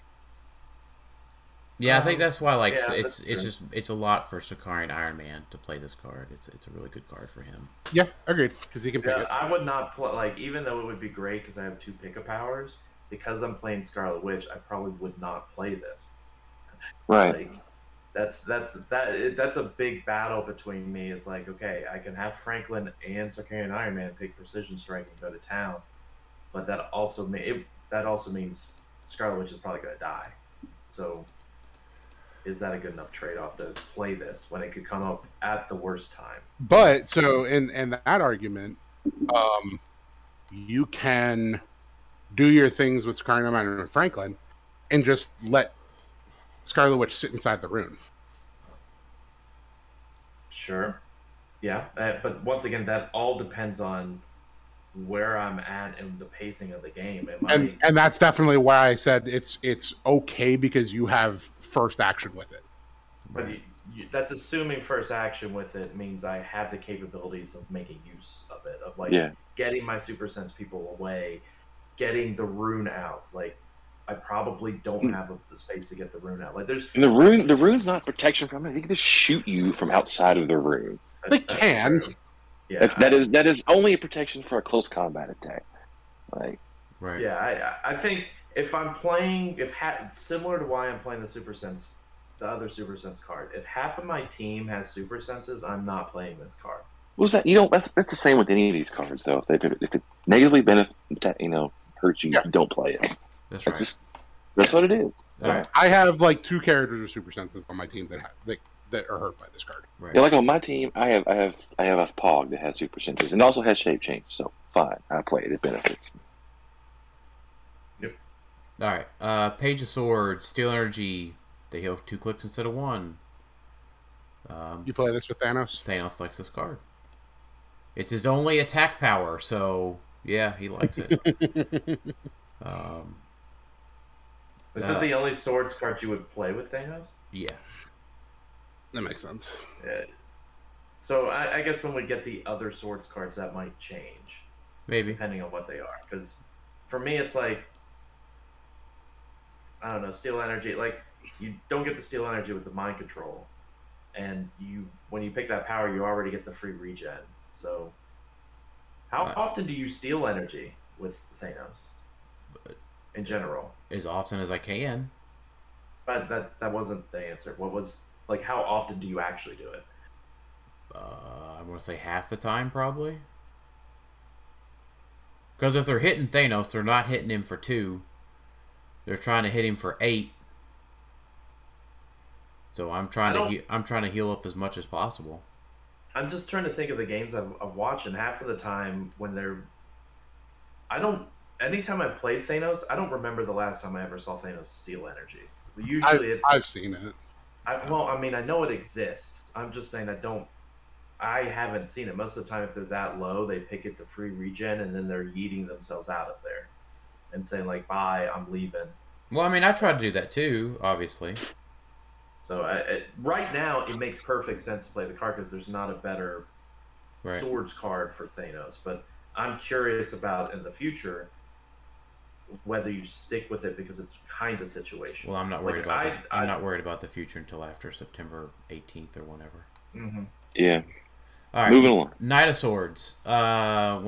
Yeah, I think that's why it's a lot for Sakarian Iron Man to play this card. It's a really good card for him. Yeah, agreed, because he can pick it. I would not play, like, even though it would be great because I have two pick-up powers, because I'm playing Scarlet Witch, I probably would not play this. Right. Like, that's a big battle between me. It's like, okay, I can have Franklin and Sakarian Iron Man pick Precision Strike and go to town, but that also means Scarlet Witch is probably going to die. So, is that a good enough trade-off to play this when it could come up at the worst time? But so in that argument, you can do your things with Sakarian Iron Man and Franklin, and just let Scarlet Witch sit inside the room. Sure. Yeah, but once again, that all depends on where I'm at and the pacing of the game. And that's definitely why I said it's okay because you have first action with it. But that's assuming first action with it means I have the capabilities of making use of it, of getting my super sense people away, getting the rune out, like, I probably don't have the space to get the rune out. Like, there's the rune's not protection from it. They can just shoot you from outside of the rune. They can. True. Yeah, that is only a protection for a close combat attack. Like, right. Yeah, I think if I'm playing, similar to why I'm playing the super sense, the other super sense card. If half of my team has super senses, I'm not playing this card. What's that? You know, that's the same with any of these cards though. If it negatively benefit, hurt you, don't play it. That's right. That's what it is. Right. I have like two characters with super senses on my team that are hurt by this card. Right. Yeah, like on my team, I have a pog that has super senses and also has shape change. So fine, I play it. It benefits me. Yep. Alright, Page of Swords, Steel Energy, they heal 2 clicks instead of 1. You play this with Thanos? Thanos likes this card. It's his only attack power, so yeah, he likes it. This is the only swords card you would play with Thanos? Yeah. That makes sense. Yeah. So I guess when we get the other swords cards, that might change. Maybe. Depending on what they are. Because for me, it's like, I don't know, Steel Energy. Like, you don't get the Steel Energy with the Mind Control. And you, when you pick that power, you already get the free regen. So how often do you steal energy with Thanos in general? As often as I can. But that wasn't the answer. What was, like, how often do you actually do it? I'm going to say half the time, probably. Because if they're hitting Thanos, they're not hitting him for 2. They're trying to hit him for 8. So I'm trying to heal up as much as possible. I'm just trying to think of the games I've watched, and half of the time when they're... Anytime I played Thanos, I don't remember the last time I ever saw Thanos steal energy. Usually I've seen it. I know it exists. I'm just saying I haven't seen it. Most of the time, if they're that low, they pick it to free regen, and then they're yeeting themselves out of there and saying, like, bye, I'm leaving. Well, I try to do that too, obviously. So right now, it makes perfect sense to play the card because there's not a better swords card for Thanos. But I'm curious about, in the future, whether you stick with it because it's kind of situational. Well, I'm not worried not worried about the future until after September 18th or whenever. Mm-hmm. Yeah. All right. Moving along. Knight of Swords. When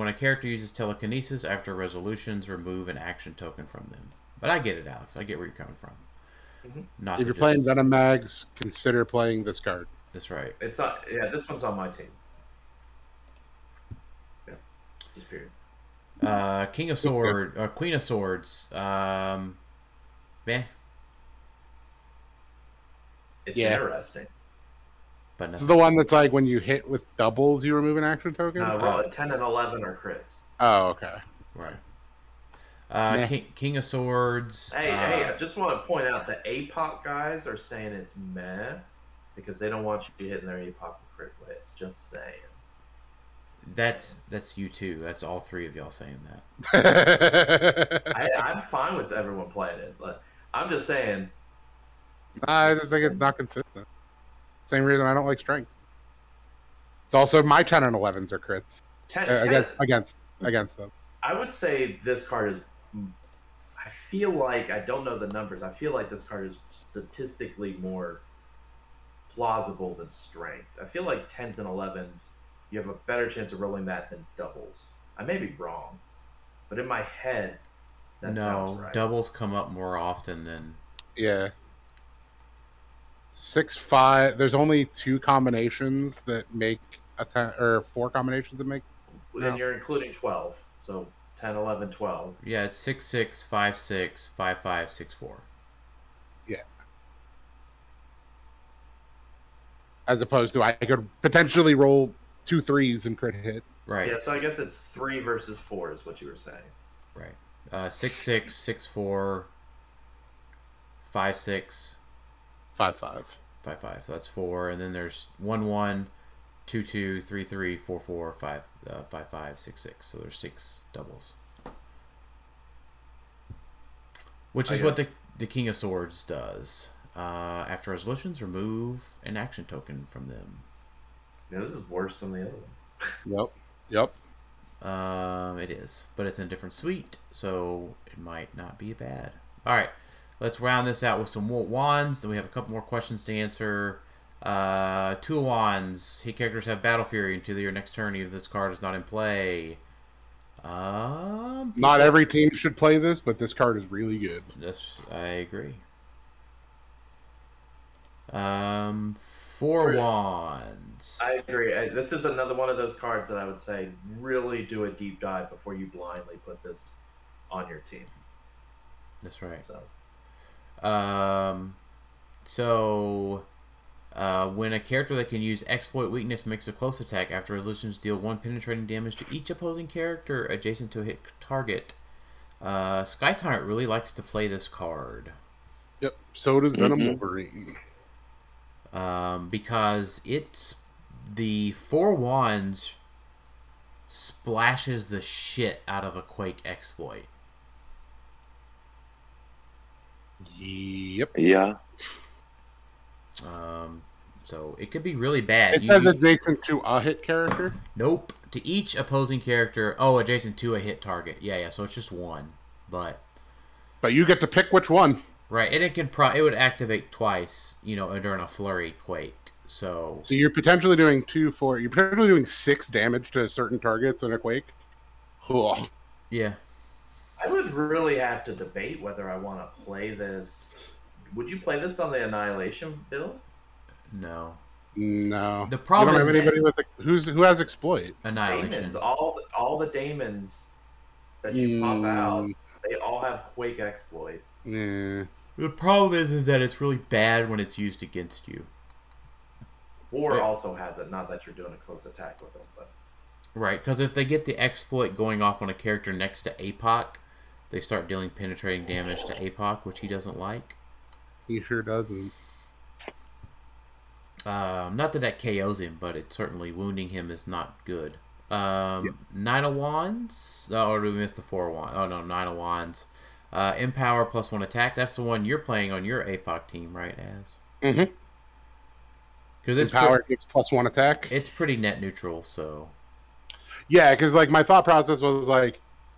a character uses telekinesis after resolutions, remove an action token from them. But I get it, Alex. I get where you're coming from. Mm-hmm. If you're playing Venom Mags, consider playing this card. That's right. It's not. Yeah, this one's on my team. Yeah. Just period. King of Swords, Queen of Swords. It's interesting. But this is the one that's like when you hit with doubles, you remove an action token. No, well, 10 and 11 are crits. Oh, okay, right. King of Swords. Hey! I just want to point out the APOC guys are saying it's meh because they don't want you hitting their APOC crit way. It's just saying. That's you too. That's all three of y'all saying that. I'm fine with everyone playing it, but I'm just saying. I just think it's not consistent. Same reason I don't like strength. It's also my 10 and 11s are crits. Against them. I would say this card is... I feel like... I don't know the numbers. I feel like this card is statistically more plausible than strength. I feel like 10s and 11s, you have a better chance of rolling that than doubles. I may be wrong, but in my head, sounds right. No, doubles come up more often than... Yeah. 6-5. There's only 2 combinations that make a 10, or 4 combinations that make. Then you're including 12, so 10, 11, 12. Yeah, it's 6-6, 5-6, 5-5, 6-4. Yeah. As opposed to I could potentially roll 2 3s and crit hit. Right. Yeah, so I guess it's 3 versus 4 is what you were saying. Right. 6-6, 6-4, 5-6. 5-5. So that's 4, and then there's 1-1, 2-2, 3-3, 4-4, 5-5, 6-6. So there's 6 doubles, which is what the King of Swords does. After resolutions, remove an action token from them. Yeah, this is worse than the other one. Yep. It is, but it's in a different suite, so it might not be bad. All right. Let's round this out with some wands. Then we have a couple more questions to answer. 2 of wands. Hit characters have battle fury until your next turn if this card is not in play. Not every team should play this, but this card is really good. Yes, I agree. 4 wands. I agree. This is another one of those cards that I would say really do a deep dive before you blindly put this on your team. That's right. So. When a character that can use exploit weakness makes a close attack after resolutions, deal 1 penetrating damage to each opposing character adjacent to a hit target. Sky Tyrant really likes to play this card. Yep, so does Venom Wolverine. Because it's the 4 wands splashes the shit out of a Quake exploit. Yep. Yeah. So it could be really bad. It says adjacent to a hit character? Nope. To each opposing character. Oh, adjacent to a hit target. Yeah. So it's just one. But you get to pick which one. Right. And it would activate twice, during a flurry Quake. So you're potentially doing 6 damage to certain targets in a Quake. Ugh. Yeah. I would really have to debate whether I want to play this. Would you play this on the Annihilation build? No. The problem is anybody who has exploit Annihilation. Daemons, all the daemons that you pop out, they all have Quake exploit. Yeah. The problem is that it's really bad when it's used against you. War also has it. Not that you're doing a close attack with them, but right, because if they get the exploit going off on a character next to APOC, they start dealing penetrating damage to APOC, which he doesn't like. He sure doesn't. Not that KOs him, but it certainly wounding him is not good. 9 of Wands. Oh, we missed the 4 wand. Oh no, 9 of Wands. Empower +1 attack. That's the one you're playing on your APOC team, right? Mm-hmm. Because it's Empower gives +1 attack. It's pretty net neutral, so. Yeah, because my thought process was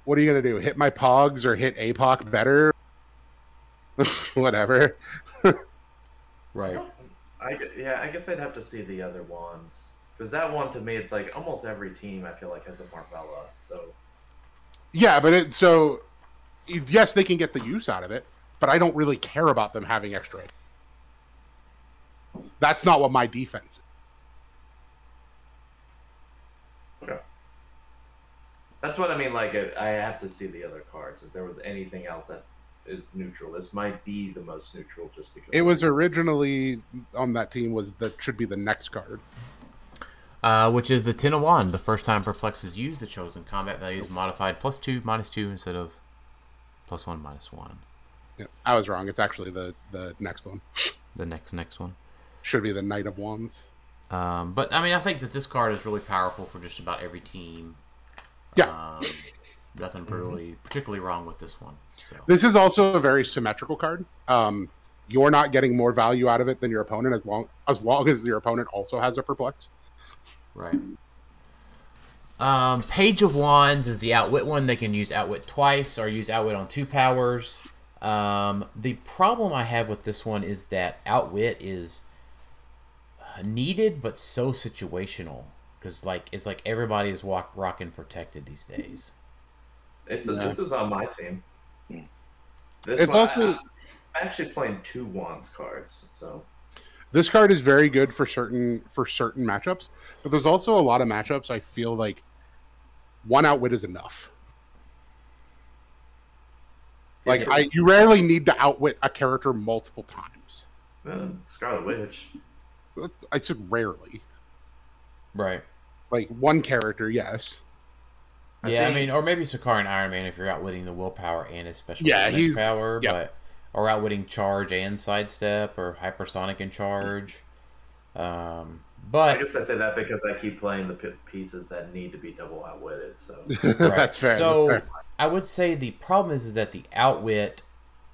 what are you gonna do? Hit my Pogs or hit APOC better? Whatever. Right. I guess I'd have to see the other wands, because that one to me, it's almost every team I feel like has a Marvella. So. Yeah, but yes, they can get the use out of it, but I don't really care about them having extra. That's not what my defense is. Okay. That's what I mean. I have to see the other cards. If there was anything else that is neutral, this might be the most neutral, just because it was originally on that team should be the next card. Which is the 10 of Wand. The first time Perplex is used, the chosen combat value is modified +2, -2 instead of +1, -1. Yeah, I was wrong. It's actually the next one. The next one. Should be the Knight of Wands. But, I think that this card is really powerful for just about every team. Yeah. Nothing really particularly wrong with this one. So. This is also a very symmetrical card. You're not getting more value out of it than your opponent as long as your opponent also has a Perplex. Right. Page of Wands is the Outwit one. They can use Outwit twice or use Outwit on 2 powers. The problem I have with this one is that Outwit is needed, but so situational, because it's everybody is rocking Protected these days. This is on my team. I'm actually playing 2 wands cards, so this card is very good for certain matchups, but there's also a lot of matchups I feel like 1 outwit is enough. You rarely need to outwit a character multiple times. Scarlet Witch. I said rarely. Right. 1 character, yes. Or maybe Sakaar Iron Man if you're outwitting the willpower and his special damage power, or outwitting charge and sidestep or hypersonic and charge. But I guess I say that because I keep playing the pieces that need to be double outwitted. So right. That's fair. So that's fair. I would say the problem is that the outwit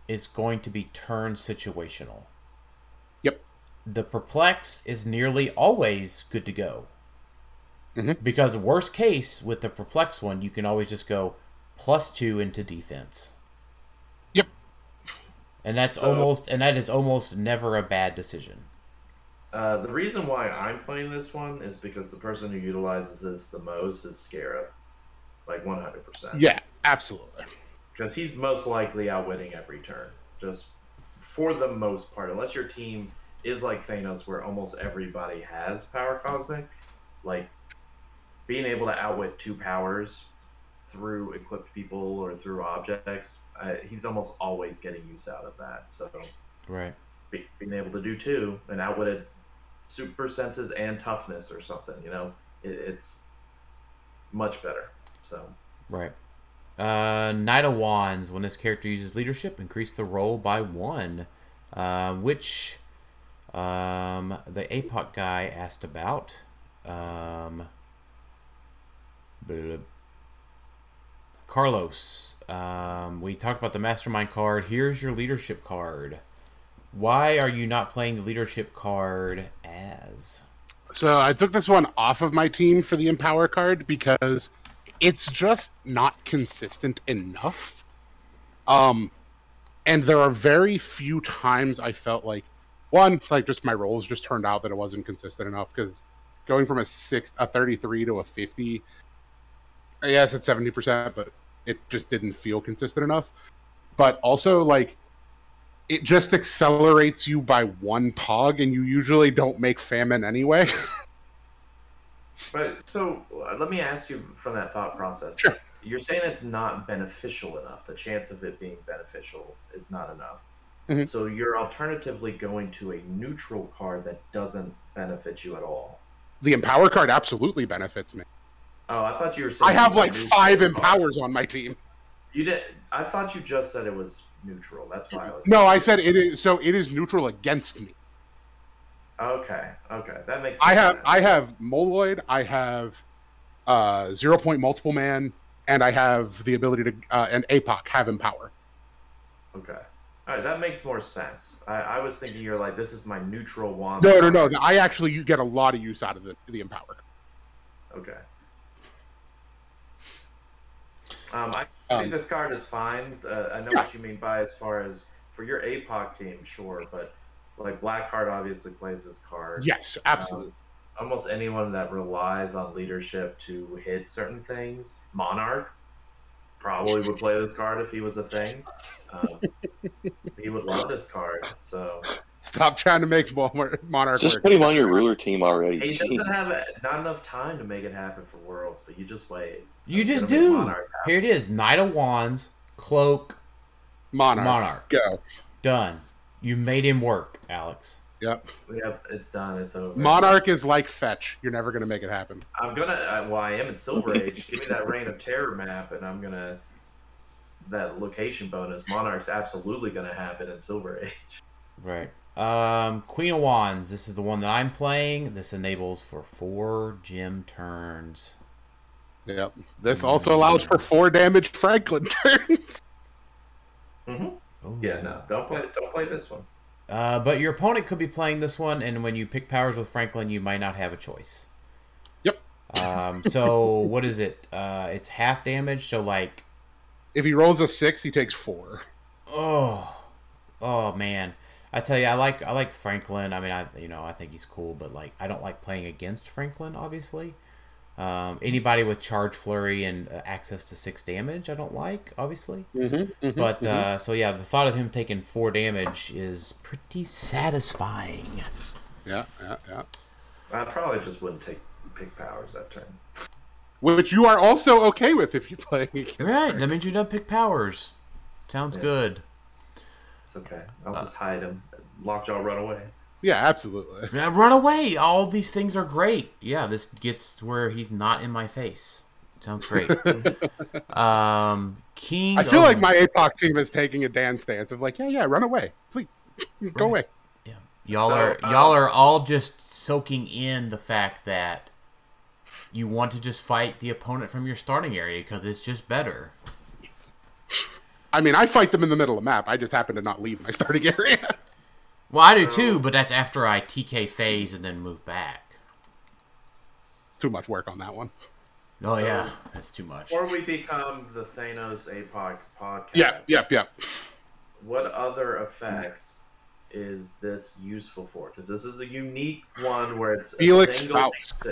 is going to be turn situational. Yep. The perplex is nearly always good to go. Mm-hmm. Because worst case with the perplex one, you can always just go +2 into defense. Yep. And that is almost never a bad decision. The reason why I'm playing this one is because the person who utilizes this the most is Scarab. 100%. Yeah, absolutely. Because he's most likely outwitting every turn. Just for the most part. Unless your team is like Thanos, where almost everybody has Power Cosmic. Being able to outwit 2 powers through equipped people or through objects, he's almost always getting use out of that. So, right. Being able to do 2 and outwitted super senses and toughness or something, it's much better. So right. Knight of Wands. When this character uses leadership, increase the roll by 1, which the APOC guy asked about. Carlos, we talked about the Mastermind card. Here's your leadership card. Why are you not playing the leadership card as? So I took this one off of my team for the Empower card because it's just not consistent enough. And there are very few times I felt like, one, like just my rolls just turned out that it wasn't consistent enough, because going from a 33 to a 50, yes, it's 70%, but it just didn't feel consistent enough. But also, like, it just accelerates you by 1 pog, and you usually don't make famine anyway. Right. So let me ask you from that thought process. Sure. You're saying it's not beneficial enough. The chance of it being beneficial is not enough. Mm-hmm. So you're alternatively going to a neutral card that doesn't benefit you at all. The Empower card absolutely benefits me. Oh, I thought you were saying... I have like 5 Empowers on my team. You did. I thought you just said it was neutral. That's why I was... No, I said it is. So it is neutral against me. Okay, that makes sense. I have Moloid, I have 0-point Multiple Man, and I have the ability to and APOC have Empower. Okay, all right, that makes more sense. I was thinking you're like, this is my neutral wand. No. I actually you get a lot of use out of the Empower. Okay. I think this card is fine. I know what you mean by as far as for your APOC team, sure, but. Like, Blackheart obviously plays this card. Yes, absolutely. Almost anyone that relies on leadership to hit certain things. Monarch probably would play this card if he was a thing. He would love this card, so... Stop trying to make Monarch just work. Put him on your ruler team already. He doesn't have not enough time to make it happen for Worlds, but you just wait. You just do! Here it is. Knight of Wands, Cloak, Monarch. Go. Done. You made him work, Alex. Yep, it's done. It's over. Monarch is like Fetch. You're never going to make it happen. I am in Silver Age. Give me that Reign of Terror map, and I'm going to... That location bonus. Monarch's absolutely going to happen in Silver Age. Right. Queen of Wands. This is the one that I'm playing. This enables for 4 gem turns. Yep. This also allows for 4 damage Franklin turns. Mm-hmm. Ooh. Yeah, no, don't play this one. But your opponent could be playing this one, and when you pick powers with Franklin, you might not have a choice. Yep. So what is it? It's half damage, so like... If he rolls a 6, he takes 4. Oh man. I tell you, I like Franklin. I mean, I think he's cool, but like, I don't like playing against Franklin, obviously. Anybody with charge flurry and access to 6 damage, I don't like, obviously. Mm-hmm, but so yeah, the thought of him taking 4 damage is pretty satisfying. Yeah. I probably just wouldn't pick powers that turn. Which you are also okay with if you play. Right, that means you don't pick powers. Sounds good. It's okay. I'll just hide him. Lockjaw, run away. Yeah, absolutely. Run away. All these things are great. Yeah, this gets where he's not in my face. Sounds great. King. I feel like my APOC team is taking a Dan stance of like, yeah, run away, please, go away. Yeah, y'all are all just soaking in the fact that you want to just fight the opponent from your starting area because it's just better. I mean, I fight them in the middle of the map. I just happen to not leave my starting area. Well, I do too, but that's after I TK phase and then move back. Too much work on that one. Oh, so, yeah. That's too much. Or we become the Thanos APOC podcast. Yep. What other effects is this useful for? Because this is a unique one where it's Felix Faust.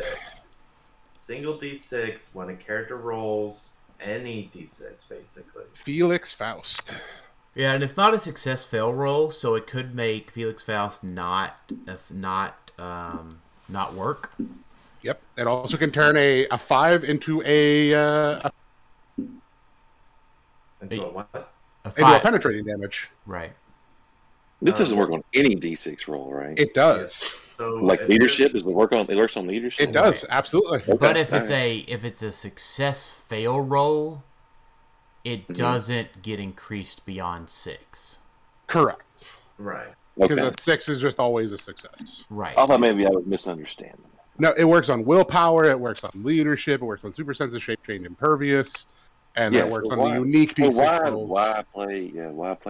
Single D6 when a character rolls any D6, basically. Felix Faust. Yeah, and it's not a success-fail roll, so it could make Felix Faust not work. Yep. It also can turn a 5 into a what? Into a penetrating damage. Right. This doesn't work on any D6 roll, right? It does. Yeah. So like leadership, it works on leadership. It does, absolutely. Okay. But if it's a success-fail roll, it doesn't get increased beyond 6. Correct. Right. Because a 6 is just always a success. Right. I thought maybe I was misunderstanding. No, it works on willpower, it works on leadership, it works on super senses, shape change, impervious, and it works on the unique D6 rolls. Why play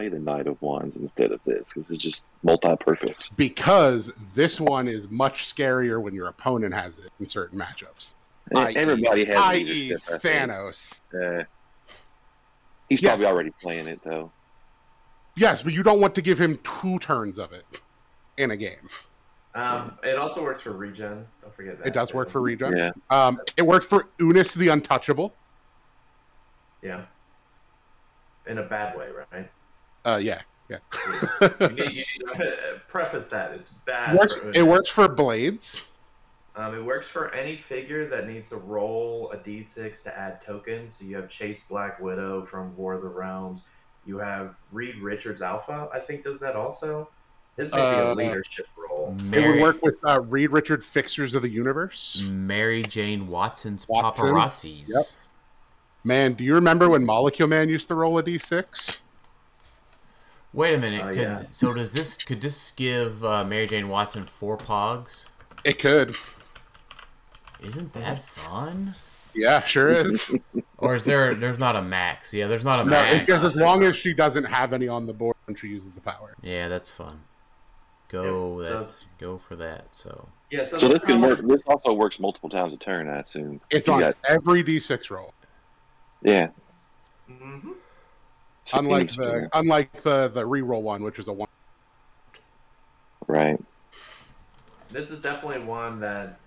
the Knight of Wands instead of this? Because it's just multi-purpose. Because this one is much scarier when your opponent has it in certain matchups. Everybody has i.e. Thanos. He's probably already playing it, though. Yes, but you don't want to give him 2 turns of it in a game. It also works for regen. Don't forget that. It does work for regen. Yeah. It works for Unis the Untouchable. Yeah. In a bad way, right? Yeah. you preface that. It's bad. It works for Blades. It works for any figure that needs to roll a d6 to add tokens. So you have Chase Black Widow from War of the Realms. You have Reed Richards Alpha, I think, does that also. This may be a leadership role. It would work with Reed Richard Fixers of the Universe. Mary Jane Watson's Paparazzis. Yep. Man, do you remember when Molecule Man used to roll a d6? Wait a minute. So could this give Mary Jane Watson 4 pogs? It could. Isn't that fun? Yeah, sure is. Or is there? There's not a max. Yeah, there's not a max. No, it's just as long as she doesn't have any on the board when she uses the power. Yeah, that's fun. Go for that. So this can work. This also works multiple times a turn, I assume. It's on every d6 roll. Yeah. Mm-hmm. Unlike the reroll one, which is a 1. Right. This is definitely one that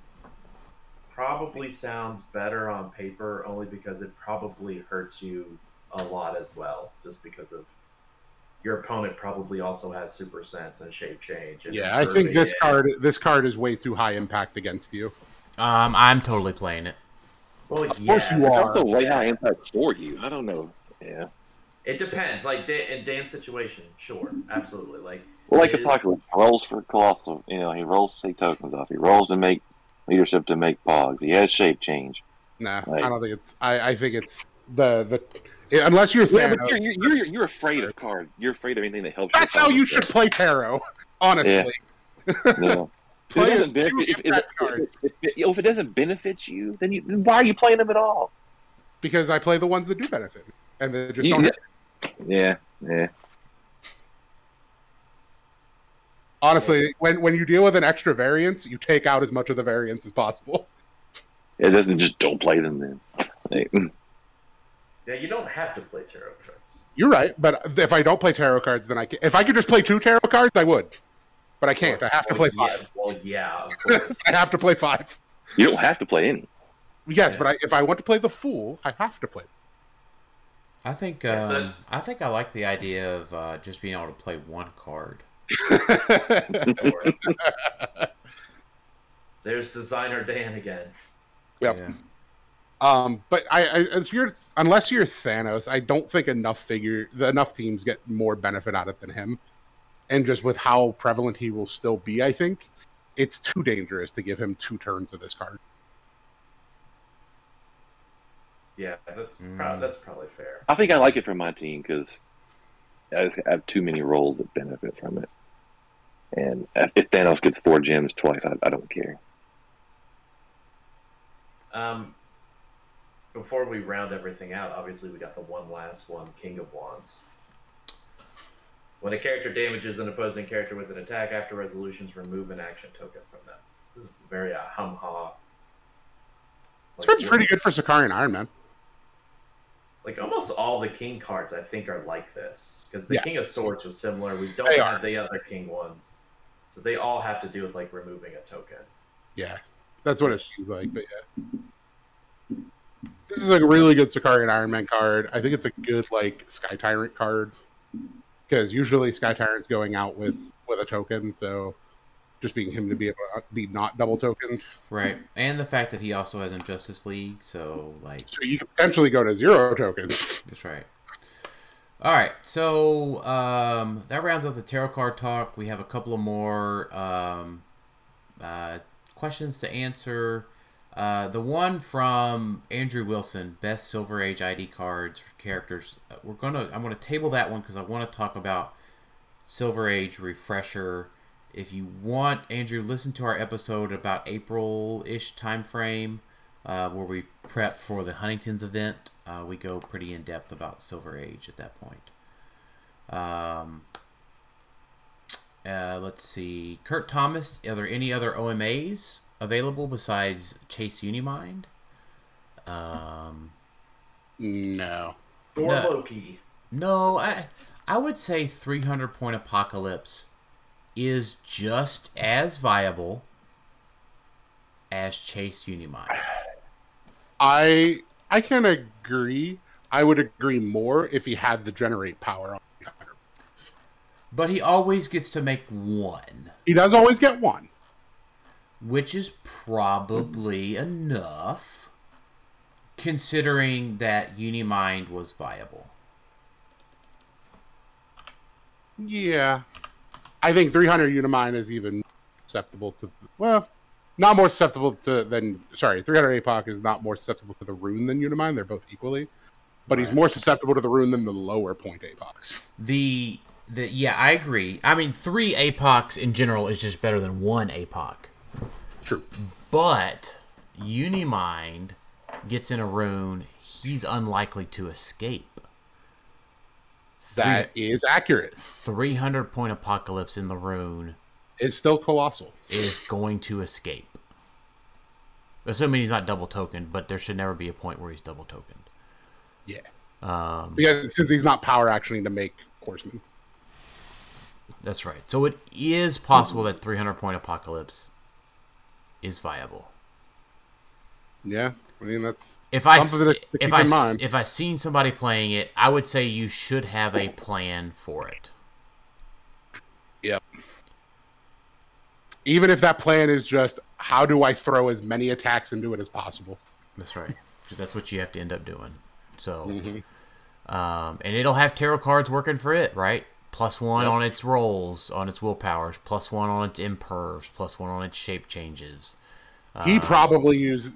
probably sounds better on paper, only because it probably hurts you a lot as well, just because of your opponent probably also has super sense and shape change. And I think this card is way too high impact against you. I'm totally playing it. Well, of course you are. It's also way high impact for you. I don't know. Yeah. It depends. Like in Dan's situation, sure, absolutely. Apocalypse rolls for Colossal. You know, he rolls to take tokens off. He rolls to make leadership to make pogs. He has shape change. Nah, I don't think it's. I think it's the unless you're Thanos. But you're afraid of card. You're afraid of anything that helps. That's how you should play tarot. Honestly, if it doesn't benefit you, then why are you playing them at all? Because I play the ones that do benefit me, and they just don't. Yeah. Honestly, when you deal with an extra variance, you take out as much of the variance as possible. It doesn't just don't play them then. Yeah, you don't have to play tarot cards. You're right, but if I don't play tarot cards, then I can. If I could just play 2 tarot cards, I would. But I can't. I have to play 5. Well, yeah, of course. I have to play 5. You don't have to play any. Yes, but if I want to play the Fool, I have to play. I think I like the idea of just being able to play 1 card. There's Designer Dan again. Yep. Yeah. But unless you're Thanos, I don't think enough teams get more benefit out of it than him. And just with how prevalent he will still be, I think it's too dangerous to give him 2 turns of this card. Yeah, that's probably fair. I think I like it for my team because I have too many roles that benefit from it. And if Thanos gets 4 gems twice, I don't care. Before we round everything out, obviously we got the one last one, King of Wands. When a character damages an opposing character with an attack, after resolutions, remove an action token from them. This is very hum-ha. This one's pretty good for Sakarian Iron Man. Like, almost all the King cards, I think, are like this. Because the King of Swords was similar. We don't have the other King ones. So they all have to do with, like, removing a token. Yeah. That's what it seems like, but yeah. This is a really good Sakarian Iron Man card. I think it's a good, like, Sky Tyrant card. Because usually Sky Tyrant's going out with a token, so just being him to be able to be not double tokened. Right. And the fact that he also has Injustice League, so like... So you can potentially go to 0 tokens. That's right. Alright, so that rounds up the tarot card talk. We have a couple of more questions to answer. The one from Andrew Wilson, best Silver Age ID cards for characters. I'm gonna table that one because I want to talk about Silver Age refresher. If you want, Andrew, listen to our episode about April-ish time frame, where we prep for the Huntington's event. We go pretty in depth about Silver Age at that point. Let's see, Kurt Thomas. Are there any other OMAs available besides Chase Unimind? No. Or Loki. No, I would say 300-point Apocalypse is just as viable as Chase Unimind. I can agree. I would agree more if he had the generate power on 300. But he always gets to make one. He does always get one. Which is probably enough, considering that Unimind was viable. Yeah. I think 300 Unimind is even susceptible to... Well, not more susceptible to... than. Sorry, 300 APOC is not more susceptible to the rune than Unimind. They're both equally. But right. He's more susceptible to the rune than the lower point APOCs. Yeah, I agree. I mean, 3 APOCs in general is just better than 1 APOC. True. But Unimind gets in a rune he's unlikely to escape. That is accurate. 300-point Apocalypse in the rune is still colossal. Is going to escape. Assuming he's not double tokened, but there should never be a point where he's double tokened. Yeah. Because since he's not power actioning to make horsemen. That's right. So it is possible that 300-point Apocalypse is viable. Yeah, I mean that's if I seen somebody playing it, I would say you should have a plan for it. Yep. Even if that plan is just how do I throw as many attacks into it as possible. That's right, because that's what you have to end up doing. So, and it'll have tarot cards working for it, right? +1 on its rolls, on its willpowers, +1 on its impervs, +1 on its shape changes. He probably is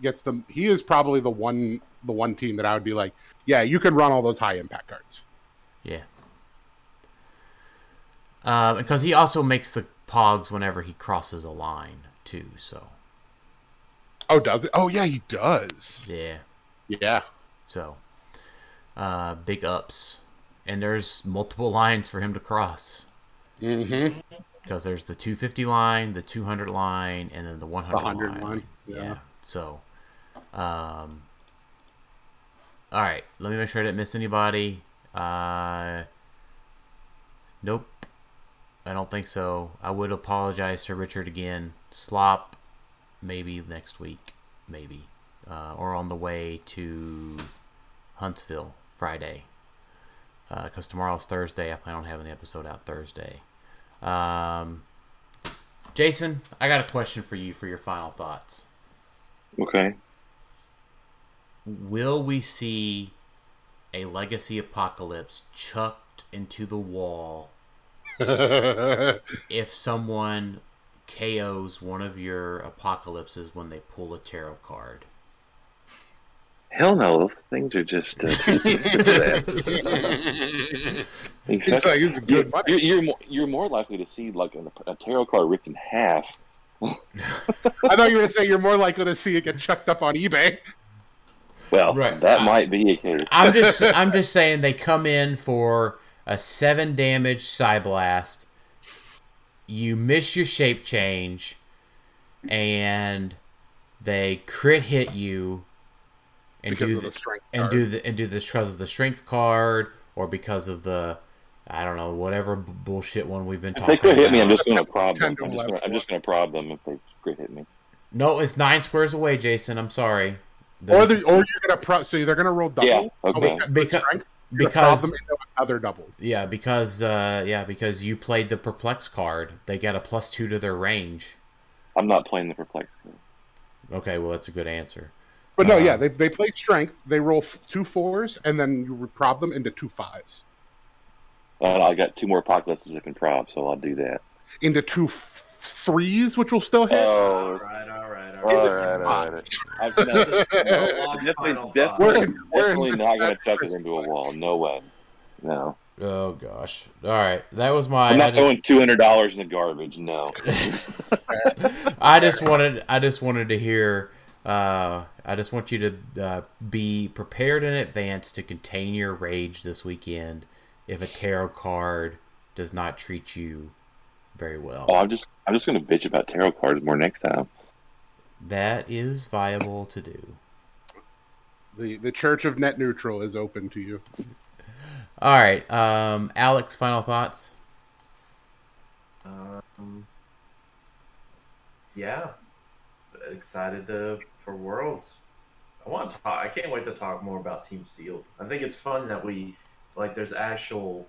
probably the one team that I would be like, yeah, you can run all those high impact cards. Yeah. Because he also makes the pogs whenever he crosses a line too, so. Oh, does it? Oh yeah, he does. Yeah. Yeah. So big ups. And there's multiple lines for him to cross. Mm-hmm. Because there's the 250 line, the 200 line, and then the 100 line. Yeah. So, all right. Let me make sure I didn't miss anybody. Nope. I don't think so. I would apologize to Richard again. Slop, maybe next week. Maybe. Or on the way to Huntsville Friday. Because tomorrow's Thursday. I plan on having the episode out Thursday. Jason, I got a question for you for your final thoughts. Okay. Will we see a Legacy Apocalypse chucked into the wall if someone KOs one of your Apocalypses when they pull a tarot card? Hell no, those things are just... You're more likely to see like a tarot card ripped in half. I thought you were going to say you're more likely to see it get chucked up on eBay. Well, right. That might be a case. I'm just saying they come in for a 7 damage Psyblast. You miss your shape change, and they crit hit you. Because of the strength card, or because of the, I don't know, whatever bullshit one we've been talking about. If they crit hit me, I'm just going to prob them. I'm just going to prob them if they crit hit me. No, it's 9 squares away, Jason. I'm sorry. Or you're going to prob. So they're going to roll double. Yeah. Okay. Because them into another double. Yeah. Because you played the perplex card. They got a +2 to their range. I'm not playing the perplex card. Okay. Well, that's a good answer. But no, yeah, they play strength, they roll 2 4s, and then you prob them into 2 5s. Well, I got 2 more Apocalypses I can prob, so I'll do that. Into 2 3s, which will still hit? Oh, all right. All right. I've noticed. Definitely not going to chuck it into a wall. No way. No. Oh, gosh. All right. That was my... I'm not throwing $200 in the garbage, no. I just wanted to hear... I just want you to be prepared in advance to contain your rage this weekend if a tarot card does not treat you very well. Oh, I'm just going to bitch about tarot cards more next time. That is viable to do. The Church of Net Neutral is open to you. All right, Alex, final thoughts? Yeah, excited for Worlds. I can't wait to talk more about Team Sealed. I think it's fun that there's actual,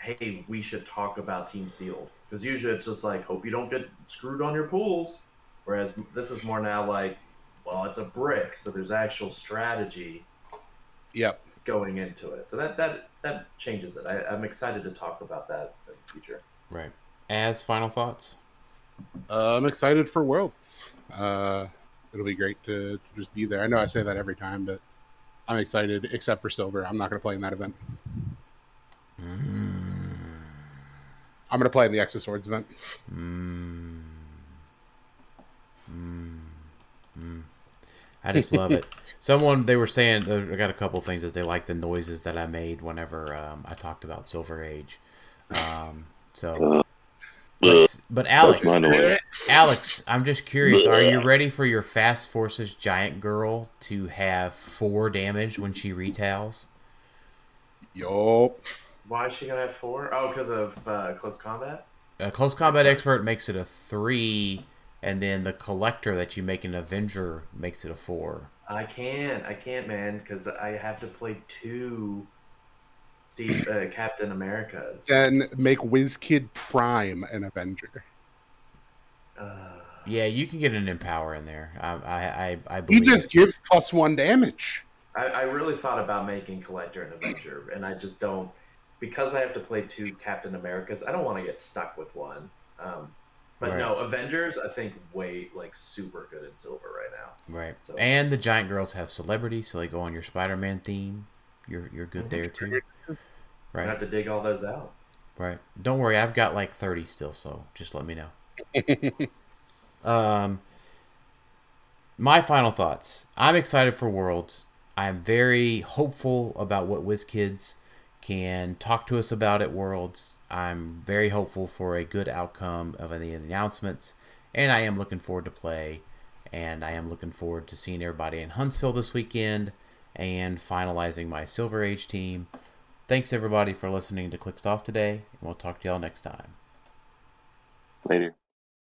hey, we should talk about Team Sealed. Because usually it's just like, hope you don't get screwed on your pools. Whereas this is more now like, well, it's a brick, so there's actual strategy. Yep. Going into it. So that changes it. I'm excited to talk about that in the future. Right. As final thoughts? I'm excited for Worlds. It'll be great to just be there. I know I say that every time, but I'm excited, except for Silver. I'm not going to play in that event. Mm. I'm going to play in the X of Swords event. Mm. Mm. Mm. I just love it. They were saying, I got a couple things that they like the noises that I made whenever I talked about Silver Age. But Alex, I'm just curious. Are you ready for your Fast Forces Giant Girl to have 4 damage when she retails? Yo. Why is she going to have 4? Oh, because of Close Combat? A Close Combat Expert makes it a 3... And then the collector that you make an Avenger makes it a 4. I can't, man, because I have to play 2 Steve Captain Americas. Then make WizKid Prime an Avenger. Yeah, you can get an Empower in there. I believe he just gives +1 damage. I really thought about making Collector an Avenger, and I just don't, because I have to play 2 Captain Americas. I don't want to get stuck with one. But right. No, Avengers, I think, super good in Silver right now. Right. So. And the Giant Girls have celebrity, so they go on your Spider-Man theme. You're good there, too. Right. I have to dig all those out. Right. Don't worry, I've got 30 still, so just let me know. My final thoughts. I'm excited for Worlds. I'm very hopeful about what WizKids can talk to us about at Worlds. I'm very hopeful for a good outcome of any of the announcements, and I am looking forward to play, and I am looking forward to seeing everybody in Huntsville this weekend and finalizing my Silver Age team. Thanks everybody for listening to Clicked Off today, and we'll talk to y'all next time. Later.